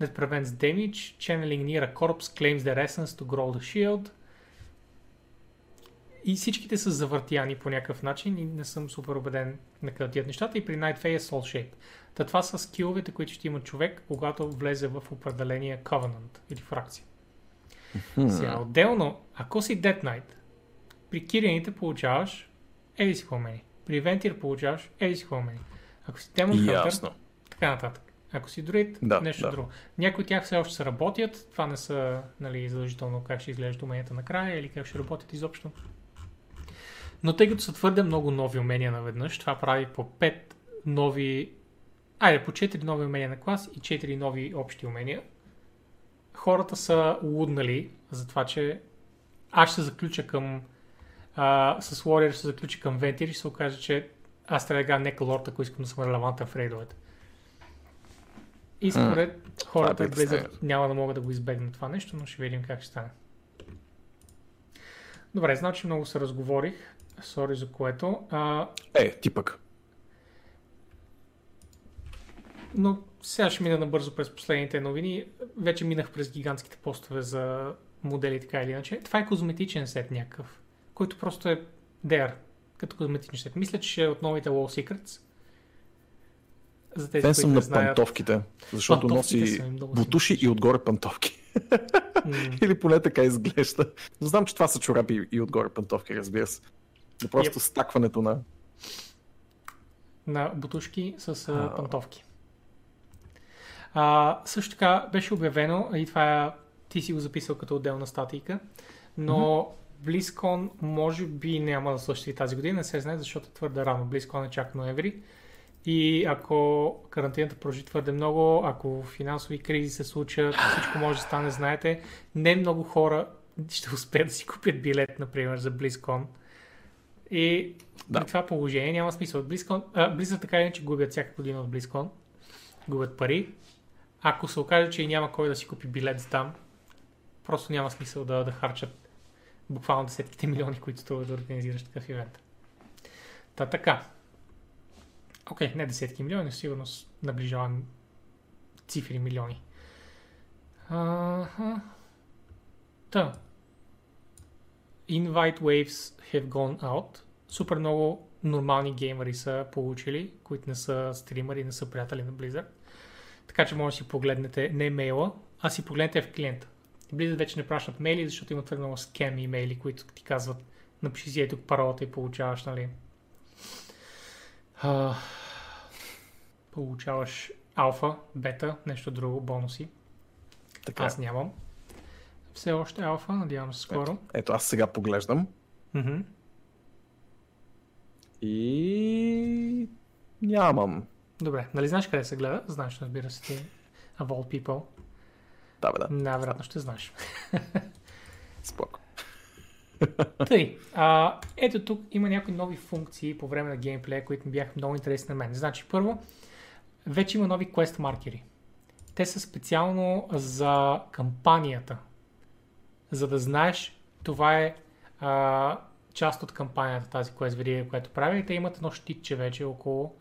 that prevents damage. Channeling near a corpse claims their essence to grow the shield. И всичките са завъртяни по някакъв начин и не съм супер убеден на къде отиват нещата. И при Nightface е Soul Shape. Та това са скиловете, които ще има човек, когато влезе в определения Covenant или фракция. Mm-hmm. Сега, отделно, ако си Death Knight, при Кирианите получаваш еди си хвамени. При Вентир получаваш еди си хвамени. Ако си Demon Hunter, така нататък. Ако си Druid, да, нещо да. друго. Някои от тях все още се работят. Това не са, нали, задължително как ще изглеждат уменията накрая или как ще работят изобщо. Но тъй като са твърде много нови умения наведнъж, това прави по пет нови, айде по четири нови умения на клас и четири нови общи умения. Хората са луднали за това, че аз ще заключа към, а, с Warrior ще заключа към Ventir и се окаже, че аз трябва да гам Necrolord, ако искам да съм релевантен в рейдовете. И според mm, хората Blizzard няма да могат да го избегнат това нещо, но ще видим как ще стане. Добре, знам, че много се разговорих. Сори за което. А... Е, ти пък. Но сега ще мина набързо през последните новини. Вече минах през гигантските постове за модели, така или иначе. Това е козметичен сет някакъв, който просто е there, като козметичен сет. Мисля, че е от новите Wall Secrets. За тези, Фен съм на знаят... пантовките, защото пантовките носи бутуши и отгоре пантовки. Mm. Или поне така изглежда. Но знам, че това са чорапи и отгоре пантовки, разбира се. Но просто yep. стакването на... на бутушки с uh, пантовки. А, също така беше обявено, и това е, ти си го записал като отделна статийка, но mm-hmm. BlizzCon може би няма да слушате тази година, не се знае, защото е твърде рано. BlizzCon е чак ноември. И ако карантината продължи твърде много, ако финансови кризи се случат, всичко може да стане, знаете. Не много хора ще успеят да си купят билет, например, за BlizzCon. И да. при това положение няма смисъл. BlizzCon, а, Blizzard така иначе губят всяка година от BlizzCon. Губят пари. Ако се окаже, че и няма кой да си купи билет там, просто няма смисъл да, да харчат буквално десетките милиони, които струва да организираш такъв ивент. Та така. Окей, okay, не десетки милиони, но сигурно наближавам цифри милиони. Uh-huh. Та. Invite waves have gone out. Супер много нормални геймери са получили, които не са стримери, не са приятели на Blizzard. Така че може да си погледнете не мейла, а си погледнете в клиента. Blizzard вече не пращат мейли, защото има твърде много скем имейли, които ти казват напиши си ей тук паролата и получаваш, нали? Uh, получаваш алфа, бета, нещо друго, бонуси. Така. Аз нямам. Все още алфа, надявам се скоро. Ето, ето аз сега поглеждам. Mm-hmm. И... нямам. Добре, нали знаеш къде се гледа? Знаеш, разбира се, ти of all people. Да, бе, да. Най-вероятно ще знаеш. Споко. Тъй, а, ето тук има някои нови функции по време на геймплея, които ми бяха много интересни на мен. Значи първо, вече има нови квест маркери. Те са специално за кампанията, за да знаеш, това е а, част от кампанията, тази квест верига, която прави. И те имат едно щитче вече около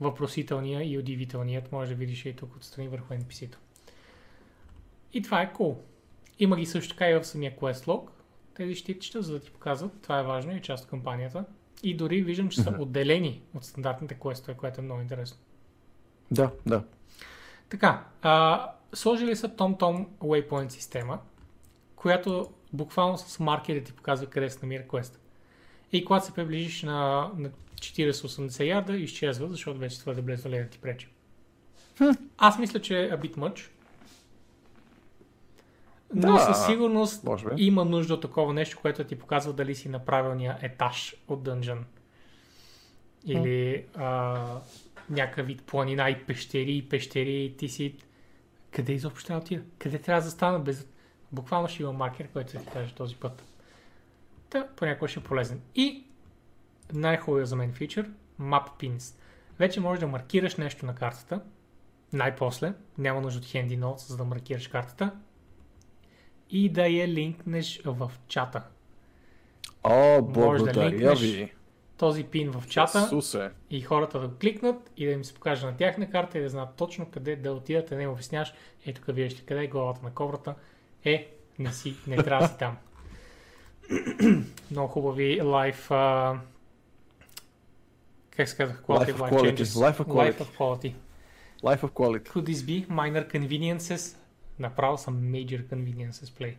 въпросителния и удивителният. Може да видиш и тук отстрани върху ен пи си-то. И това е cool. Има ги също така и в самия квест лог. Тези щитчета, за да ти показват, това е важно и е част от кампанията. И дори виждам, че са отделени от стандартните квестове, което е много интересно. Да, да. Така, а, сложили са TomTom Waypoint система, която буквално с маркер да ти показва къде се намира квест. И когато се приближиш на, на четирийсет до осемдесет ярда, изчезва, защото вече твърде близо ли да ти пречи. Аз мисля, че е a bit much. Но да, със сигурност има нужда от такова нещо, което ти показва дали си на правилния етаж от дънжън. Или а, някакъв вид планина и пещери, и пещери, и ти си... Къде изобщо трябва да отида? Къде трябва да застана? Без... Буквално ще има маркер, който ще ти каже този път. Та, понякога ще е полезен. И най-хубавия за мен фичър, Map Pins. Вече можеш да маркираш нещо на картата. Най-после. Няма нужда от Handy Notes, за да маркираш картата. И да я линкнеш в чата. О, благодаря ви! Този пин в чата Исусе. И хората да го кликнат и да им се покаже на тях на карта и да знаят точно къде да отидат и да им обясняш. Е, тук виждаш ли къде е главата на кобрата. Е, не си, не трябва да си там. Много хубави лайф... Uh... Как се казах? Quality life of, life quality. Life of quality. Life of quality. Life of quality. Could this be minor conveniences? Направил съм Major Conveniences Play.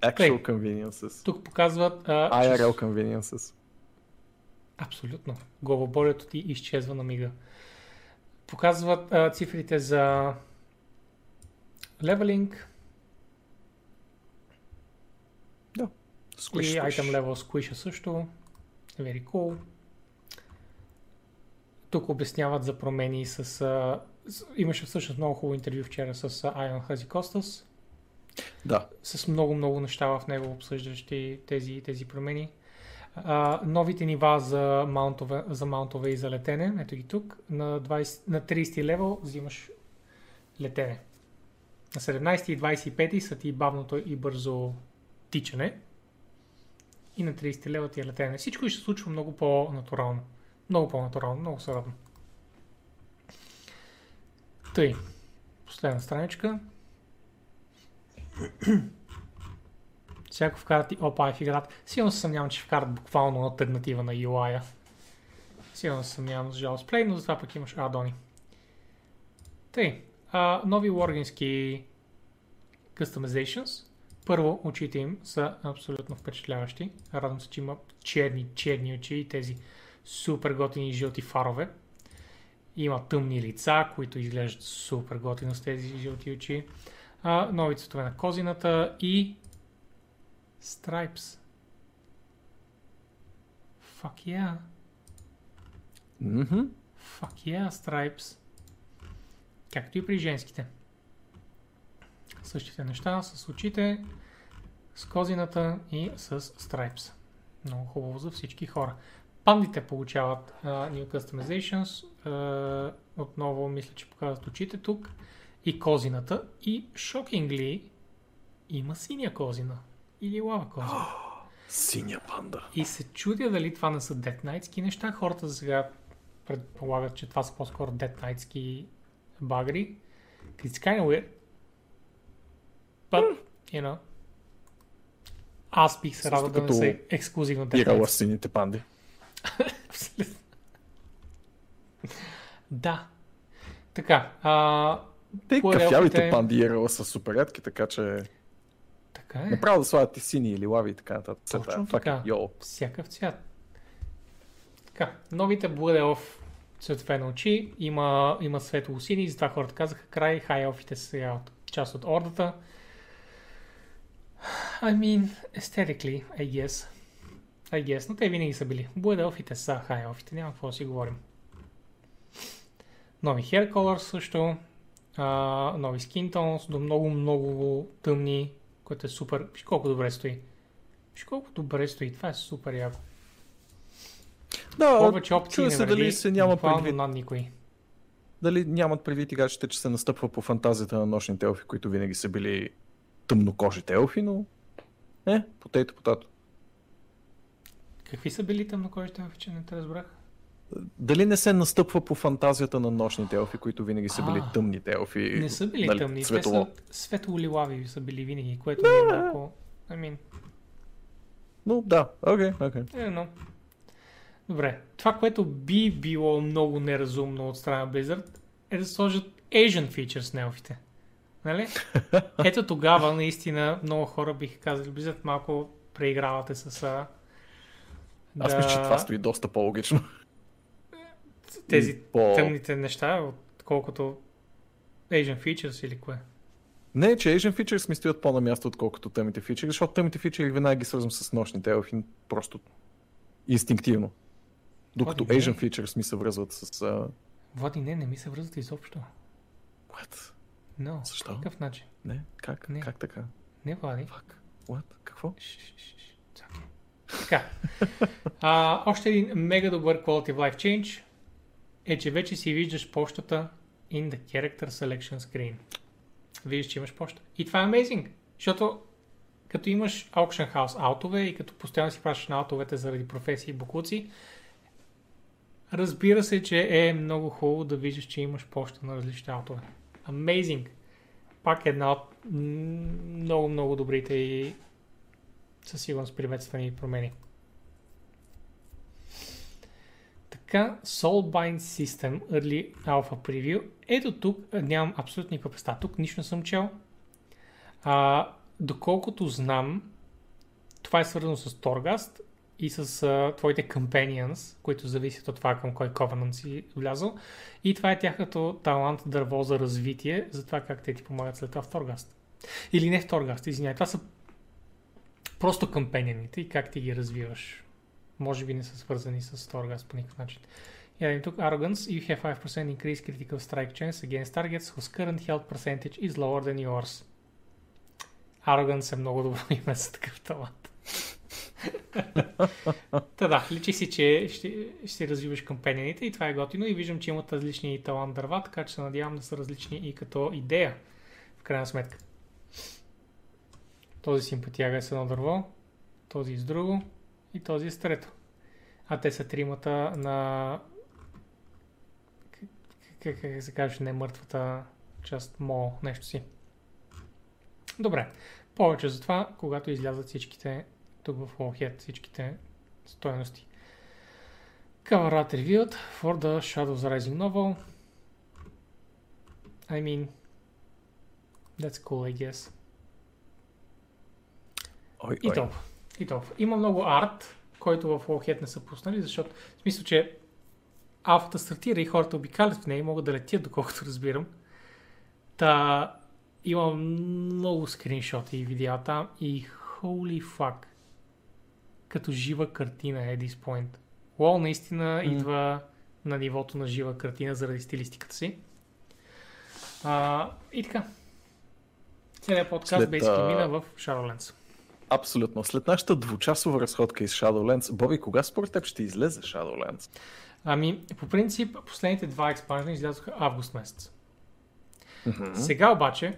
Actual Conveniences. Тук показват... А, ай ар ел че... Conveniences. Абсолютно. Главоболието ти изчезва на мига. Показват а, цифрите за левелинг. Да. Squish, и item level squish също. Very cool. Тук обясняват за промени с... А... Имаше всъщност много хубаво интервю вчера с Айон Хазикостас. Да. С много-много неща в него, обсъждащи тези, тези промени. А, новите нива за маунтове, за маунтове и за летене. Ето ги тук. На, двайсет, на трийсети левел взимаш летене. На седемнайсети и двайсет и пети са ти бавното и бързо тичане. И на трийсети левел ти е летене. Всичко ще се случва много по-натурално. Много по-натурално, много сърадно. Тъй, последна страничка. Сега вкарат и опа, в играта. Силно се съмнявам, че вкарат буквално алтернатива на ю ай-а. Силно се съмнявам за жалост плей, но затова пък имаш адони. Тъй, а, нови лоргински customizations. Първо, очите им са абсолютно впечатляващи. Радвам се, че има черни, черни очи и тези супер готини жълти фарове. Има тъмни лица, които изглеждат супер готино с тези жълти очи. А, нови цветове на козината и... Stripes. Fuck yeah. Mm-hmm. Fuck yeah, Stripes. Както и при женските. Същите неща с очите, с козината и с Stripes. Много хубаво за всички хора. Пандите получават uh, New Customizations, uh, отново мисля, че показват очите тук и козината и shockingly има синя козина. или лава коза. Синя панда. И се чудя дали това не са Dead Knights-ки неща. Хората за сега предполагат, че това са по-скоро Dead Knights-ки багри. It's kind of weird. But, you know. Аз бих се радвал да не са ексклюзивно Dead Knights. Играла в сините панди. Да. Така. А... Те кафявите панди играла са супер рядки, така че... Така е. Направо да слагат и сини или лави и така нататък. Точно така. Всякакъв цвят. Така. Новите Blood Elf цветове на очи. Има, има светло сини, затова хората казаха край. Хай елфите са част от ордата. I mean, aesthetically, I guess. I guess, но те винаги са били. Blood Elfите са хай елфите, няма какво да си говорим. Нови hair color също. Uh, нови skin tones, до много-много тъмни, което е супер. Виж колко добре стои. Виж колко добре стои, това е супер яко. Да, повече опции не вреди, буквално над никой. Дали нямат предвид играчите, че се настъпва по фантазията на нощните елфи, които винаги са били тъмнокожите елфи, но... Е, потейто, потато. Какви са били тъмнокожите елфи, че не те разбрах? Дали не се настъпва по фантазията на нощните елфи, които винаги са били а, тъмните елфи? Не са били нали, тъмни, светло. Те са светло-лилави са били винаги, което yeah. не е малко... I mean... Ну да, окей, okay, окей. Okay. Едно. Добре, това, което би било много неразумно от страна Blizzard, е да сложат Asian features на елфите. Нали? Ето тогава, наистина, много хора биха казали, Blizzard малко преигравате с... Да... Аз мисля, че това стои доста по-логично. Тези по... тъмните неща, отколкото Asian Features или кое? Не, че Asian Features ми стоят по-на място, отколкото тъмните фичери, защото тъмните фичери винаги ги свързвам с нощните елфи, просто инстинктивно. Докато Влади, Asian не. Features ми се връзват с... А... Влади, не, не ми се връзват изобщо. What? No, защо? Какъв начин? Не, как? Не. Как така? Не, Влади. Fuck. What? Какво? Шшшшш, чакай. Така. а, още един мега добър Quality of Life Change. Е, че вече си виждаш почтата in the character selection screen. Виждаш, че имаш почта. И това е amazing, защото като имаш auction house аутове и като постоянно си пращаш на аутовете заради професии и буклуци, разбира се, че е много хубаво да виждаш, че имаш почта на различни аутове. Amazing! Пак една от много-много добрите и със сигурност приветствани промени. Soulbind System Early Alpha Preview. Ето тук нямам абсолютно никаква представа. Тук нищо не съм чел. А, доколкото знам, това е свързано с Torghast и с а, твоите Companions, които зависят от това към кой Covenant си влязъл. И това е тяхното талант дърво за развитие, за това как те ти помагат след това в Torghast. Или не в Torghast, извиняй. Това са просто Companion-ите и как ти ги развиваш. Може би не са свързани с Torghast по никакъв начин. И да им тук, Arrogance, you have five percent increased critical strike chance against targets whose current health percentage is lower than yours. Arrogance е много добро име за такъв талант. Та да, личи си, че ще, ще развиваш компанияните и това е готино и виждам, че имат различни талант дърва, така че се надявам да са различни и като идея, в крайна сметка. Този симпатияга е с едно дърво, този с друго. И този е стрето. А те са тримата на... Как, как се казва, не мъртвата част, мол, нещо си. Добре. Повече за това, когато излязат всичките, тук в Lowhead, всичките стойности. Cover Art Reviewed for the Shadows Rising Novel. I mean, that's cool, I guess. Ой, и топ. И толкова. Има много арт, който в Lowhead не са пуснали, защото в смисъл, че алфата стартира и хората обикалят в нея и могат да летят, доколкото разбирам. Та има много скриншоти и видеа там и holy fuck, като жива картина е this point. Лол наистина mm. идва на нивото на жива картина заради стилистиката си. А, и така. Целият подкаст бейски uh... мина в Shadowlands. Абсолютно. След нашата двучасова разходка из Shadowlands, Боби, кога според теб ще излезе Shadowlands? Ами, по принцип, последните два експанжени излязоха август месец. Mm-hmm. Сега обаче,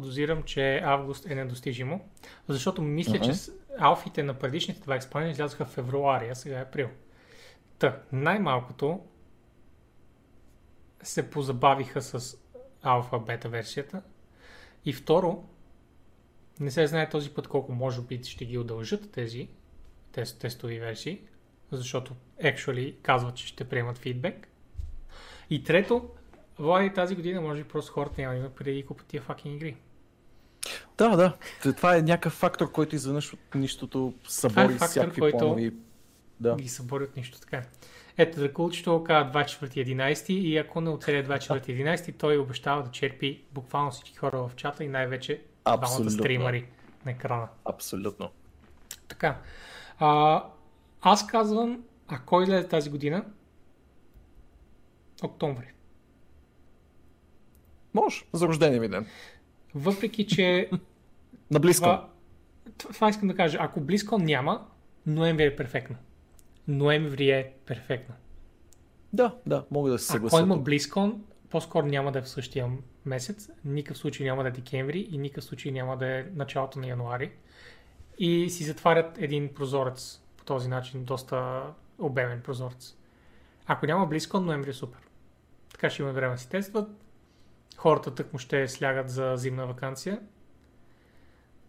подозирам, че август е недостижимо, защото мисля, uh-huh. че алфите на предишните два изпълнения излязоха в февруари, а сега е април. Та, най-малкото се позабавиха с алфа-бета версията и второ, не се знае този път колко може би ще ги удължат тези тест, тестови версии, защото actually казват, че ще приемат фидбек. И трето, Влади, тази година може би просто хората няма да имат преди да ги купят тия факин игри. Да, да. Това е някакъв фактор, който изведнъж от нищото събори е всякакви който... планови. Да. Ги събори от нищо, така. Ето, Дракулчето казва двайсет и четвърти единайсети и ако не оцелее двайсет и четвърти единайсети, той обещава да черпи буквално всички хора в чата и най-вече двамата стримари на екрана. Абсолютно. Така. А, аз казвам, а кой излезе тази година? Октомври. Може, за рождения ми ден. Въпреки, че... на BlizzCon. Това, това искам да кажа. Ако BlizzCon няма, ноември е перфектно. Ноември е перфектно. Да, да, мога да се съглася. Ако има BlizzCon, по-скоро няма да е в същия месец. Никакъв случай няма да е декември и никакъв случай няма да е началото на януари. И си затварят един прозорец. По този начин доста обемен прозорец. Ако няма BlizzCon, ноември е супер. Така ще има време да си тестват. Хората тъкмо ще слягат за зимна ваканция.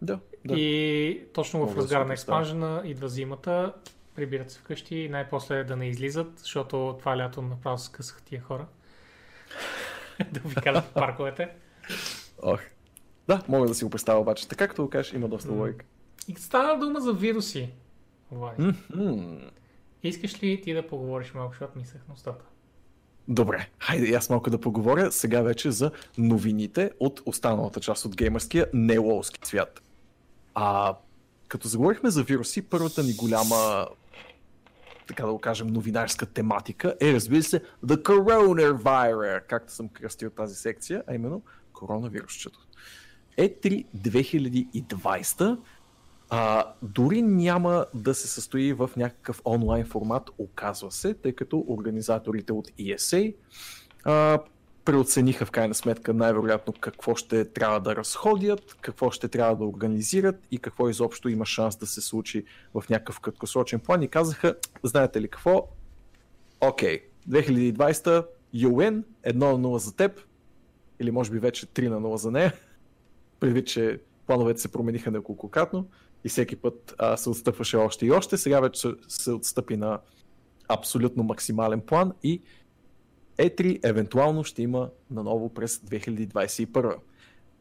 Да, да. И точно в разгара на експанжена идва зимата. Прибират се вкъщи и най-после да не излизат, защото това лято направо скъсаха тия хора. Да обикалят в парковете. Ох. Да, мога да си го представя обаче. Така като го кажеш, има доста логика. И стана дума за вируси. Mm-hmm. Искаш ли ти да поговориш малко, защото мислех на устата? Добре, хайде аз малко да поговоря сега вече за новините от останалата част от геймърския не-лоуски свят. А... Като заговорихме за вируси, първата ни голяма, така да го кажем, новинарска тематика е, разбира се, The Coronavirus, както съм кръстил тази секция, а именно коронавирусчето. и три две хиляди и двайсета а, дори няма да се състои в някакъв онлайн формат, оказва се, тъй като организаторите от и ес а а, преоцениха в крайна сметка най-вероятно какво ще трябва да разходят, какво ще трябва да организират и какво изобщо има шанс да се случи в някакъв краткосрочен план и казаха, знаете ли какво, окей, okay, две хиляди и двайсета you win, едно на нула за теб или може би вече три на нула за нея, предвид, че плановете се промениха неколкократно и всеки път а, се отстъпваше още и още, сега вече се, се отстъпи на абсолютно максимален план и и три евентуално ще има наново през две хиляди двайсет и първа.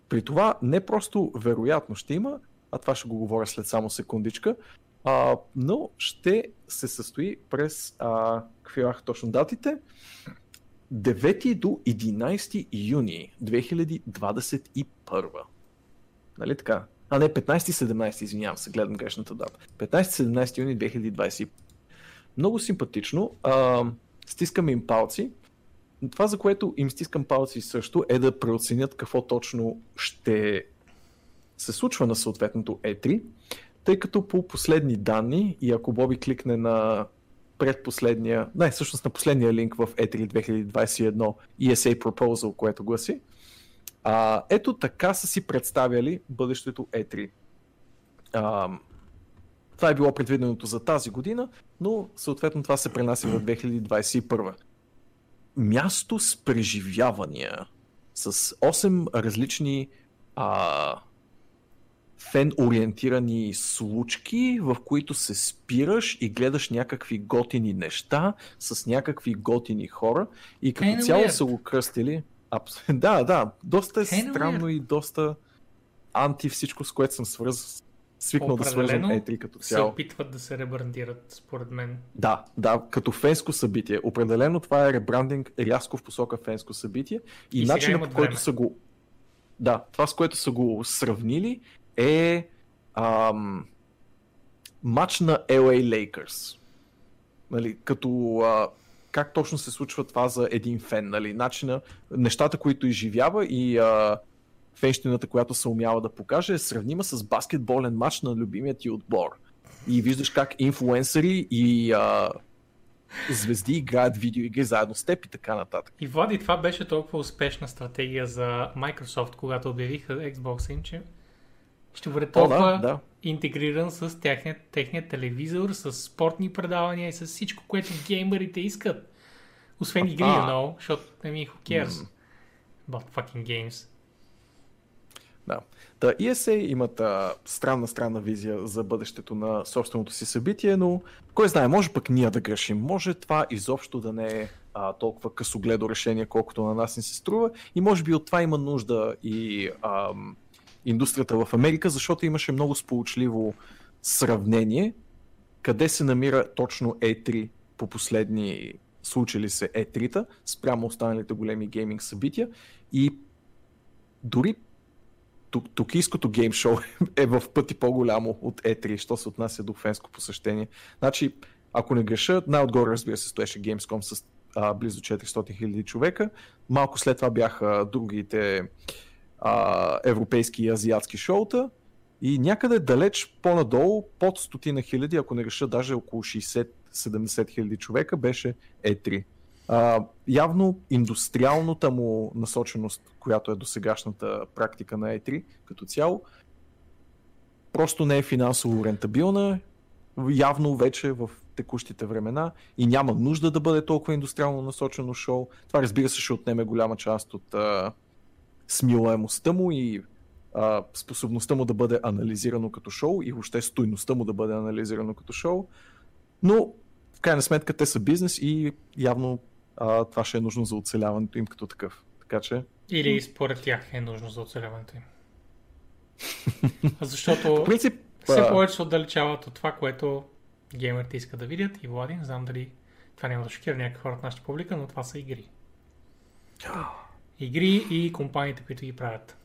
При това не просто вероятно ще има, а това ще го говоря след само секундичка, а, но ще се състои през, а, какви бяха точно датите, девети до единайсети юни две хиляди двайсет и първа. Нали така? А не, петнайсети седемнайсети, извинявам се, гледам грешната дата. петнайсети седемнайсети юни две хиляди двайсет и първа. Много симпатично, а, стискаме им палци. Това, за което им стискам палци също, е да преоценят какво точно ще се случва на съответното и три, тъй като по последни данни, и ако Боби кликне на предпоследния, не, всъщност на последния линк в и три две хиляди двайсет и едно и ес а Proposal, което гласи, а, ето така са си представяли бъдещето и три. А, това е било предвиденото за тази година, но съответно това се пренася в две хиляди двайсет и първа. Място с преживявания с осем различни а, фен-ориентирани случки, в които се спираш и гледаш някакви готини неща с някакви готини хора и като kind цяло weird. Са го кръстили. Абс... Да, да, доста е kind странно weird. И доста анти всичко, с което съм свърз... свикнал да свързвам и три като цяло. Се опитват да се ребрандират, според мен. Да, да, като фенско събитие. Определено това е ребрандинг рязко в посока фенско събитие. И, и начинът, по който са го... Да, това с което са го сравнили е ам... матч на ел ей Lakers. Нали, като... А... Как точно се случва това за един фен, нали? Начина, нещата, които изживява и... А... фенщината, която се умява да покаже, е сравнима с баскетболен матч на любимия ти отбор. И виждаш как инфлуенсъри и а, звезди играят видеоигри заедно с теб и така нататък. И Влади, това беше толкова успешна стратегия за Microsoft, когато обявиха Xbox им, че ще бъде толкова О, да, да. интегриран с техния, техния телевизор, с спортни предавания и с всичко, което геймерите искат. Освен игри, но, защото не ми who cares about fucking games. Да. Та и ес а имат а, странна, странна визия за бъдещето на собственото си събитие, но кой знае, може пък ние да грешим. Може това изобщо да не е а, толкова късогледо решение, колкото на нас не се струва, и може би от това има нужда и а, индустрията в Америка, защото имаше много сполучливо сравнение къде се намира точно и три по последни случили се и три-та спрямо останалите големи гейминг събития, и дори токийското геймшоу е в пъти по-голямо от и три, що се отнася до фенско посещение. Значи, ако не греша, най-отгоре разбира се стоеше Gamescom с а, близо четиристотин хиляди човека. Малко след това бяха другите а, европейски и азиатски шоута и някъде далеч по-надолу, под стотина хиляди, ако не греша, даже около шейсет до седемдесет хиляди човека беше и три. Uh, явно индустриалната му насоченост, която е досегашната практика на и три като цяло, просто не е финансово рентабилна, явно вече в текущите времена, и няма нужда да бъде толкова индустриално насочено шоу. Това разбира се ще отнеме голяма част от uh, смилаемостта му и uh, способността му да бъде анализирано като шоу и въобще стойността му да бъде анализирано като шоу, но в крайна сметка те са бизнес и явно А, това ще е нужно за оцеляването им като такъв. Така че... Или според тях е нужно за оцеляването им. Защото принцип, все повече се отдалечават от това, което геймерите искат да видят. И Владин, знам дали това няма да шокира някакви хора от нашата публика, но това са игри. Игри и компаниите, които ги правят.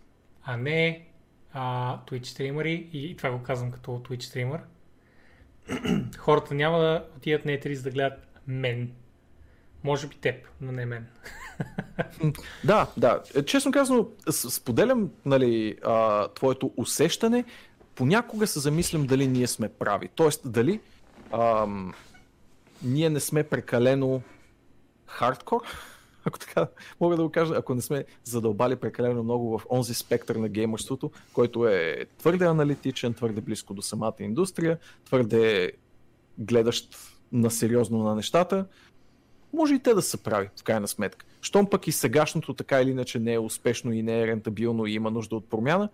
А не а, Twitch стримери, и това го казвам като Twitch стример. Хората няма да отидат на и три да гледат мен. Може би теб, но не мен. Да, да. Честно казано, споделям, нали, а, твоето усещане. Понякога се замислям дали ние сме прави. Тоест, дали а, ние не сме прекалено хардкор, ако така мога да го кажа, ако не сме задълбали прекалено много в онзи спектър на геймърството, който е твърде аналитичен, твърде близко до самата индустрия, твърде гледащ на сериозно на нещата. Може и те да се прави, в крайна сметка. Щом пък и сегашното така или иначе не е успешно и не е рентабилно и има нужда от промяна,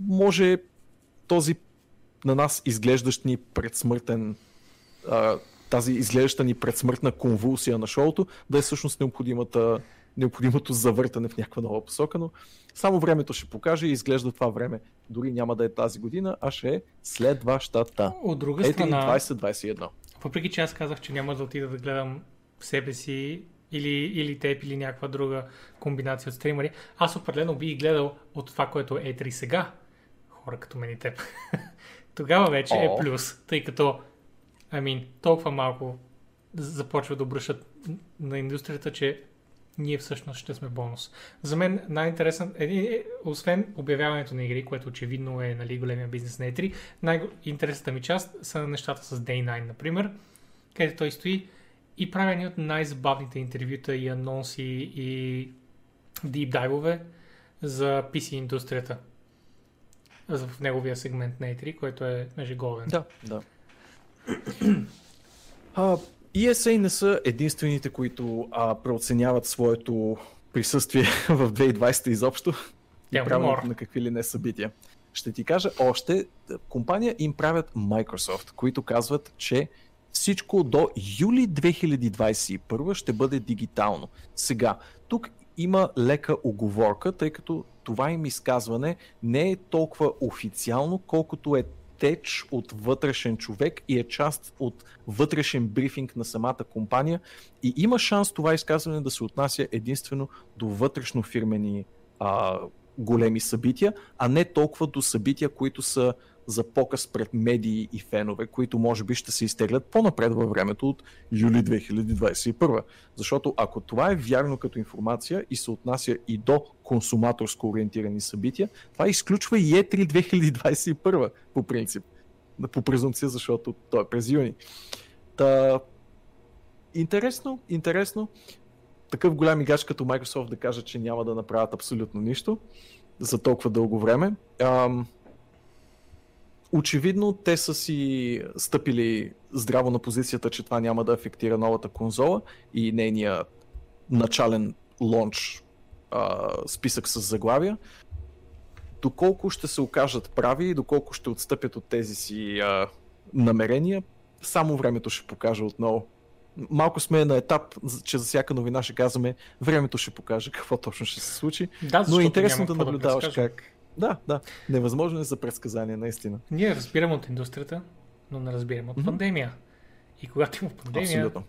може този на нас изглеждащ ни предсмъртен, а, тази изглеждаща ни предсмъртна конвулсия на шоуто да е всъщност необходимото завъртане в някаква нова посока, но само времето ще покаже и изглежда това време. Дори няма да е тази година, а ще е след двадесетата. От друга страна... двадесет двадесет и едно. Въпреки че аз казах, че няма да отида да гледам себе си или, или теб, или някаква друга комбинация от стримери, аз определено би гледал от това, което е и три сега, хора като мен и теб. Тогава вече oh. е плюс, тъй като I mean, толкова малко започва да обръщат на индустрията, че ние всъщност ще сме бонус. За мен най-интересен, е, освен обявяването на игри, което очевидно е, нали, големия бизнес на и три, най-интересната ми част са нещата с Day nine, например, където той стои и прави едни от най-забавните интервюта и анонси и deep dive-ове за пи си индустрията. В неговия сегмент на и три, който е ежегоден. Да, да. А... и ес а не са единствените, които а, преоценяват своето присъствие в две хиляди и двадесета изобщо и правенето на какви ли не събития. Ще ти кажа още, компания им правят Microsoft, които казват, че всичко до юли две хиляди двадесет и първа ще бъде дигитално. Сега, тук има лека уговорка, тъй като това им изказване не е толкова официално, колкото е теч от вътрешен човек и е част от вътрешен брифинг на самата компания, и има шанс това изказване да се отнася единствено до вътрешно фирмени а, големи събития, а не толкова до събития, които са за показ пред медии и фенове, които може би ще се изтеглят по-напред във времето от юли две хиляди двадесет и първа. Защото ако това е вярно като информация и се отнася и до консуматорско ориентирани събития, това изключва и и три две хиляди двадесет и първа по принцип, по презумпция, защото той е през юни. Та, Интересно, интересно. Такъв голям играч като Microsoft да каже, че няма да направят абсолютно нищо за толкова дълго време. Ам... Очевидно те са си стъпили здраво на позицията, че това няма да афектира новата конзола и нейния начален лонч а, списък с заглавия. Доколко ще се окажат прави и доколко ще отстъпят от тези си а, намерения, само времето ще покаже отново. Малко сме на етап, че за всяка новина ще казваме, времето ще покаже какво точно ще се случи, да, но е интересно да наблюдаваш да как. Да, да, невъзможно е за предсказание, наистина. Ние разбираме от индустрията, но не разбираме от mm-hmm. пандемия. И когато има пандемия, абсолютно,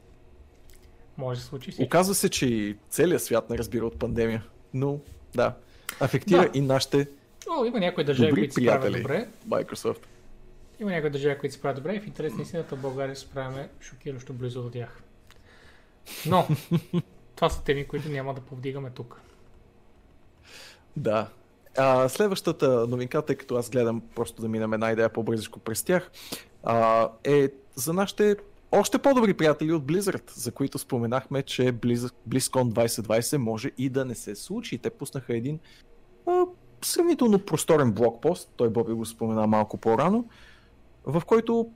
може да се случи всичко. Оказва се, че и целият свят не разбира от пандемия, но да, афектира да. и нашите О, има някои държави, добри които приятели, добре. Microsoft. Има някои държави, които се правят добре и в интерес на истината в България се справяме шокиращо близо до тях. Но това са теми, които няма да повдигаме тук. Да. А, следващата новинка, тъй като аз гледам просто да минаме една идея по-бързичко през тях, а, е за нашите още по-добри приятели от Blizzard, за които споменахме, че Blizz... BlizzCon двайсет двайсет може и да не се случи. Те пуснаха един а, сравнително просторен блокпост, той Боби го спомена малко по-рано, в който,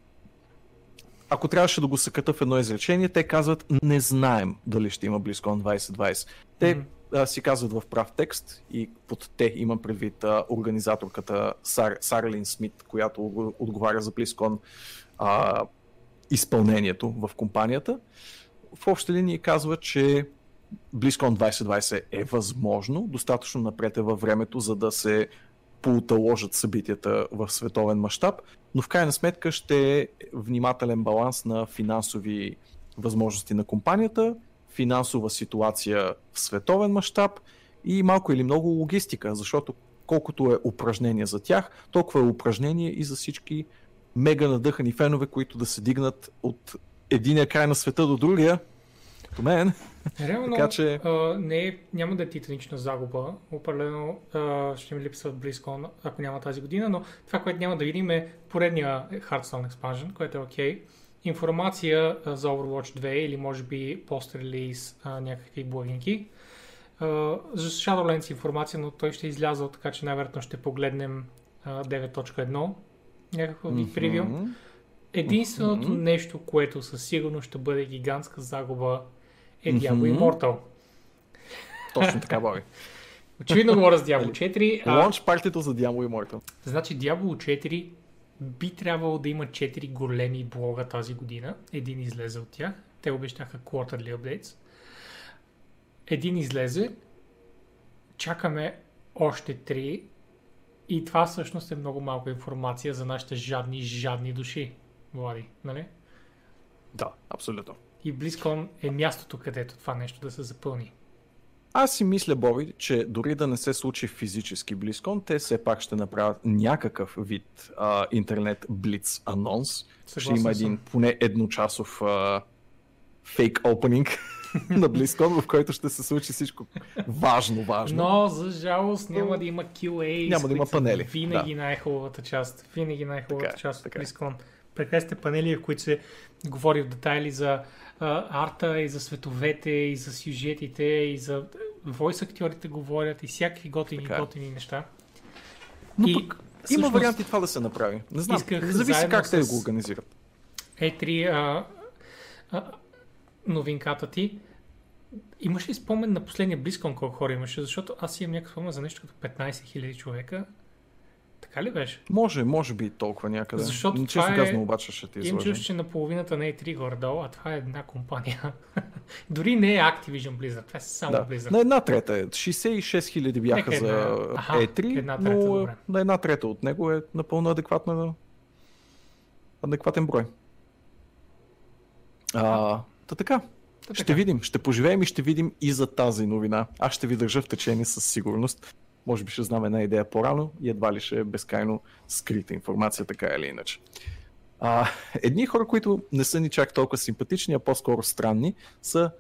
ако трябваше да го съката в едно изречение, те казват не знаем дали ще има BlizzCon двайсет двайсет. Те mm-hmm. а, си казват в прав текст и под те имам предвид а, организаторката Сар, Сарлин Смит, която отговаря за BlizzCon а, изпълнението в компанията. В общи линии казва, че BlizzCon двайсет двайсет е възможно, достатъчно напред е във времето, за да се поуталожат събитията в световен мащаб, но в крайна сметка ще е внимателен баланс на финансови възможности на компанията, финансова ситуация в световен мащаб и малко или много логистика, защото колкото е упражнение за тях, толкова е упражнение и за всички мега надъхани фенове, които да се дигнат от единия край на света до другия, като мен. Реално така, че... а, не, няма да е титанична загуба, определено а, ще ми липсват близко, ако няма тази година, но това, което няма да видим е поредния Hearthstone Expansion, което е окей. Okay. Информация а, за Overwatch две или може би пост-релиз а, някакви блогинки. А, за Shadowlands информация, но той ще излязъл, така че най-вероятно ще погледнем а, девет точка едно, някакво mm-hmm. превю. Единственото mm-hmm. нещо, което със сигурност ще бъде гигантска загуба е Diablo Immortal. Точно така, Боби. Очевидно говоря с Diablo четири. Launch партито за Diablo Immortal. Значи Diablo четири би трябвало да има четири големи блога тази година. Един излезе от тях. Те обещаха quarterly updates. Един излезе. Чакаме още три. И това всъщност е много малко информация за нашите жадни, жадни души. Влади, нали? Да, абсолютно. И BlizzCon е мястото, където това нещо да се запълни. Аз си мисля, Боби, че дори да не се случи физически BlizzCon, те все пак ще направят някакъв вид а, интернет блиц анонс. Съгласен ще има един съм. Поне едночасов а, фейк опенинг на BlizzCon, в който ще се случи всичко важно, важно. Но за жалост няма да има кю ей. Няма да има панели. Винаги да. най-хубавата част. Винаги най-хубавата така, част от BlizzCon. Прекрасните панели, в които се говори в детайли за а, арта и за световете и за сюжетите и за войс актьорите говорят и всякакви готини така. готини неща. Но и пък, всъщност, има варианти това да се направи. Не знам, зависи как те го организират. и три а, а, новинката ти. Имаш ли спомен на последния BlizzCon колко хора имаше? Защото аз имам някакъв спомен за нещо като петнайсет хиляди човека. Така ли беше? Може, може би толкова някъде. Защото честно това е... казано, обаче ще ти изложим. Им чуш, че на половината не е три горе-долу, а това е една компания. Дори не е Activision Blizzard, това е само да. Blizzard. На една трета е. шейсет и шест хиляди бяха една... за и три, Аха, трета, но добре. На една трета от него е напълно адекватна... адекватен брой. А, та така. Та ще така. видим, ще поживеем и ще видим и за тази новина. Аз ще ви държа в течение със сигурност. Може би ще знам една идея по-рано и едва ли ще е безкрайно скрита информация, така или иначе. А, едни хора, които не са ни чак толкова симпатични, а по-скоро странни, са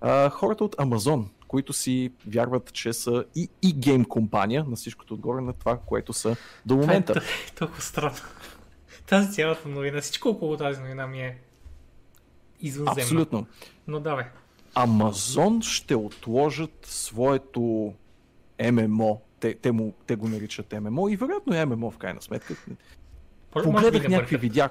а, хората от Amazon, които си вярват, че са и, и гейм компания на всичкото отгоре на това, което са до момента. Това е толкова странно. Тази цялата новина, всичко около тази новина ми е извънземна. Абсолютно. Но давай. Amazon ще отложат своето ем ем о. Те, те, му, те го наричат ем ем о и вероятно е ем ем о в крайна сметка. Погледах някакви видях.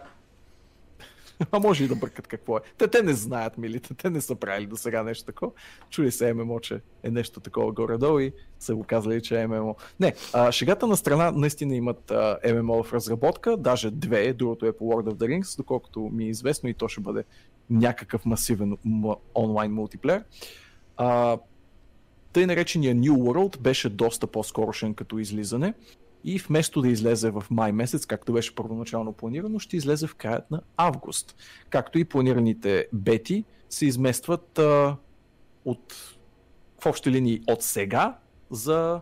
А може и да бъркат какво е. Те, те не знаят, милите, те не са правили до сега нещо такова. Чули се ем ем о, че е нещо такова горе-долу и са го казали, че е ем ем о. Не, а, шегата на страна наистина имат а, ем ем о в разработка, даже две, другото е по World of the Rings, доколкото ми е известно и то ще бъде някакъв масивен м- онлайн мултиплеер. А, тъй наречения New World беше доста по-скорошен като излизане. И вместо да излезе в май месец, както беше първоначално планирано, ще излезе в края на август. Както и планираните бети се изместват а, от, в общи линии от сега за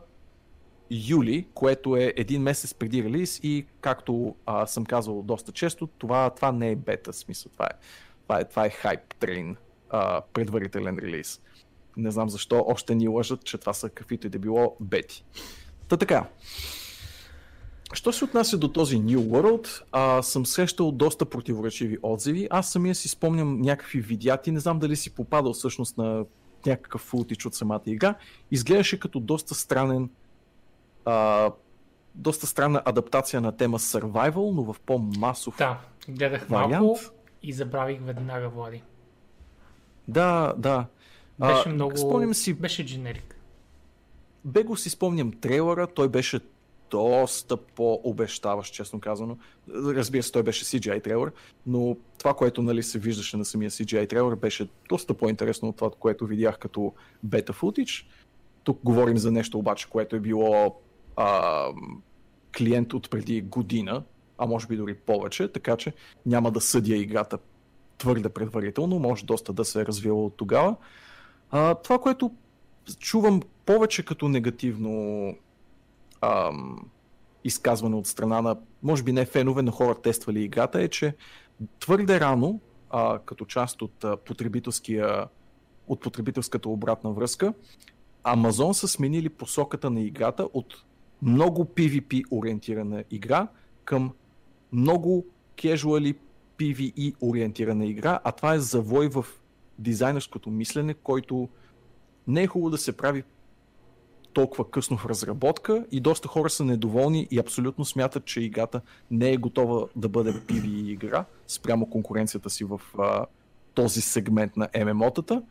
юли, което е един месец преди релиз и както а, съм казвал доста често, това, това не е бета, смисъл, това е, това е, това е хайп трейн, а, предварителен релиз. Не знам защо още ни лъжат, че това са каквито и да било бети. Та така. Що се отнася до този New World, а, съм срещал доста противоречиви отзиви. Аз самия си спомням някакви видеати, не знам дали си попадал всъщност на някакъв фултич от самата игра. Изглеждаше като доста странен, а, доста странна адаптация на тема Survival, но в по-масов вариант. Да, гледах малко и забравих веднага, Влади. Да, да. Беше а, много... Спомням си... Беше дженерик. Бего си спомням трейлера, той беше доста по-обещаващ, честно казано. Разбира се, той беше си джи ай трейлер, но това, което нали, се виждаше на самия си джи ай трейлер, беше доста по-интересно от това, което видях като бета футидж. Тук говорим за нещо обаче, което е било а, клиент от преди година, а може би дори повече, така че няма да съдя играта твърде предварително, може доста да се е развило от тогава. А, това, което чувам повече като негативно изказване от страна на, може би не фенове, но хора тествали играта, е, че твърде рано, а, като част от, потребителския, от потребителската обратна връзка, Amazon са сменили посоката на играта от много PvP ориентирана игра към много casually PvE ориентирана игра, а това е завой в дизайнерското мислене, който не е хубаво да се прави толкова късно в разработка и доста хора са недоволни и абсолютно смятат, че играта не е готова да бъде пи ви и игра спрямо конкуренцията си в а, този сегмент на ем ем о-тата.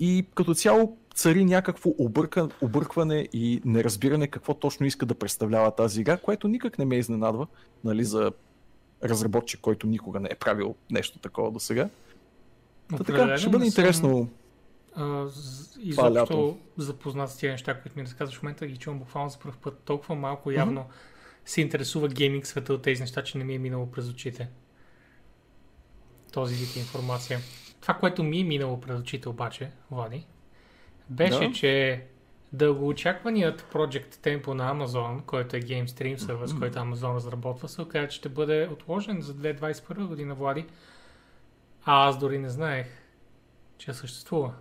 И като цяло цари някакво обърка, объркване и неразбиране какво точно иска да представлява тази игра, което никак не ме изненадва, нали, за разработчик, който никога не е правил нещо такова до сега. Та така, ще бъде интересно... Изобщо запознат с тези неща, които ми разказваш в момента, ги чувам буквално за пръв път. Толкова малко явно mm-hmm. се интересува гейминг света от тези неща, че не ми е минало през очите. Този вид информация. Това, което ми е минало през очите обаче, Влади, беше, no. че дългоочакваният Project Tempo на Amazon, който е Game Stream сервис, mm-hmm. който Amazon разработва, се оказа, че ще бъде отложен за две хиляди двадесет и първа година, Влади. А аз дори не знаех, че съществува.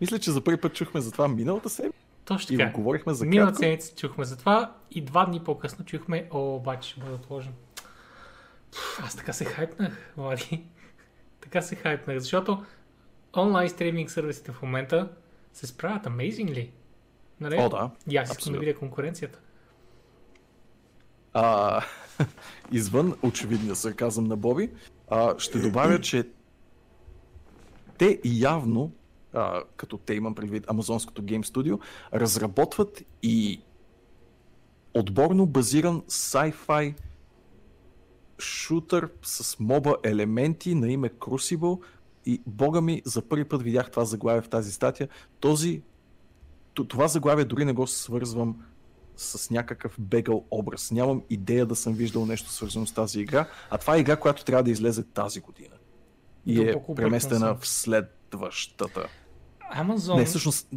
Мисля, че за първи път чухме за това миналата седмица. Точно така. И говорихме за миналата седмица чухме за това и два дни по-късно чухме, о, обаче ще бъде отложен. Аз така се хайпнах, Влади. Така се хайпнах, защото онлайн стриминг сервисите в момента се справят amazingly. Нали? О, да. И аз искам да видя конкуренцията. А, извън очевидния сарказъм на Боби, а, ще добавя, че те явно, а, като те имам предвид Амазонското Game Studio, разработват и отборно базиран sci-fi шутър с моба елементи на име Crucible и бога ми, за първи път видях това заглавие в тази статия. Този, това заглавие дори не го свързвам с някакъв бегъл образ. Нямам идея да съм виждал нещо свързано с тази игра, а това е игра, която трябва да излезе тази година. И е преместена в следващата. Amazon... Не, всъщност,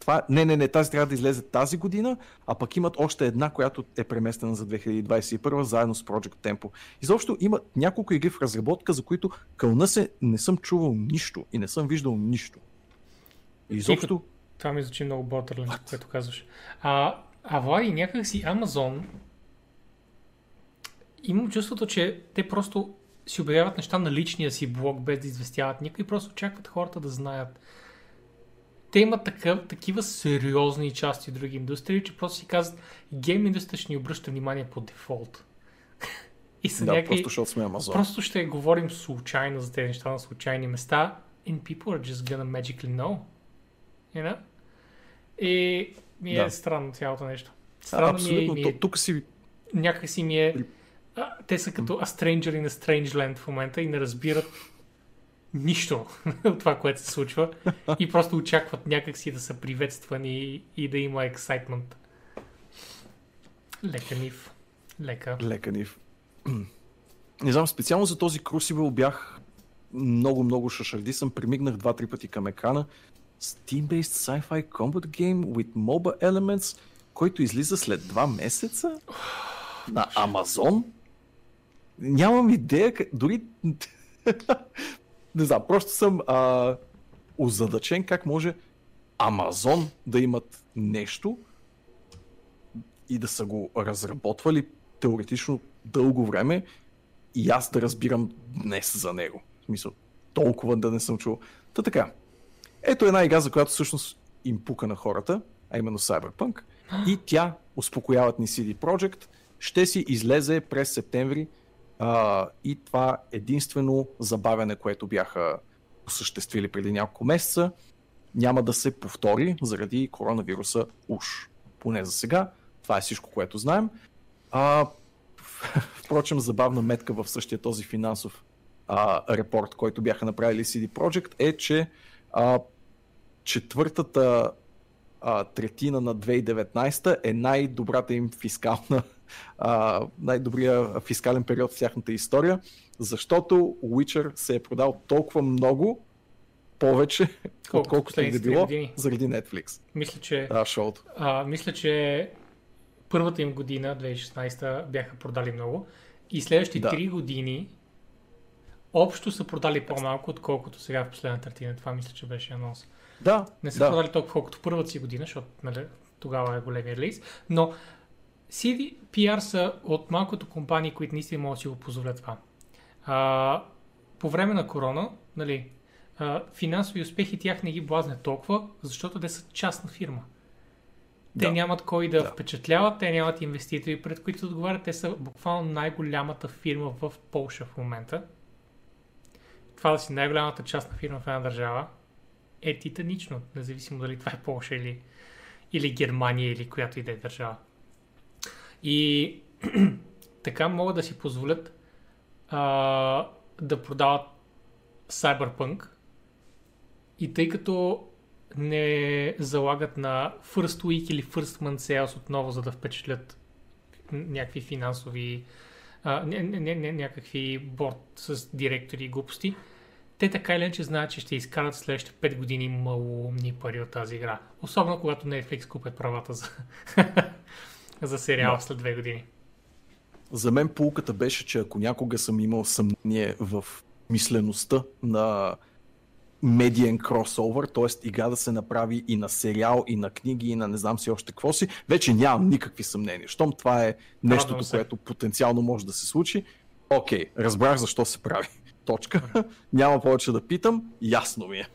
това... не, не, не, тази трябва да излезе тази година, а пък имат още една, която е преместена за две хиляди двадесет и първа, заедно с Project Tempo. Изобщо имат няколко игри в разработка, за които кълна се не съм чувал нищо и не съм виждал нищо. Изобщо... Това ми звучи много Ботерленд, което казваш. А, а Влади, някак си Amazon... Имам чувството, че те просто си обявяват неща на личния си блог, без да известяват никой, просто очакват хората да знаят. Те имат такъв, такива сериозни части в други индустрии, че просто си казват, гейм индустрия ще ни обръща внимание по дефолт. И са да, някакви... просто, просто ще говорим случайно за тези неща на случайни места. And people are just gonna magically know. You know? И ми е да. странно цялото нещо. Странно а, абсолютно. Ми е, ми е... Тук си... Някак си ми е... А, те са като A Stranger in a Strange Land в момента и не разбират нищо от това, което се случва. И просто очакват някак си да са приветствани и, и да има excitement. Лека нив. Лека. Лека нив. Не знам, специално за този Crucible бях много-много шашардисан. Примигнах два-три пъти към екрана. Steam-based sci-fi combat game with MOBA elements, който излиза след два месеца на Amazon. Нямам идея, дори... Не знам, просто съм а, озадачен как може Amazon да имат нещо и да са го разработвали теоретично дълго време и аз да разбирам днес за него. В смисъл, толкова да не съм чувал. Та така, ето една игра, за която всъщност им пука на хората, а именно Cyberpunk, и тя, успокояват ни си ди Projekt, ще си излезе през септември а, и това единствено забавяне, което бяха осъществили преди няколко месеца, няма да се повтори заради коронавируса уж. Поне за сега, това е всичко, което знаем. А, впрочем, забавна метка в същия този финансов а, репорт, който бяха направили си ди Projekt, е, че а, четвъртата а, третина на две хиляди и деветнадесета е най-добрата им фискална, а, най-добрия фискален период в тяхната история, защото Witcher се е продал толкова много повече, отколкото и да било, заради Netflix. Мисля, че... А, шоуто. А, мисля, че... Първата им година, две хиляди и шестнадесета, бяха продали много и следващите да. три години общо са продали по-малко, отколкото сега в последната третина. Това мисля, че беше анонс. Да, не са да. продали толкова, колкото първата си година, защото нали, тогава е големия релиз, но си ди пи ар са от малкото компании, които наистина могат да си го позволят това. А, по време на корона, нали, а, финансови успехи тях не ги блазнят толкова, защото те са частна фирма. Те да. нямат кой да, да впечатляват, те нямат инвеститори, пред които отговарят. Те са буквално най-голямата фирма в Полша в момента. Това да си най-голямата частна фирма в една държава е титанично, независимо дали това е Полша или, или Германия или която и да е държава. И така могат да си позволят а, да продават Cyberpunk и тъй като не залагат на first week или first month sales отново, за да впечатлят някакви финансови, а, не, не, не, някакви борд с директори и глупости. Те така или иначе знаят, че ще изкарат следващите пет години малумни пари от тази игра. Особено когато Netflix купят правата за, за сериала след две години. За мен поуката беше, че ако някога съм имал съмнение в мислеността на медиен кросовър, т.е. игра да се направи и на сериал, и на книги, и на не знам си още какво си, вече нямам никакви съмнения. Щом това е нещото, което потенциално може да се случи, окей, okay, разбрах защо се прави. Точка. Няма повече да питам, ясно ми е.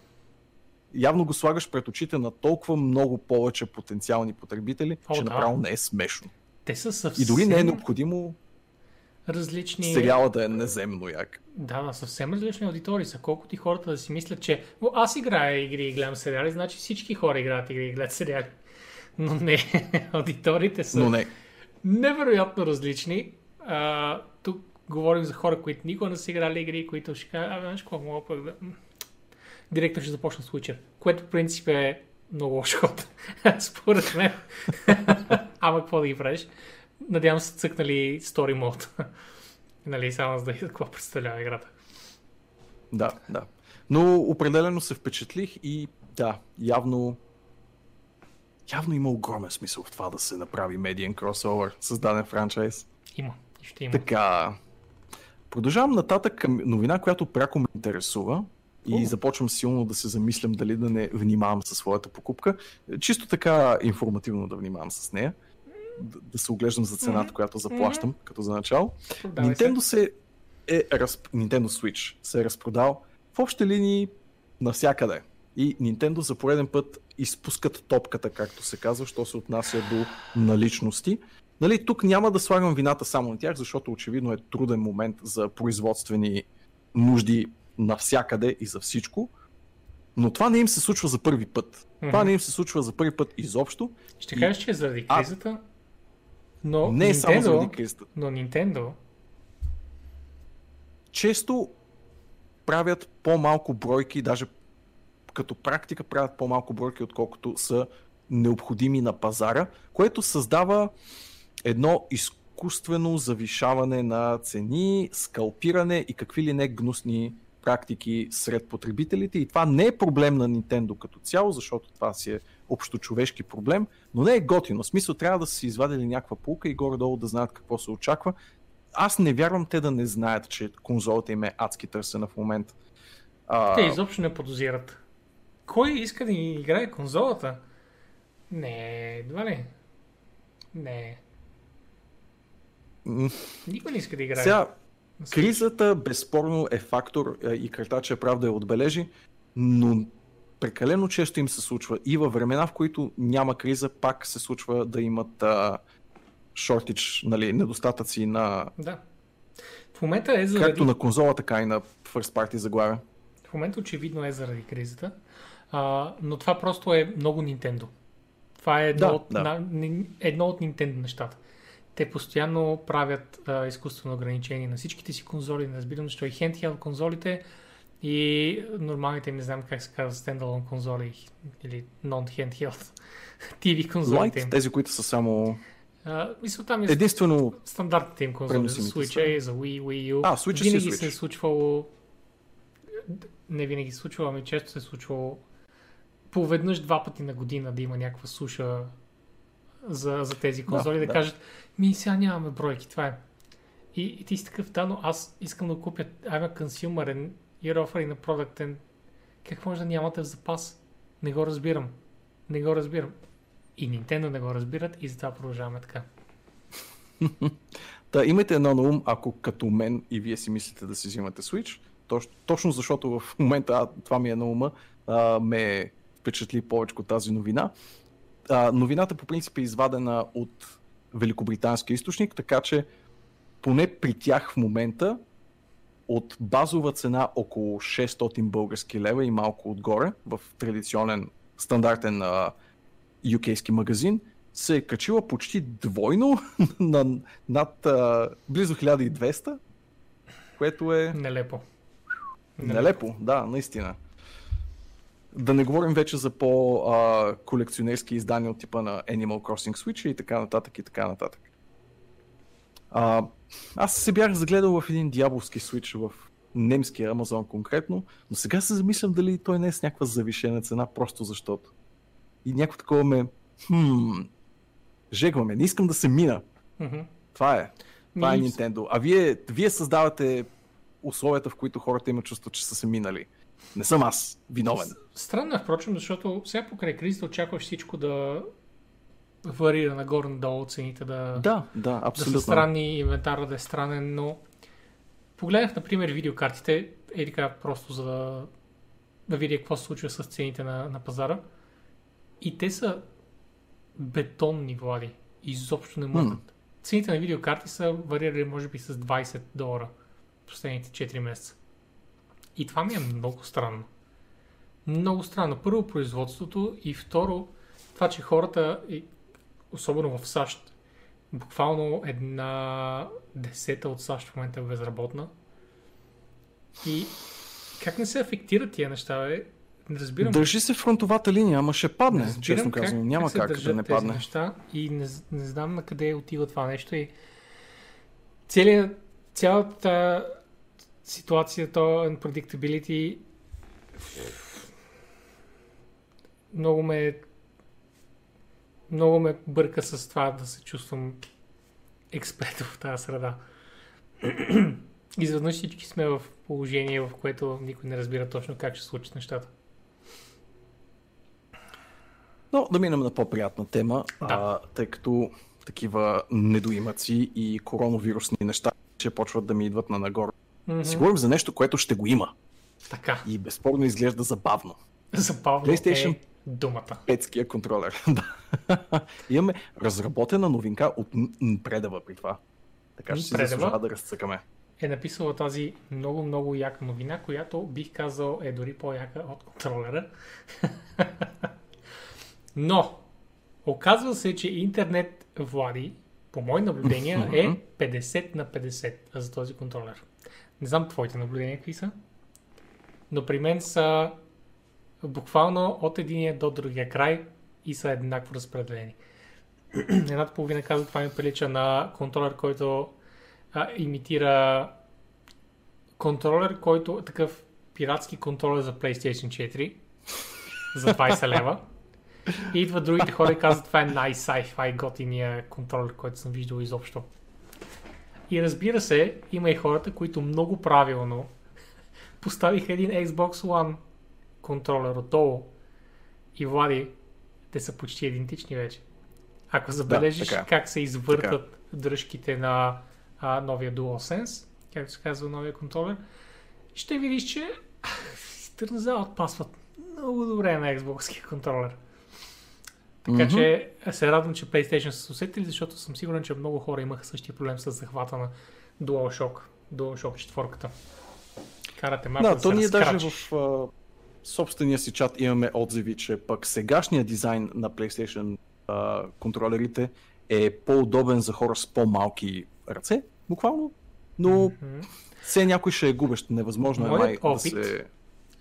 Явно го слагаш пред очите на толкова много повече потенциални потребители, О, че да. направо не е смешно. Те са съвсем... И дори не е необходимо различни... сериала да е неземно як. Да, да, съвсем различни аудитории са. Колкото и хората да си мислят, че аз играя игри и гледам сериали, значи всички хора играят игри и гледат сериали. Но не, аудиториите са Но не. невероятно различни. А, тук говорим за хора, които никога не са играли игри, които ще кажат, абе, знаеш какво, мога пък да... Директно ще започна с Witcher, което в принцип е много лош ход. Според мен. Ама какво да ги правиш? Надявам се цъкнали Story Mode. Нали, само за да видя какво представлява играта. Да, да. Но определено се впечатлих и да, явно явно има огромен смисъл в това да се направи медиен кросовър с даден франчайз. Има, и ще има. Така, продължавам нататък към новина, която пряко ме интересува и uh. започвам силно да се замислям дали да не внимавам със своята покупка. Чисто така информативно да внимавам с нея. Да се оглеждам за цената, mm-hmm. която заплащам, mm-hmm. като за начало. Продавай Nintendo се. се е разп... Nintendo Switch се е разпродал в общи линии навсякъде. И Nintendo за пореден път изпускат топката, както се казва, що се отнася до наличности. Нали, тук няма да слагам вината само на тях, защото очевидно е труден момент за производствени нужди навсякъде и за всичко. Но това не им се случва за първи път. Mm-hmm. Това не им се случва за първи път изобщо. Ще и... кажеш, че е заради кризата, но не е Nintendo, само заради кризата. Но Nintendo често правят по-малко бройки, даже като практика правят по-малко бройки, отколкото са необходими на пазара, което създава едно изкуствено завишаване на цени, скалпиране и какви ли не гнусни практики сред потребителите. И това не е проблем на Nintendo като цяло, защото това си е общочовешки проблем, но не е готино. В смисъл, трябва да са си извадили някаква пулка и горе-долу да знаят какво се очаква. Аз не вярвам те да не знаят, че конзолата им е адски търсена в момента. Те изобщо не подозират. Кой иска да играе конзолата? Не, едва ли? Не. Никой не иска да играе. Сега, кризата безспорно е фактор и картача правда я отбележи, но прекалено често им се случва. И във времена, в които няма криза, пак се случва да имат шортич, нали, недостатъци на... Да. В момента е заради... Както на конзола, така и на First Party заглавя. В момента очевидно е заради кризата, а, но това просто е много Nintendo. Това е едно, да, от, да. На, едно от Nintendo нещата. Те постоянно правят а, изкуствено ограничение на всичките си конзоли, не разбирам защо и handheld конзолите и нормалните им, не знам как се казва, стендалон конзоли или non-handheld ти ви конзолите им. Light, тези, които са само... Uh, мисля, там е единствено стандартните им конзоли за Switch и за Wii, Wii U. А, Switch винаги си Switch. се е случвало, не винаги се случвало, ами често се е случвало поведнъж два пъти на година да има някаква суша за, за тези конзоли, да, да, да кажат, ми сега нямаме бройки, това е. И, и ти си такъв, да, но аз искам да купя, I'm a consumer and you're offering a product and как може да нямате в запас? Не го разбирам, не го разбирам. И Nintendo не го разбират и затова продължаваме така. Та, имайте едно на ум, ако като мен и вие си мислите да си взимате Switch, точ, точно защото в момента а, това ми е на ума, а, ме впечатли повече от тази новина. А, новината по принцип е извадена от великобритански източник, така че поне при тях в момента от базова цена около шестстотин български лева и малко отгоре в традиционен стандартен а, ю кей-ски магазин се е качила почти двойно на над а, близо хиляда и двеста, което е... Нелепо. Нелепо. Нелепо, да, наистина. Да не говорим вече за по-колекционерски издания от типа на Animal Crossing Switch и така нататък и така нататък. А, аз се бях загледал в един дяволски Switch в немския Amazon конкретно, но сега се замислям дали той не е с някаква завишена цена, просто защото. И някакво такова ме... Хм... Жегваме, не искам да се мина. Mm-hmm. Това е. Това ми е Nintendo. А вие, вие създавате условията, в които хората имат чувство, че са се минали. Не съм аз виновен. Странно е, впрочем, защото сега покрай кризата очакваш всичко да варира нагоре-надолу, цените да... Да, да, абсолютно. Да са странни, инвентарът да е странен, но... Погледнах, например, видеокартите, е така просто за да, да видя какво се случва с цените на, на пазара. И те са бетонни, Влади. Изобщо не могат. Mm. Цените на видеокарти са варирали може би с двайсет долара последните четири месеца. И това ми е много странно. Много странно. Първо производството и второ това, че хората, особено в САЩ, буквално една десета от САЩ в момента е безработна. И как не се афектират тия неща, бе? Разбирам, държи се фронтовата линия, ама ще падне, разбирам, честно как, казано. Няма как, как да не падне. Неща и не, не знам на къде отива това нещо. И цялата, цялата ситуация, то unpredictability много ме много ме бърка с това да се чувствам експерт в тази среда. Изведнъж всички сме в положение, в което никой не разбира точно как ще случат нещата. Но да минем на по-приятна тема, да. а, тъй като такива недоимъци и коронавирусни неща ще почват да ми идват на нагоре Mm-hmm. Си говорим за нещо, което ще го има. Така. И безспорно изглежда забавно. Забавно PlayStation... е думата. Петския контролер. Имаме разработена новинка от Предева при това. Така ще си заслужава да разцъкаме. Е написала тази много-много яка новина, която бих казал е дори по-яка от контролера. Но, оказва се, че интернет, Влади, по мои наблюдения е петдесет на петдесет за този контролер. Не знам твоите наблюдения какви са, но при мен са буквално от единия до другия край и са еднакво разпределени. Едната половина казва, това ми прилича на контролер, който а, имитира контролер, който такъв пиратски контролер за PlayStation четири за двайсет лева. И идват другите хора и казват, това е най-sci-fi готиния контролер, който съм виждал изобщо. И разбира се, има и хората, които много правилно поставиха един Xbox One контролер отдолу и, Влади, те са почти идентични вече. Ако забележиш да, как се извъртат така дръжките на а, новия DualSense, както се казва новия контролер, ще видиш, че търнзалът пасват много добре на Xbox-кия контролер. Така mm-hmm. че се радвам, че PlayStation са усетили, защото съм сигурен, че много хора имаха същия проблем с захвата на DualShock, DualShock четворката. Карате малко да, да то се разкрачиш. В собствения си чат имаме отзиви, че пък сегашният дизайн на PlayStation а, контролерите е по-удобен за хора с по-малки ръце, буквално, но mm-hmm. все някой ще е губещ, невъзможно Моят е май опит да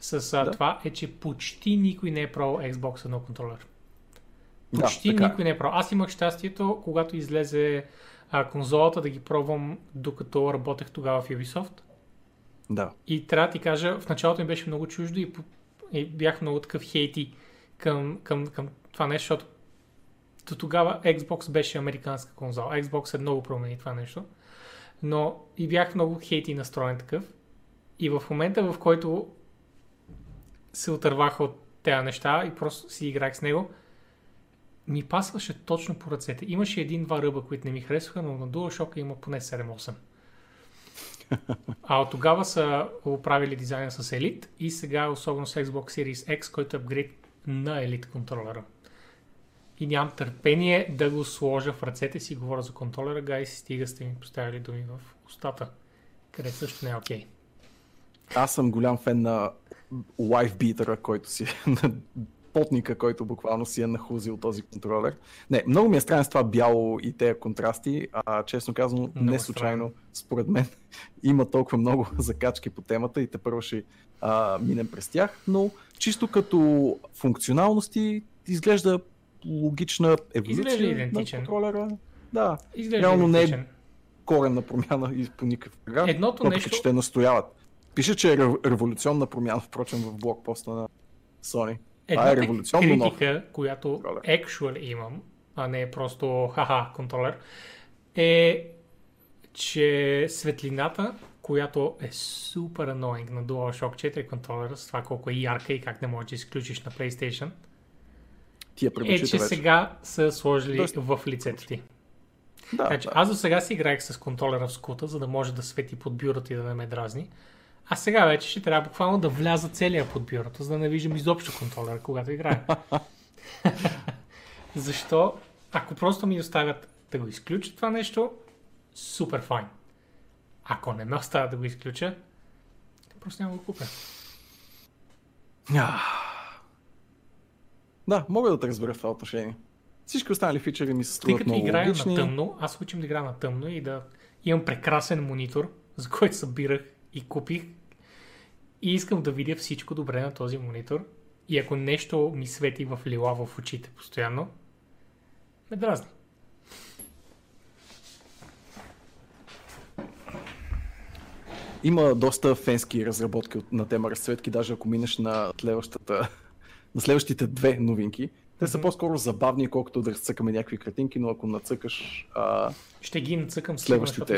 се... с а, да? Това е, че почти никой не е правил Xbox едно контролер. Почти да, никой не е правил. Аз имах щастието, когато излезе а, конзолата, да ги пробвам, докато работех тогава в Ubisoft. Да. И трябва да ти кажа, в началото ми беше много чуждо и, и бях много такъв хейти към, към, към това нещо, защото до тогава Xbox беше американска конзола. Xbox е много промени това нещо. Но и бях много хейти настроен такъв. И в момента, в който се отървах от тези неща и просто си играх с него, ми пасваше точно по ръцете. Имаше един-два ръба, които не ми харесваха, но на DualShock има поне седем-осем. А от тогава са оправили дизайна с Elite и сега особено с Xbox Series X, който е апгрейд на Elite контролера. И нямам търпение да го сложа в ръцете си, говоря за контролера, гай си стига сте ми поставили думи в устата, къде също не е окей. Okay. Аз съм голям фен на лайфбитера, който си на потника, който буквално си е нахузил този контролер. Не, много ми е странен с това бяло и тези контрасти, а честно казано, много не случайно, странен. Според мен, има толкова много закачки по темата и тепърво ще а, минем през тях, но чисто като функционалности изглежда логична еволюция на контролера. Да, изглежда реално идентичен. Не е коренна промяна и по никакъв град, едното но, нещо... ще настояват. Пише, че е революционна промяна, впрочем, в блокпоста на Sony. Една е критика, нов. Която actually имам, а не е просто ха-ха контролер, е, че светлината, която е супер annoying на DualShock четири контролера, с това колко е ярка и как не можеш да изключиш на PlayStation, е, че вече. Сега са сложили Тоест... в лицето ти. Да, значи, да. Аз до сега си играех с контролера в скута, за да може да свети под бюрото и да не ме дразни. А сега вече ще трябва буквално да вляза целия под бюрото, за да не виждам изобщо контролера, когато играем. Защо? Ако просто ми оставят да го изключа това нещо, супер файн. Ако не ме оставят да го изключа, просто няма го купя. Да, мога да те разбера в това отношение. Всички останали фичери ми се струват много логични. Тъй като играя на тъмно, аз учим да играя на тъмно и да имам прекрасен монитор, за който събирах и купих и искам да видя всичко добре на този монитор и ако нещо ми свети в лила в очите постоянно, ме дразни. Има доста фенски разработки на тема разцветки, даже ако минеш на, на следващите две новинки. Те са mm-hmm. по-скоро забавни, колкото да разцъкаме някакви картинки, но ако нацъкаш а... ще ги нацъкам следващите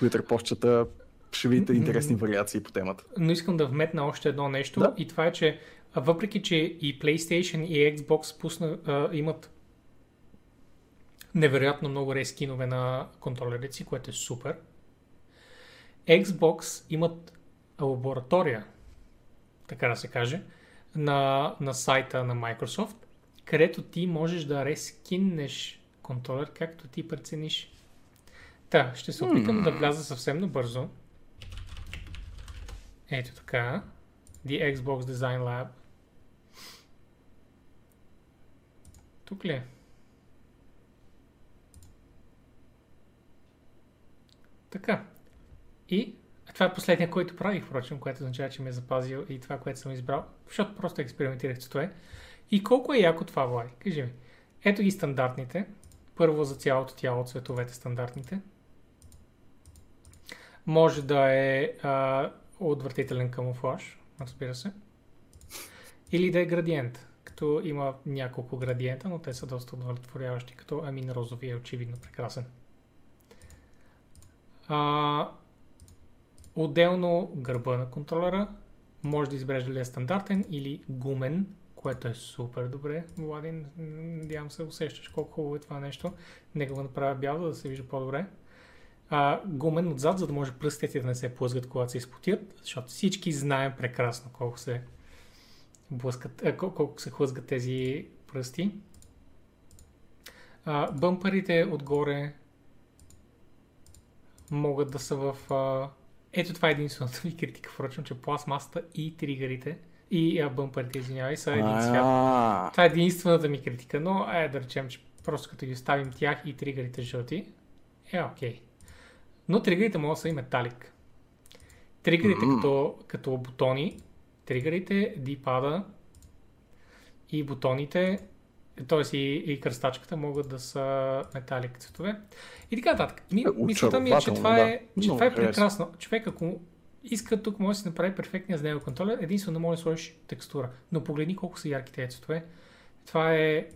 Twitter да постчета, ще видите интересни вариации по темата. Но искам да вметна още едно нещо да? И това е, че въпреки, че и PlayStation и Xbox пусна, а, имат невероятно много рескинове на контролерите си, което е супер. Xbox имат лаборатория, така да се каже, на, на сайта на Microsoft, където ти можеш да рескиннеш контролер, както ти прецениш. Та, ще се опитам mm. да вляза съвсем набързо. Ето така. The Xbox Design Lab. Тук ли е? Така. И това е последния, който правих, впрочем, което означава, че ме е запазил и това, което съм избрал, защото просто експериментирах с това. И колко е яко това, Влади? Кажи ми. Ето ги стандартните. Първо за цялото тяло, цветовете стандартните. Може да е а, отвратителен камуфлаж, разбира се. Или да е градиент, като има няколко градиента, но те са доста удовлетворяващи, като амин розовия е очевидно прекрасен. А, отделно гърба на контролера. Може да избереш дали е стандартен или гумен, което е супер добре. Владин, надявам се, усещаш колко хубаво е това нещо. Нека го направя бял, за да се вижда по-добре. А, гумен отзад, за да може пръстите да не се плъзгат, когато се изпотият, защото всички знаем прекрасно колко се блъскат, а, колко се хлъзгат тези пръсти. А, бъмпарите отгоре могат да са в... А... Ето това е единствената ми критика, впрочем, че пластмасата и тригърите и бъмпарите, извинявай, са един цвят. Това е единствената ми критика, но е да речем, че просто като ги оставим тях и тригърите жълти, е окей. Okay. Но тригърите могат да са и металик. Тригърите mm-hmm. като, като бутони, тригърите, D-пада и бутоните, т.е. И, и кръстачката могат да са металик цветове. И така нататък. Мислята ми е, че това е, че това е прекрасно. Човек, ако иска, тук може да си направи перфектния за него контролер, единствено може да сложиш текстура. Но погледни колко са ярките тези цветове. Това е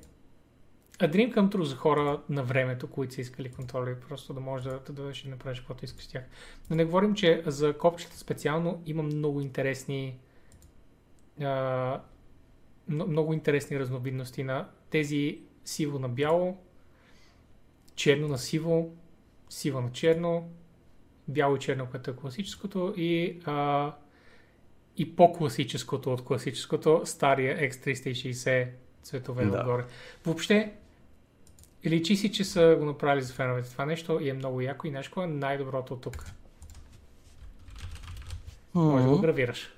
a dream come true за хора на времето, които са искали контролери, просто да можеш да дадеш и направиш каквото искаш с тях. Да не говорим, че за копчета специално има много интересни а, много интересни разновидности на тези сиво на бяло, черно на сиво, сиво на черно, бяло и черно, което е класическото и, а, и по-класическото от класическото, стария Икс триста и шейсет цветове да. Отгоре. Въобще, личи си, че са го направили за феновете това нещо и е много яко и нещо е най-доброто от тук. Mm-hmm. Може да го гравираш.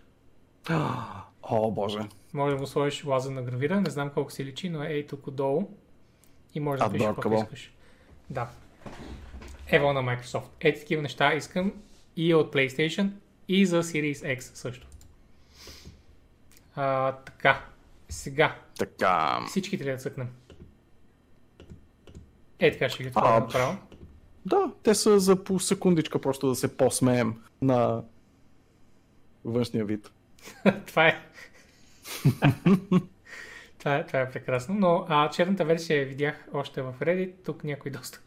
О, боже. Може да го сложиш лазер на гравира, не знам колко си личи, но е ей тук отдолу и може да пишеш какво искаш. Да. Ево на Microsoft. Ето такива неща искам и от PlayStation, и за Series X също. А, така. Сега. Така. Всички трябва да цъкнем. Е, така ще ги това направо. Да, те са за по секундичка просто да се посмеем на външния вид. Това е. това, е, това е прекрасно, но а, черната версия видях още в Reddit, тук някой доста,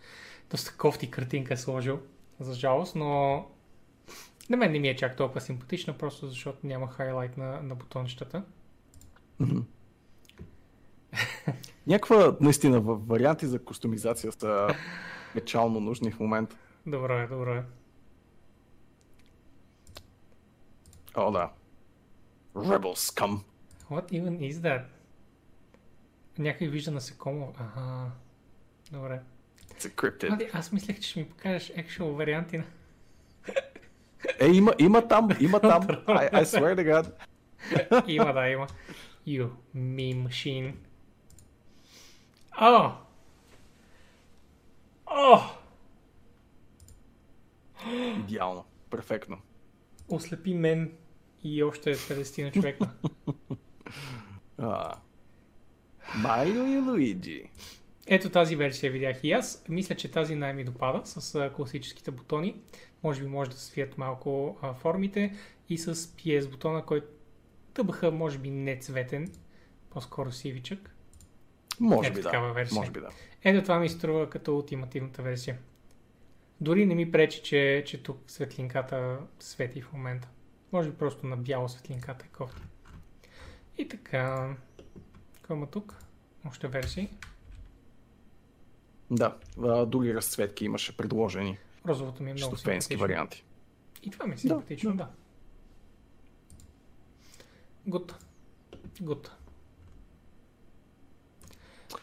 доста кофти картинка е сложил, за жалост, но на мен не ми е чак толкова симпатична, просто защото няма хайлайт на, на бутончетата. Mm-hmm. Някаква наистина варианти за кустомизация са печално нужни в момента. Добро е, добро е. О, да. Rebel scum. What even is that? Някой вижда насекомо. Ага. Добре. It's a cryptid. Ади, аз мислех, че ще ми покажеш actual варианти на... Е, има, има там, има там. I, I swear to God. Има, да, има. You meme machine. Oh! Oh! Идеално. Перфектно. Ослепи мен и още петдесет на човека. А, Майо и Луиджи. Ето тази версия видях и аз. Мисля, че тази най-ми допада с класическите бутони. Може би може да свият малко а, формите и с пи ес бутона, който тъбаха, може би не цветен, по-скоро сивичък. Може Ето би такава да. Версия. Може би да. Ето това ми струва като ултимативната версия. Дори не ми пречи, че, че тук светлинката свети в момента. Може би просто на бяло светлинката е кофта. И така, към тук, още версии. Да, други разцветки имаше предложени. Розовото ми е много симпатично. Варианти. И това ми е симпатично, да. да. Гуд. Гуд.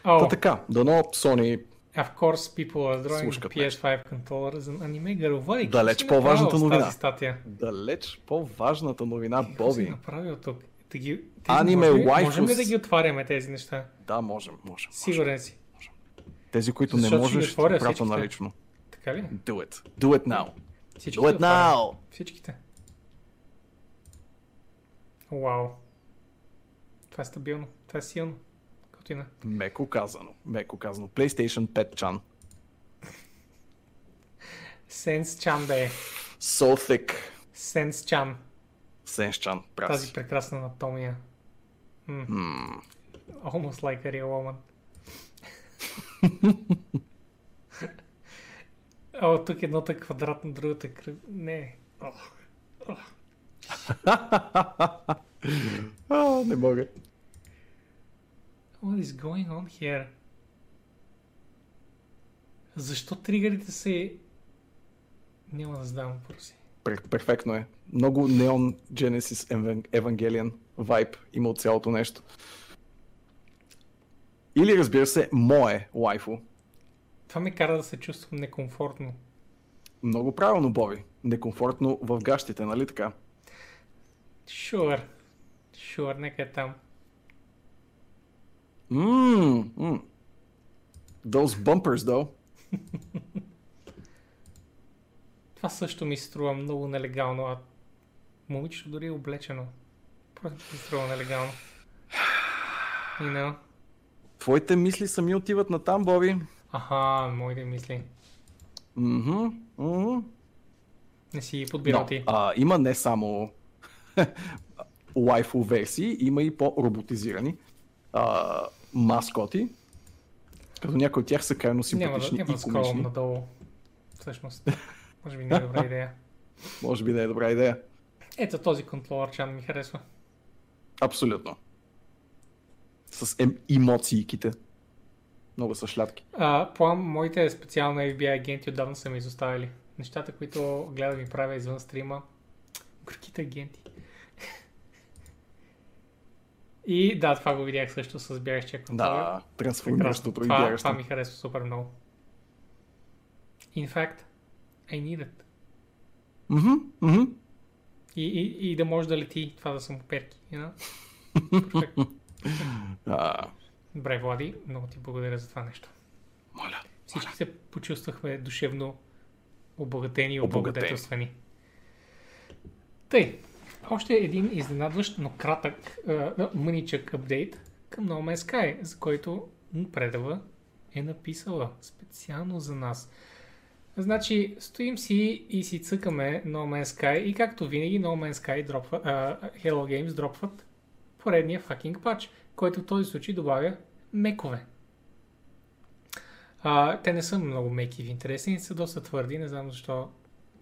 Та така, дано Sony... Of course people are drawing the пи ес пет controllers and anime girl. Далеч по-важната новина. Далеч по-важната новина, Боби. Какво си направил тук? Ги... Аниме Waifus. Можем ли да ги отваряме тези неща? Да, можем. можем Сигурен си. Можем. Тези, които Защо не можеш, ще ги прата налично. Така ли? Do it. Do it now. Всичките Do it now. Отваря. Всичките. Уау. Това е стабилно. Това е силно. Котина. Меко казано. Меко казано. PlayStation пет чан. Сенс чан да е. So thick. Сенс чан. Сенс-чан, прав си. Тази прекрасна анатомия. Mm. Mm. Almost like a real woman. О, тук едното е квадратно, другото е кръв... Не. Oh. Oh. oh, не мога. What is going on here? Защо тригърите се... Няма да задавам въпроси. Перфектно е. Много Neon Genesis Evangelion вайб има от цялото нещо. Или разбира се, мое лайфо. Това ме кара да се чувствам некомфортно. Много правилно, Боби. Некомфортно в гащите, нали така? Sure. Sure, нека е там. Ммм. Mm, mm. Those bumpers, though. Това също ми струва много нелегално, а момичето дори е облечено. Просто ми струва нелегално. You know? Твоите мисли сами отиват на там, Боби. Аха, моите мисли. Мхм, мхм. Не си подбирал ти. А, има не само лайфо версии, има и по-роботизирани а, маскоти. Като някои от тях са крайно симпатични няма, и комични. Няма да скролвам надолу, всъщност. Може би не е добра идея. Може би не е добра идея. Ето този контролър чан ми харесва. Абсолютно. С ем- емоцииките. Много са шлятки. А, по моите специални Еф Би Ай агенти отдавна са ме изоставили. Нещата, които гледам и правя извън стрима. Горките агенти. И да, това го видях също с бягащия контролър. Да, трансформиращо при бягащо. Това, това ми харесва супер много. In fact, I need it. Mm-hmm, mm-hmm. И, и, и да може да лети това да съм перки. You know? uh... Добре, Влади, много ти благодаря за това нещо. Моля. Всички моля. Се почувствахме душевно обогатени и облагодетелствани. Тъй, още един изненадващ, но кратък, uh, мъничък апдейт към No Man's Sky, за който Предава е написала специално за нас. Значи, стоим си и си цъкаме No Man's Sky и както винаги No Man's Sky дропва, uh, Hello Games дропват поредния fucking патч, който в този случай добавя мекове. Uh, те не са много меки в интереси, не са доста твърди, не знам защо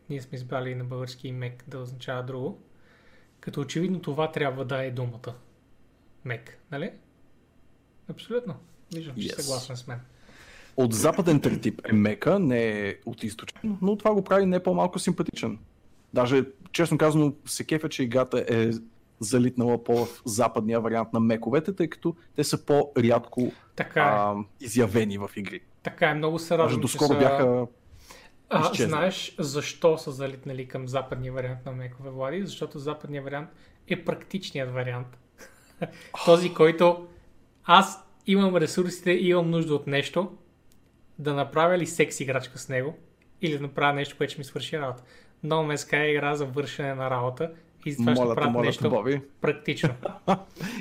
ние сме избрали на български мек да означава друго. Като очевидно това трябва да е думата. Мек, нали? Абсолютно. Виждам, yes. че съгласен с мен. От западен тертип е мека, не е от източен, но това го прави не по-малко симпатичен. Даже, честно казано, се кефя, че играта е залитнала по-западния вариант на мековете, тъй като те са по-рядко а, изявени в игри. Така е, много се радвам, че са... бяха а, знаеш защо са залитнали към западния вариант на мекове, Влади? Защото западния вариант е практичният вариант. Този, който аз имам ресурсите и имам нужда от нещо, да направя ли секс играчка с него или да направя нещо, което ще ми свърши работа. No Man's Sky е игра за вършене на работа и затова ще правя нещо Боби. Практично.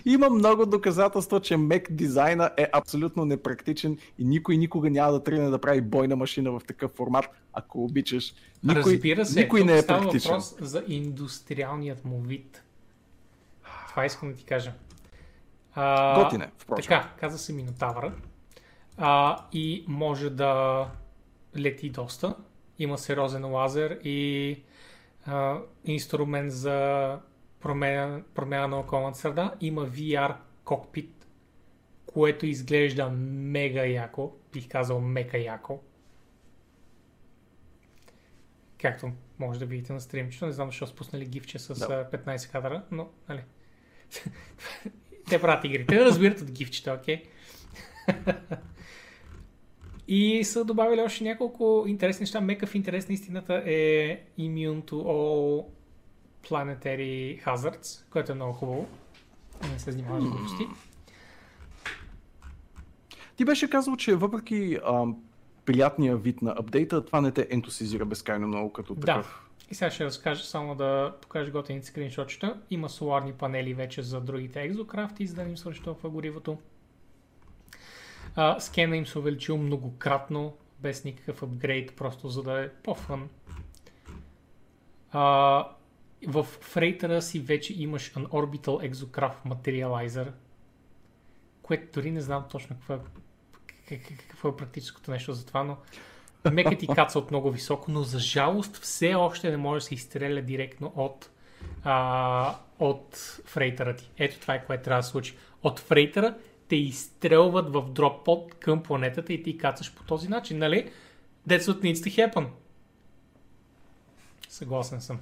Има много доказателства, че мек дизайна е абсолютно непрактичен и никой никога няма да тръгне да прави бойна машина в такъв формат, ако обичаш. Никой, разбира се, никой не е става практичен. Въпрос за индустриалният му вид. Това искам да ти кажа. А, Готине, впрочем. Така, каза се Минотавъра. А, и може да лети доста. Има сериозен лазер и а, инструмент за промяна, промяна на околната среда. Има ви ар кокпит, което изглежда мега яко. Бих казал мека яко. Както може да видите на стримчето. Не знам защо спуснали гифче с да. петнайсет кадра, но нали. Те правят игри. Те разбират от гифчета, окей. Okay? И са добавили още няколко интересни неща. Мека в интерес на истината е Immune to All Planetary Hazards, което е много хубаво. Не се занимава с глупости. Ти беше казал, че въпреки ам, приятния вид на апдейта, това не те ентусизира безкрайно много като такъв. Да, и сега ще разкажа, само да покажа готини скриншотчета. Има соларни панели вече за другите екзокрафти, за да им свърши толкова горивото. А, скена им се увеличил многократно, без никакъв апгрейд, просто за да е по-фън. А, в фрейтера си вече имаш an Orbital Exocraft Materializer, което дори не знам точно какво е, какво е практическото нещо за това, но мека ти каца от много високо, но за жалост все още не може да се изстреля директно от, а, от фрейтера ти. Ето това е което трябва да случи. От фрейтера те изстрелват в дроппод към планетата и ти кацаш по този начин, нали? That's what needs to happen. Съгласен съм.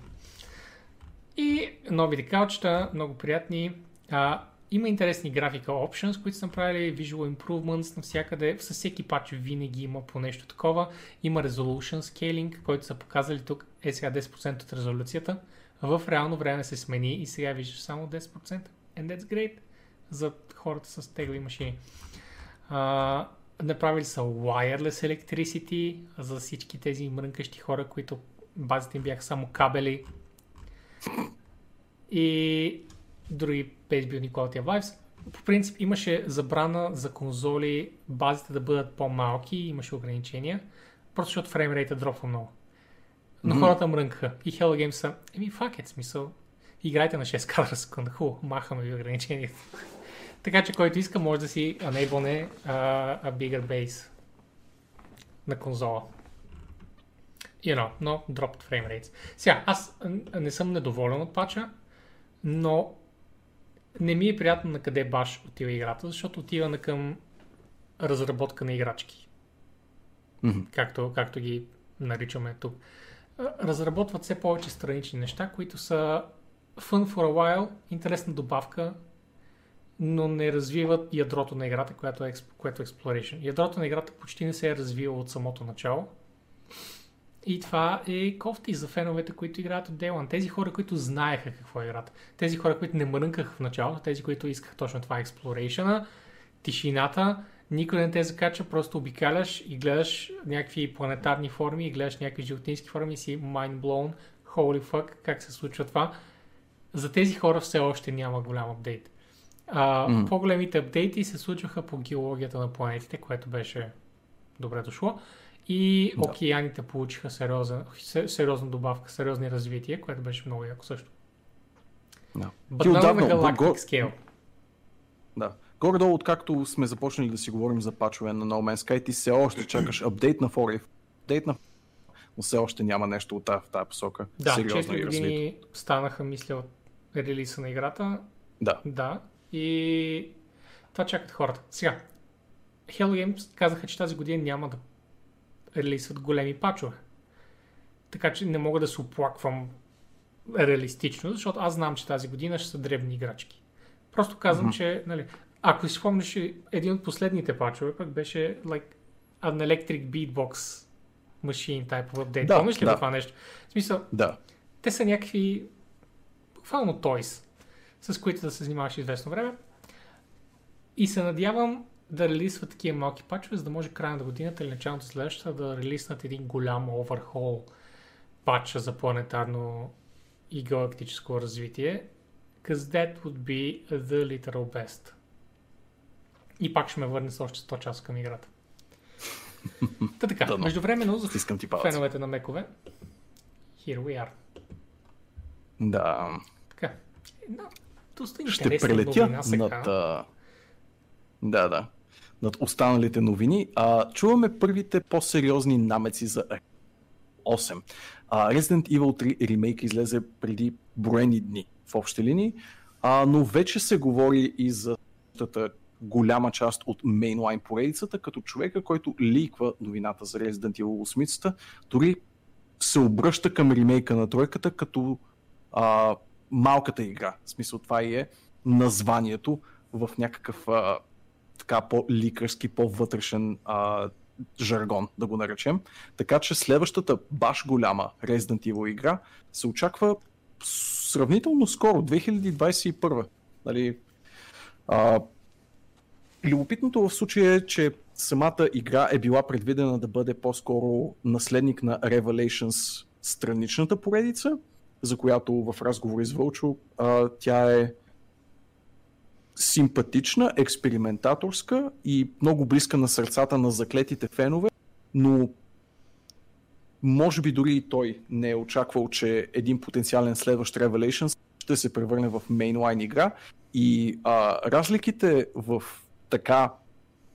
И нови декалчета, много приятни. А, има интересни графика options, които са направили, visual improvements навсякъде. Със всеки патч винаги има по нещо такова. Има resolution scaling, който са показали тук е сега десет процента от резолюцията. В реално време се смени и сега виждаш само десет процента. And that's great за хората с тегли машини. А, направили са wireless electricity за всички тези мрънкащи хора, които базите им бяха само кабели. И други based quality of lives. По принцип имаше забрана за конзоли базите да бъдат по-малки, имаше ограничения, просто защото фреймрейта дропва много. Но mm-hmm. хората мрънкаха и Hello Games са, еми fuck it, смисъл, играйте на шест кадра секунда, хубаво, махаме ви ограничението. Така че който иска може да си enable a bigger base на конзола. You know, но dropped frame rates. Сега, аз не съм недоволен от патча, но не ми е приятно на къде баш отива играта, защото отива на към разработка на играчки. Mm-hmm. Както, както ги наричаме тук. Разработват все повече странични неща, които са fun for a while, интересна добавка, но не развиват ядрото на играта, което е, което е exploration. Ядрото на играта почти не се е развило от самото начало. И това е кофти за феновете, които играят от Day One. Тези хора, които знаеха какво е играта. Тези хора, които не мрънкаха в началото, тези, които искаха точно това експлорейшъна, тишината, никой не те закача, просто обикаляш и гледаш някакви планетарни форми, и гледаш някакви животински форми и си mind blown, holy fuck, как се случва това. За тези хора все още няма голям апдейт. А, mm. По-големите апдейти се случваха по геологията на планетите, което беше добре дошло. И да. Океаните получиха сериозна, сериозна добавка, сериозни развития, което беше много яко също. Да. Бъдна на галактик скейл. Да. Горе-долу, откакто сме започнали да си говорим за пачове на No Man's Sky, ти все още чакаш апдейт на Foray, апдейт на но все още няма нещо от тази посока. Да, четири години станаха, мисля, от релиза на играта. Да. Да. И това чакат хората. Сега, Hello Games казаха, че тази година няма да релизват големи пачове. Така че не мога да се оплаквам реалистично, защото аз знам, че тази година ще са дребни играчки. Просто казвам, mm-hmm. че нали, ако си спомнеш един от последните пачове, пък беше like an electric beatbox machine type of update. Да, помниш ли да. Това нещо? В смисъл, да. Те са някакви буквално toys, с които да се занимаваш известно време. И се надявам да релизват такива малки патчове, за да може края на годината или началото следващата да релиснат един голям overhaul патча за планетарно и галактическо развитие. Because that would be the literal best. И пак ще ме върне с още сто часа към играта. Та така, да, междувременно за феновете на мекове. Here we are. Да. Така. Една доста интересна новина сега. Да, да. Над останалите новини. А, чуваме първите по-сериозни намеци за осем. А, Resident Evil три ремейк излезе преди броени дни в общи линии, а, но вече се говори и за голяма част от мейнлайн поредицата, като човека, който ликва новината за Resident Evil осем, дори се обръща към ремейка на тройката като а, малката игра. В смисъл, това и е названието в някакъв а, така по-ликърски, по-вътрешен а, жаргон, да го наречем. Така че следващата баш голяма Resident Evil игра се очаква сравнително скоро, две хиляди двадесет и първа. Нали, а, любопитното в случая е, че самата игра е била предвидена да бъде по-скоро наследник на Revelations страничната поредица, за която в разговори с Вълчо а, тя е симпатична, експериментаторска и много близка на сърцата на заклетите фенове, но може би дори и той не е очаквал, че един потенциален следващ Revelations ще се превърне в мейнлайн игра и а, разликите в така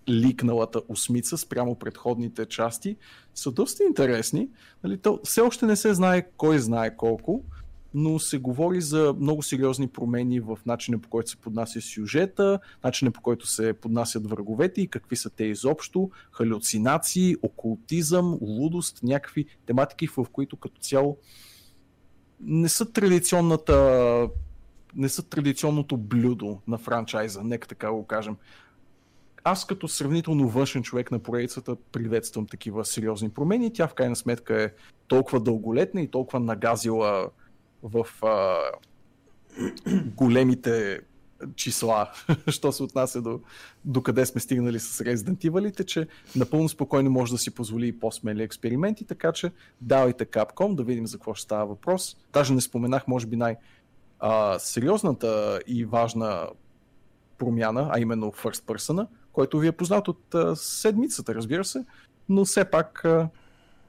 ликналата осмица спрямо предходните части са доста интересни. Нали, то все още не се знае кой знае колко, но се говори за много сериозни промени в начина, по който се поднася сюжета, начина, по който се поднасят враговете и какви са те изобщо, халюцинации, окултизъм, лудост, някакви тематики, в които като цяло не са традиционната, не са традиционното блюдо на франчайза, нека така го кажем. Аз като сравнително външен човек на поредицата приветствам такива сериозни промени. Тя в крайна сметка е толкова дълголетна и толкова нагазила в а, големите числа, що се отнася до, до къде сме стигнали с Resident Evil-ите, че напълно спокойно може да си позволи и по-смели експерименти, така че давайте Capcom да видим за какво ще става въпрос. Даже не споменах, може би най- а, сериозната и важна промяна, а именно First Person, който ви е познат от а, седмицата, разбира се, но все пак а,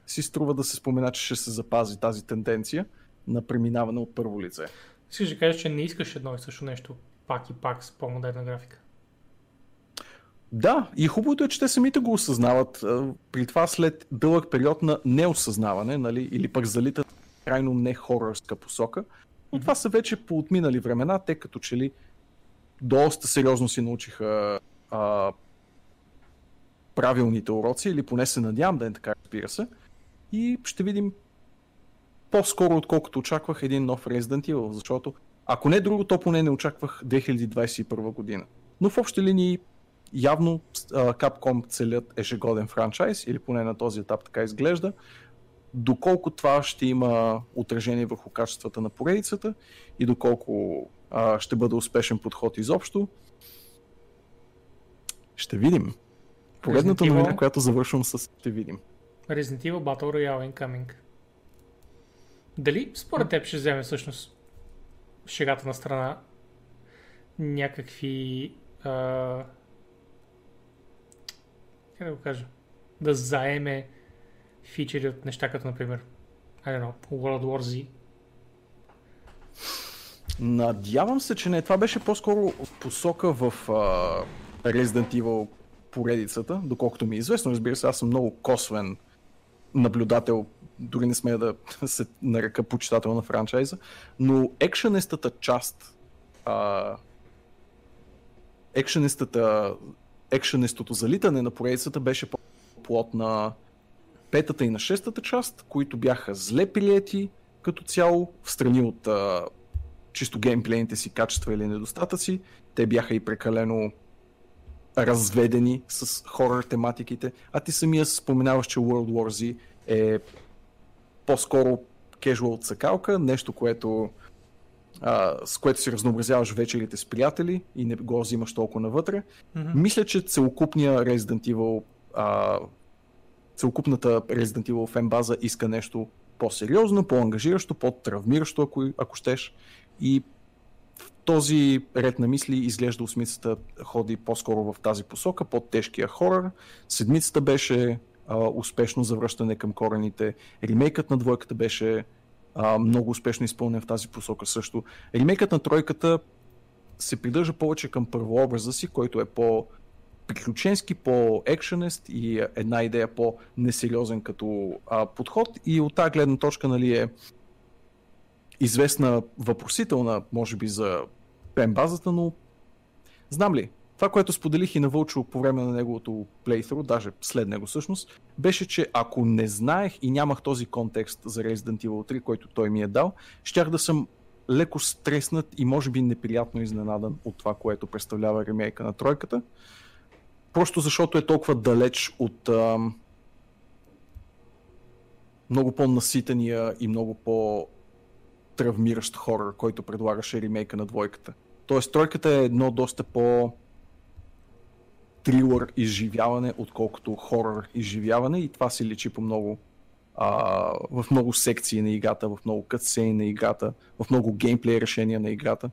си струва да се спомена, че ще се запази тази тенденция на преминаване от първо лице. Искаш да кажеш, че не искаш едно и също нещо пак и пак с по-модерна графика? Да, и хубавото е, че те самите го осъзнават. При това след дълъг период на неосъзнаване, нали, или пък залитат крайно не хорърска посока, но mm-hmm. това са вече по отминали времена, те като че ли доста сериозно си научиха а, правилните уроци, или поне се надявам да е така, разбира се, и ще видим по-скоро, отколкото очаквах, един нов Resident Evil, защото ако не друго, то поне не очаквах две хиляди двадесет и първа година. Но в общи линии явно uh, Capcom целят ежегоден франчайз, или поне на този етап така изглежда. Доколко това ще има отражение върху качествата на поредицата и доколко uh, ще бъде успешен подход изобщо, ще видим. Поредната новина, която завършвам с ще видим. Resident Evil Battle Royale Incoming. Дали според теб ще вземе всъщност шегата на страна някакви, а, как да го кажа, да заеме фичери от неща като, например, I don't know, World War Z? Надявам се, че не. Това беше по-скоро посока в uh, Resident Evil поредицата, доколкото ми е известно. Разбира се, аз съм много косвен наблюдател, дори не смея да се нарека почитател на франчайза, но екшенистата част, а, екшенистата, екшенистото залитане на поредицата беше плод на петата и на шестата част, които бяха зле приети като цяло, встрани от а, чисто геймплейните си качества или недостатъци. Те бяха и прекалено разведени с хорър тематиките, а ти самия споменаваш, че World War Z е по-скоро кежуал цъкалка, нещо, което, а, с което си разнообразяваш вечерите с приятели и не го взимаш толкова навътре. Mm-hmm. Мисля, че целокупния Resident Evil, а, целокупната Resident Evil фенбаза иска нещо по-сериозно, по-ангажиращо, по-травмиращо, ако, ако щеш. И в този ред на мисли изглежда осмицата ходи по-скоро в тази посока, по-тежкия хорър. Седмицата беше Uh, успешно завръщане към корените. Ремейкът на двойката беше uh, много успешно изпълнен в тази посока също. Ремейкът на тройката се придържа повече към първообраза си, който е по-приключенски, по-екшенест и една идея по-несериозен като uh, подход. И от тази гледна точка, нали, е известна въпросителна, може би, за пенбазата, но знам ли, Това, което споделих и на Вълчо по време на неговото плейтъру, даже след него всъщност, беше, че ако не знаех и нямах този контекст за Resident Evil три, който той ми е дал, щях да съм леко стреснат и може би неприятно изненадан от това, което представлява ремейка на тройката. Просто защото е толкова далеч от ам, много по-наситения и много по-травмиращ хорър, който предлагаше ремейка на двойката. Тоест тройката е едно доста по... трилър изживяване, отколкото хорър изживяване, и това се личи по много а, в много секции на играта, в много катсцени на играта, в много геймплей решения на играта.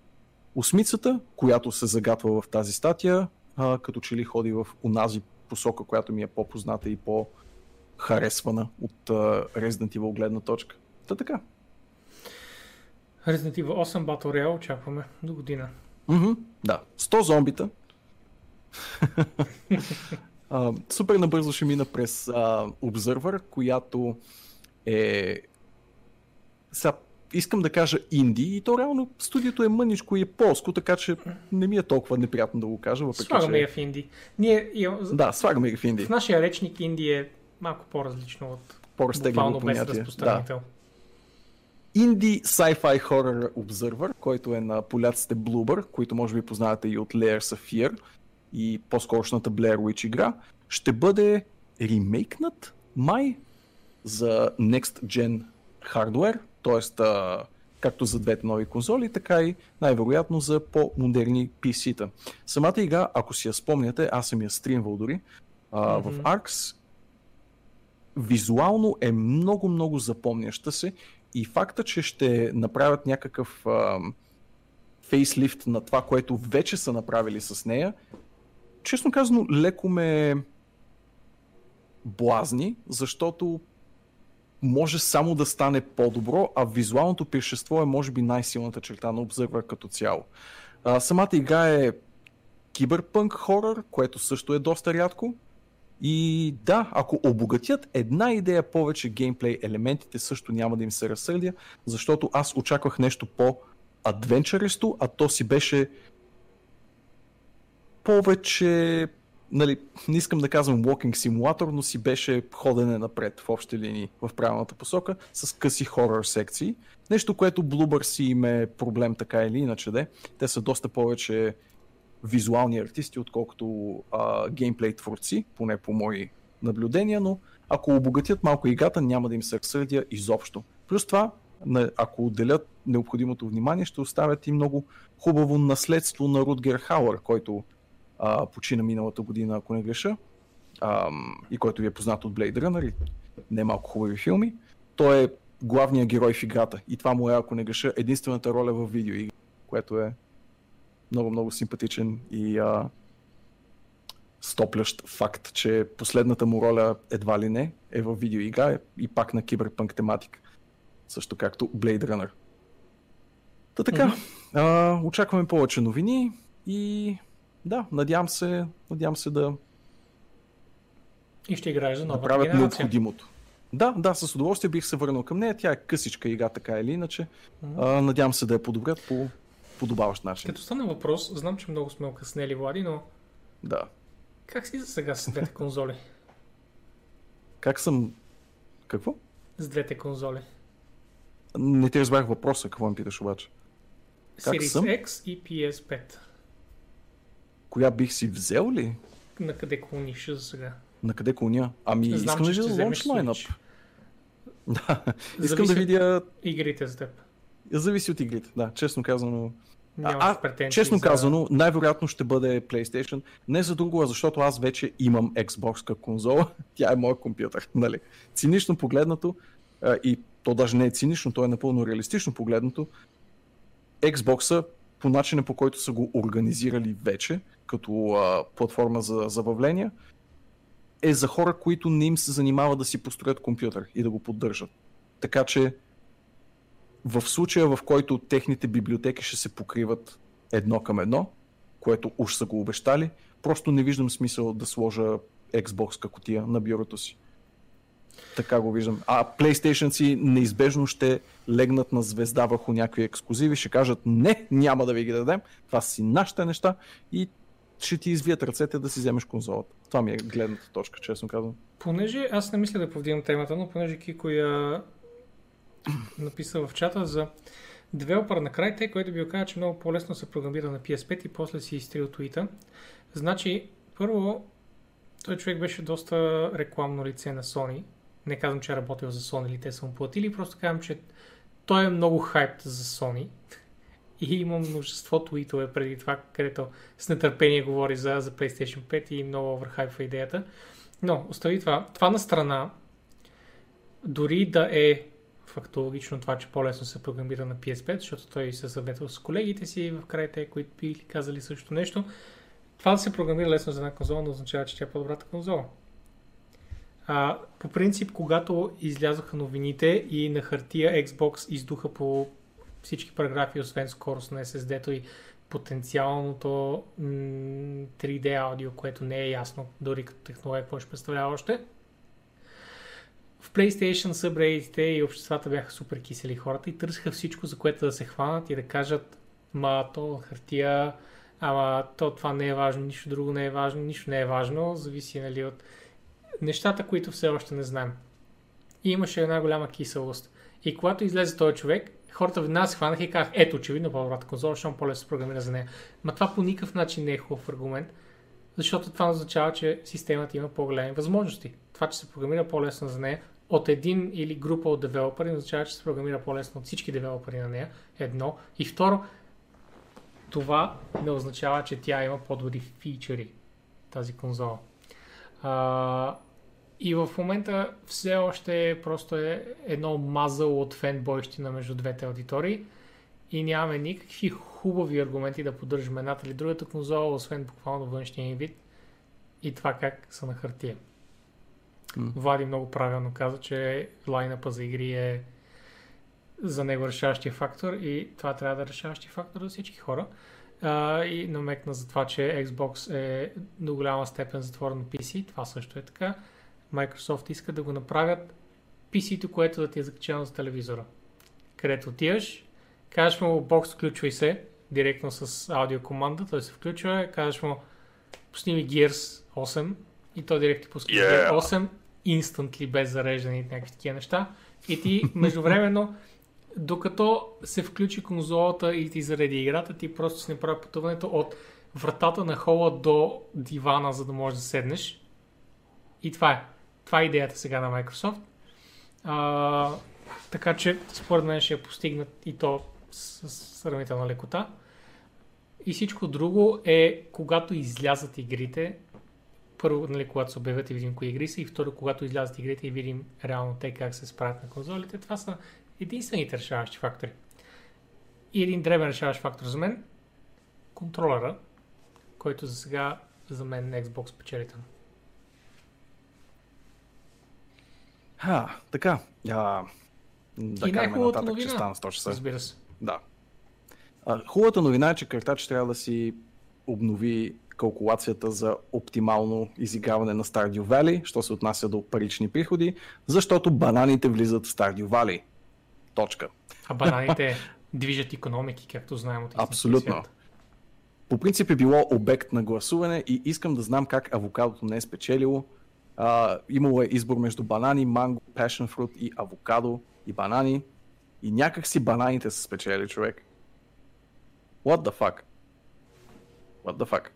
Осмицата, която се загатва в тази статия, а, като че ли ходи в унази посока, която ми е по-позната и по-харесвана от а, Resident Evil гледна точка. Та така. Resident Evil осем Battle Royale очакваме до година. Mm-hmm, да, сто зомбита. uh, супер набързо ще мина през uh, Observer, която е... Сега, искам да кажа инди, и то реално студиото е мъничко и е полско, така че не ми е толкова неприятно да го кажа. Въпреки, слагаме че... я в инди. Ние... Да, слагаме я в инди. В нашия речник инди е малко по-различно от буквално без разпространител. Да. Инди Sci-Fi Horror Observer, който е на поляците Bloober, които може би познавате и от Layers of Fear и по-скорошната Blair Witch игра, ще бъде ремейкнат май за Next Gen Hardware, т.е. както за двете нови конзоли, така и най-вероятно за по-модерни пи си-та. Самата игра, ако си я спомняте, аз съм я стримвал дори а, mm-hmm. в Arx, визуално е много-много запомняща се, и факта, че ще направят някакъв а, фейслифт на това, което вече са направили с нея, честно казано, леко ме блазни, защото може само да стане по-добро, а визуалното пиршество е може би най-силната черта на Observer като цяло. А, самата игра е киберпънк хорър, което също е доста рядко. И да, ако обогатят една идея повече геймплей елементите, също няма да им се разсърдя, защото аз очаквах нещо по-адвенчаристо, а то си беше... повече, нали, не искам да казвам walking simulator, но си беше ходене напред в общи линии в правилната посока с къси хорър секции. Нещо, което Bloober си им е проблем така или иначе, де. Те са доста повече визуални артисти, отколкото а, геймплей творци, поне по мои наблюдения, но ако обогатят малко играта, няма да им се разсърдя изобщо. Плюс това, ако отделят необходимото внимание, ще оставят и много хубаво наследство на Рутгер Хауър, който Uh, почина миналата година, ако не греша, uh, и който ви е познат от Blade Runner и не малко хубави филми. Той е главният герой в играта и това му е, ако не греша, единствената роля в видеоигри, което е много-много симпатичен и uh, стоплящ факт, че последната му роля едва ли не е в видеоигра и пак на киберпанк тематика, също както Blade Runner. Та така, uh, очакваме повече новини и... Да, надявам се, надявам се да и ще играеш за нова направят генерация. Необходимото. Да, да, с удоволствие бих се върнал към нея. Тя е късичка игра, така или иначе. Mm-hmm. А, надявам се да я подобрят по подобаващ начин. Като стана въпрос, знам, че много сме окъснели, Влади, но... Да. Как си за сега с двете конзоли? Как съм... Какво? С двете конзоли. Не ти разбрах въпроса, какво ми питаш обаче. Как Series съм? X и пи ес пет. Коя бих си взел ли? На къде клониш за сега? На къде клоня? Ами знам, искам да видя launch lineup. Да, искам да видя... игрите за теб. Зависи от игрите, да, честно казано. А, а, честно за... казано, най-вероятно ще бъде PlayStation. Не за друго, а защото аз вече имам Xbox-ка конзола. Тя е моя компютър, нали? Цинично погледнато, и то даже не е цинично, то е напълно реалистично погледнато. Xbox-а по начина, по който са го организирали вече, като а, платформа за забавления, е за хора, които не им се занимава да си построят компютър и да го поддържат. Така че в случая, в който техните библиотеки ще се покриват едно към едно, което уж са го обещали, просто не виждам смисъл да сложа Xbox-ка кутия на бюрото си. Така го виждам. А PlayStation си неизбежно ще легнат на звезда върху някакви ексклузиви, ще кажат не, няма да ви ги дадем, това си нашите неща, и ще ти извият ръцете да си вземеш конзолата. Това ми е гледната точка, честно казвам. Понеже аз не мисля да повдигам темата, но понеже Кико я написа в чата за девелопър на Crytek, който би казал, че много по-лесно се програмира на пи ес пет и после си изтрил твита. Значи, първо, той човек беше доста рекламно лице на Sony. Не казвам, че е работил за Sony или те са му платили, просто казвам, че той е много хайпт за Sony. И има множество твитове преди това, където с нетърпение говори за, за PlayStation пет и много овърхайпва идеята. Но остави това. Това на страна, дори да е фактологично това, че по-лесно се програмира на пи ес пет, защото той се съветвал с колегите си в Крайте, които би казали също нещо. Това да се програмира лесно за една конзола не означава, че тя е по-добрата конзола. А, по принцип, когато излязоха новините и на хартия Xbox издуха по всички параграфи, освен скорост на ес ес ди-то и потенциалното три ди аудио, което не е ясно дори като технология, какво ще представлява още. В PlayStation събредите и обществата бяха супер кисели хората и търсиха всичко, за което да се хванат и да кажат ма то хартия, ама то това не е важно, нищо друго не е важно, нищо не е важно, зависи нали, от нещата, които все още не знаем. И имаше една голяма киселост. И когато излезе този човек, хората веднага се хванаха и казах, ето очевидно по-добрата конзола, защото по-лесно се програмира за нея. Ма това по никакъв начин не е хубав аргумент, защото това означава, че системата има по-големи възможности. Това, че се програмира по-лесно за нея от един или група от девелопери, означава, че се програмира по-лесно от всички девелопери на нея, едно. И второ, това не означава, че тя има по-добри фичери, тази конзола. А, и в момента все още просто е едно мазало от фенбойщина между двете аудитории и нямаме никакви хубави аргументи да поддържаме едната или другата конзола, освен буквално външния вид и това как са на хартия. Mm. Влади много правилно каза, че лайнъпа за игри е за него решаващия фактор и това трябва да е решаващия фактор за всички хора. Uh, и намекна за това, че Xbox е до голяма степен затворен пи си, това също е така. Microsoft иска да го направят пи си-то, което да ти е закачено за телевизора. Където отиваш, кажеш му бокс, включвай се, директно с аудиокоманда, той се включва, кажеш му пусни ми Gears осем и той директно ти пуска yeah. Gears осем, instantly, без зареждане и някакви такива неща. И ти междувременно докато се включи конзолата и ти заради играта, ти просто си направи пътуването от вратата на хола до дивана, за да можеш да седнеш. И това е. Това е идеята сега на Microsoft. А, така че, според мен ще я постигнат и то с сравнителна лекота. И всичко друго е, когато излязат игрите, първо, нали, когато се обявят и видим кои игри са, и второ, когато излязат игрите и видим реално те как се справят на конзолите, това са единствените решаващи фактори. И един дребен решаващ фактор за мен, контролера, който за сега за мен на Xbox печелител. А, така. А, да и най-хубавата новина, разбира се. Да. А, хубавата новина е, че картач трябва да си обнови калкулацията за оптимално изиграване на Stardew Valley, що се отнася до парични приходи, защото бананите влизат в Stardew Valley. Точка. А бананите движат икономики, както знаем от истинския свят. Абсолютно. По принцип е било обект на гласуване и искам да знам как авокадото не е спечелило. А, имало е избор между банани, манго, passion fruit и авокадо и банани. И някак си бананите са спечели, човек. What the fuck? What the fuck?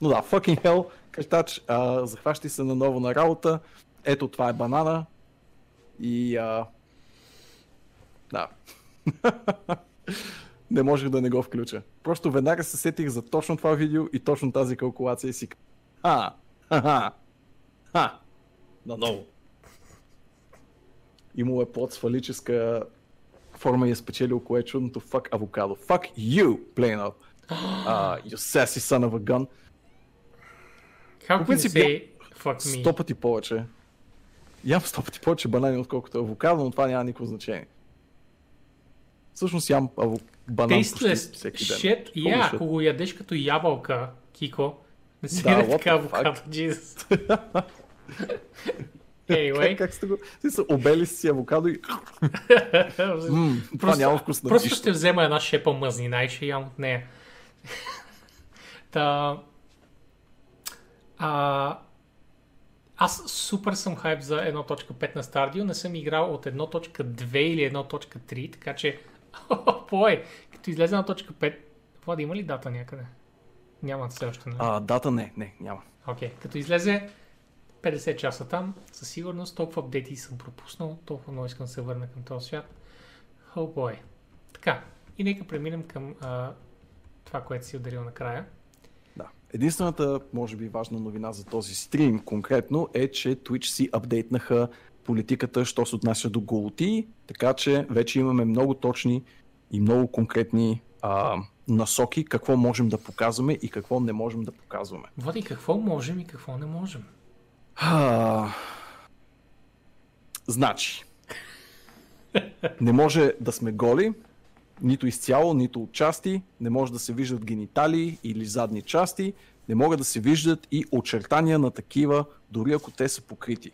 Но да, fucking hell, картач, а, захващи се наново на работа. Ето това е банана. И... А... Да. Не можех да не го включа. Просто веднага се сетих за точно това видео и точно тази калкулация и си... Ха! Ха-ха! Ха! Наново. Имало е плод с фалическа форма и е спечелил кое е чудното fuck авокадо. Fuck you, Plano! Uh, you sassy son of a gun! How can you say fuck me? Сто пъти повече. Ям сто пъти повече банани, отколкото авокадо, но това няма никакво значение. Всъщност ям банан почти всеки ден. Shit, yeah, ако го ядеш като ябълка, Кико, не си да, така авокадо, Jesus. Anyway. Как, как сте го... Ти са обели си авокадо и... М, просто, това няма вкус на нищо. Просто ще взема една шепа мъзнина и ще ям от нея. Та... А... Аз супер съм хайп за едно точка пет на Stardew. Не съм играл от едно точка две или едно точка три, така че... Бой, като излезе едно точка пет... Влади, има ли дата някъде? Няма все още, не? А, дата не, не, няма. Окей, okay. Като излезе петдесет часа там, със сигурност толкова апдейти съм пропуснал, толкова много искам да се върна към този свят. О, oh бой. Така, и нека преминем към а, това, което си ударил накрая. Да. Единствената, може би, важна новина за този стрим конкретно е, че Twitch си апдейтнаха политиката, що се отнася до голоти, така че вече имаме много точни и много конкретни а, насоки, какво можем да показваме и какво не можем да показваме. Влади, какво можем и какво не можем? А... Значи, не може да сме голи, нито изцяло, нито от части, не може да се виждат гениталии или задни части, не могат да се виждат и очертания на такива, дори ако те са покрити.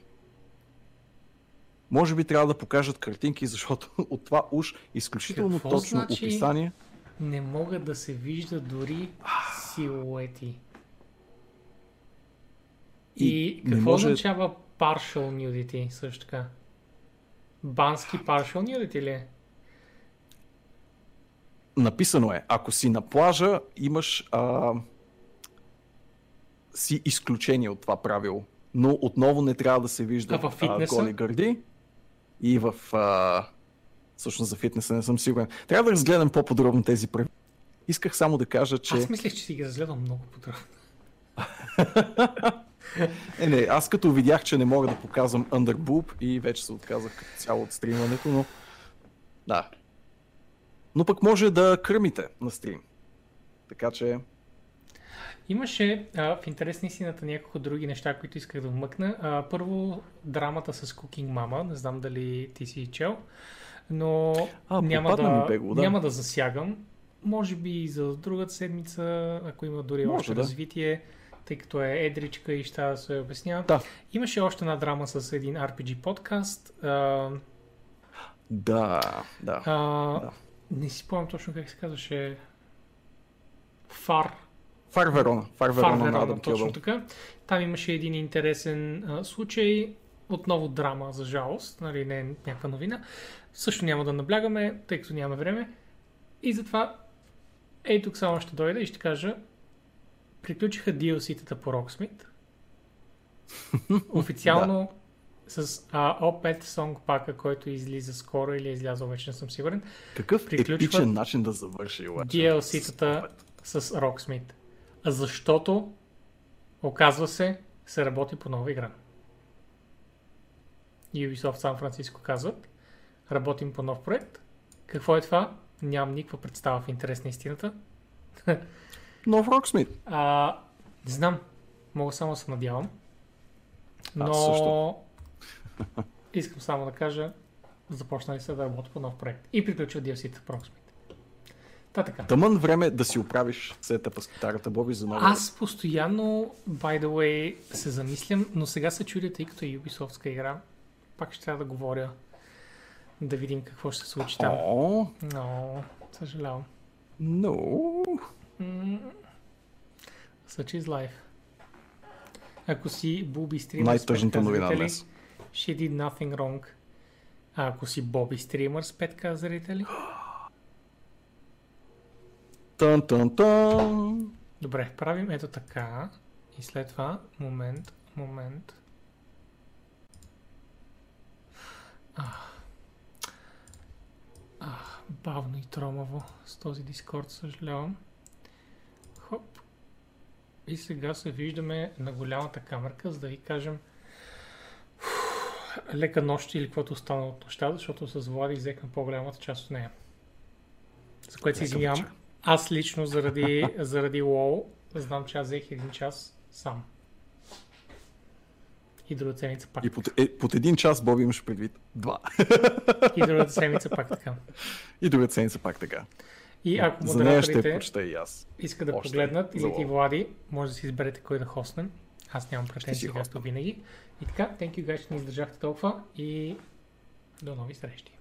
Може би трябва да покажат картинки, защото от това уж изключително какво точно значи описание. Не могат да се виждат дори силуети. И, и какво може... означава partial nudity също така? Бански partial nudity ли? Написано е, ако си на плажа, имаш а, си изключение от това правило, но отново не трябва да се виждат голи гърди. И в... А, всъщност за фитнеса не съм сигурен. Трябва да разгледам по-подробно тези правила. Исках само да кажа, че... Аз мислех, че си ги разгледам много подробно. Е, не, аз като видях, че не мога да показвам underboob и вече се отказах като цяло от стримването, но... Да. Но пък може да кърмите на стрим. Така че... Имаше а, в интерес на истината няколко други неща, които исках да вмъкна. А, първо, драмата с Cooking Mama. Не знам дали ти си чел, но а, няма, да, бегло, да. няма да засягам. Може би за другата седмица, ако има дори може още да. развитие, тъй като е едричка и ще се обяснява. Да. Имаше още една драма с един Ар Пи Джи подкаст. А... Да, да, а... да. Не си спомням точно как се казваше. Фар. Фар Верона. Фар Верона на Адам Килбъл. Там имаше един интересен а, случай. Отново драма, за жалост. Нали, не е някаква новина. Също няма да наблягаме, тъй като нямаме време. И затова ей тук само ще дойда и ще кажа, приключиха Ди Ел Си-тата по Rocksmith. Официално да. С а, О пет Song Pack, който излиза скоро или е излязъл, вече не съм сигурен. Какъв епичен начин да завърши обаче Ди Ел Си-тата с Rocksmith. Защото, оказва се, се работи по нова игра. Ubisoft Сан Франциско казват, работим по нов проект. Какво е това? Нямам никаква представа в интерес на истината. Нов Rocksmith. А, не знам. Мога само да се надявам. Но също. Искам само да кажа, започнали се да работя по нов проект. И приключва Ди Ел Си-та в Rocksmith. Та така. Тъмън време да си оправиш сетъпа с китарата, Боби, за нови. Аз постоянно, by the way, се замислям, но сега се чудя, тъй като е Ubisoft-ска игра. Пак ще трябва да говоря. Да видим какво ще се случи там. Но, съжалявам. Но... Such is life. Ако си Боби стример, най-тъжната новина днес. She did nothing wrong. А ако си Боби стример с пет хиляди зрители? Тън, тън, тън. Добре, правим ето така. И след това, момент, момент. Ах. Ах, бавно и тромаво с този Discord, съжалявам. Хоп. И сега се виждаме на голямата камерка, за да ви кажем ух, лека нощ или каквото остана от нощта, защото с Влади взехме по-голямата част от нея. За което си извинявам. Аз лично заради, заради лол знам, че аз взех един час сам. И другата седмица пак. И под, е, под един час, Боби, имаш предвид два. И другата седмица пак така. И другата седмица пак така. И ако модераторите иска да още погледнат, или ти, Влади, може да си изберете кой да хоснем. Аз нямам претенции, както винаги. И така, thank you guys, че ни издържахте толкова и до нови срещи.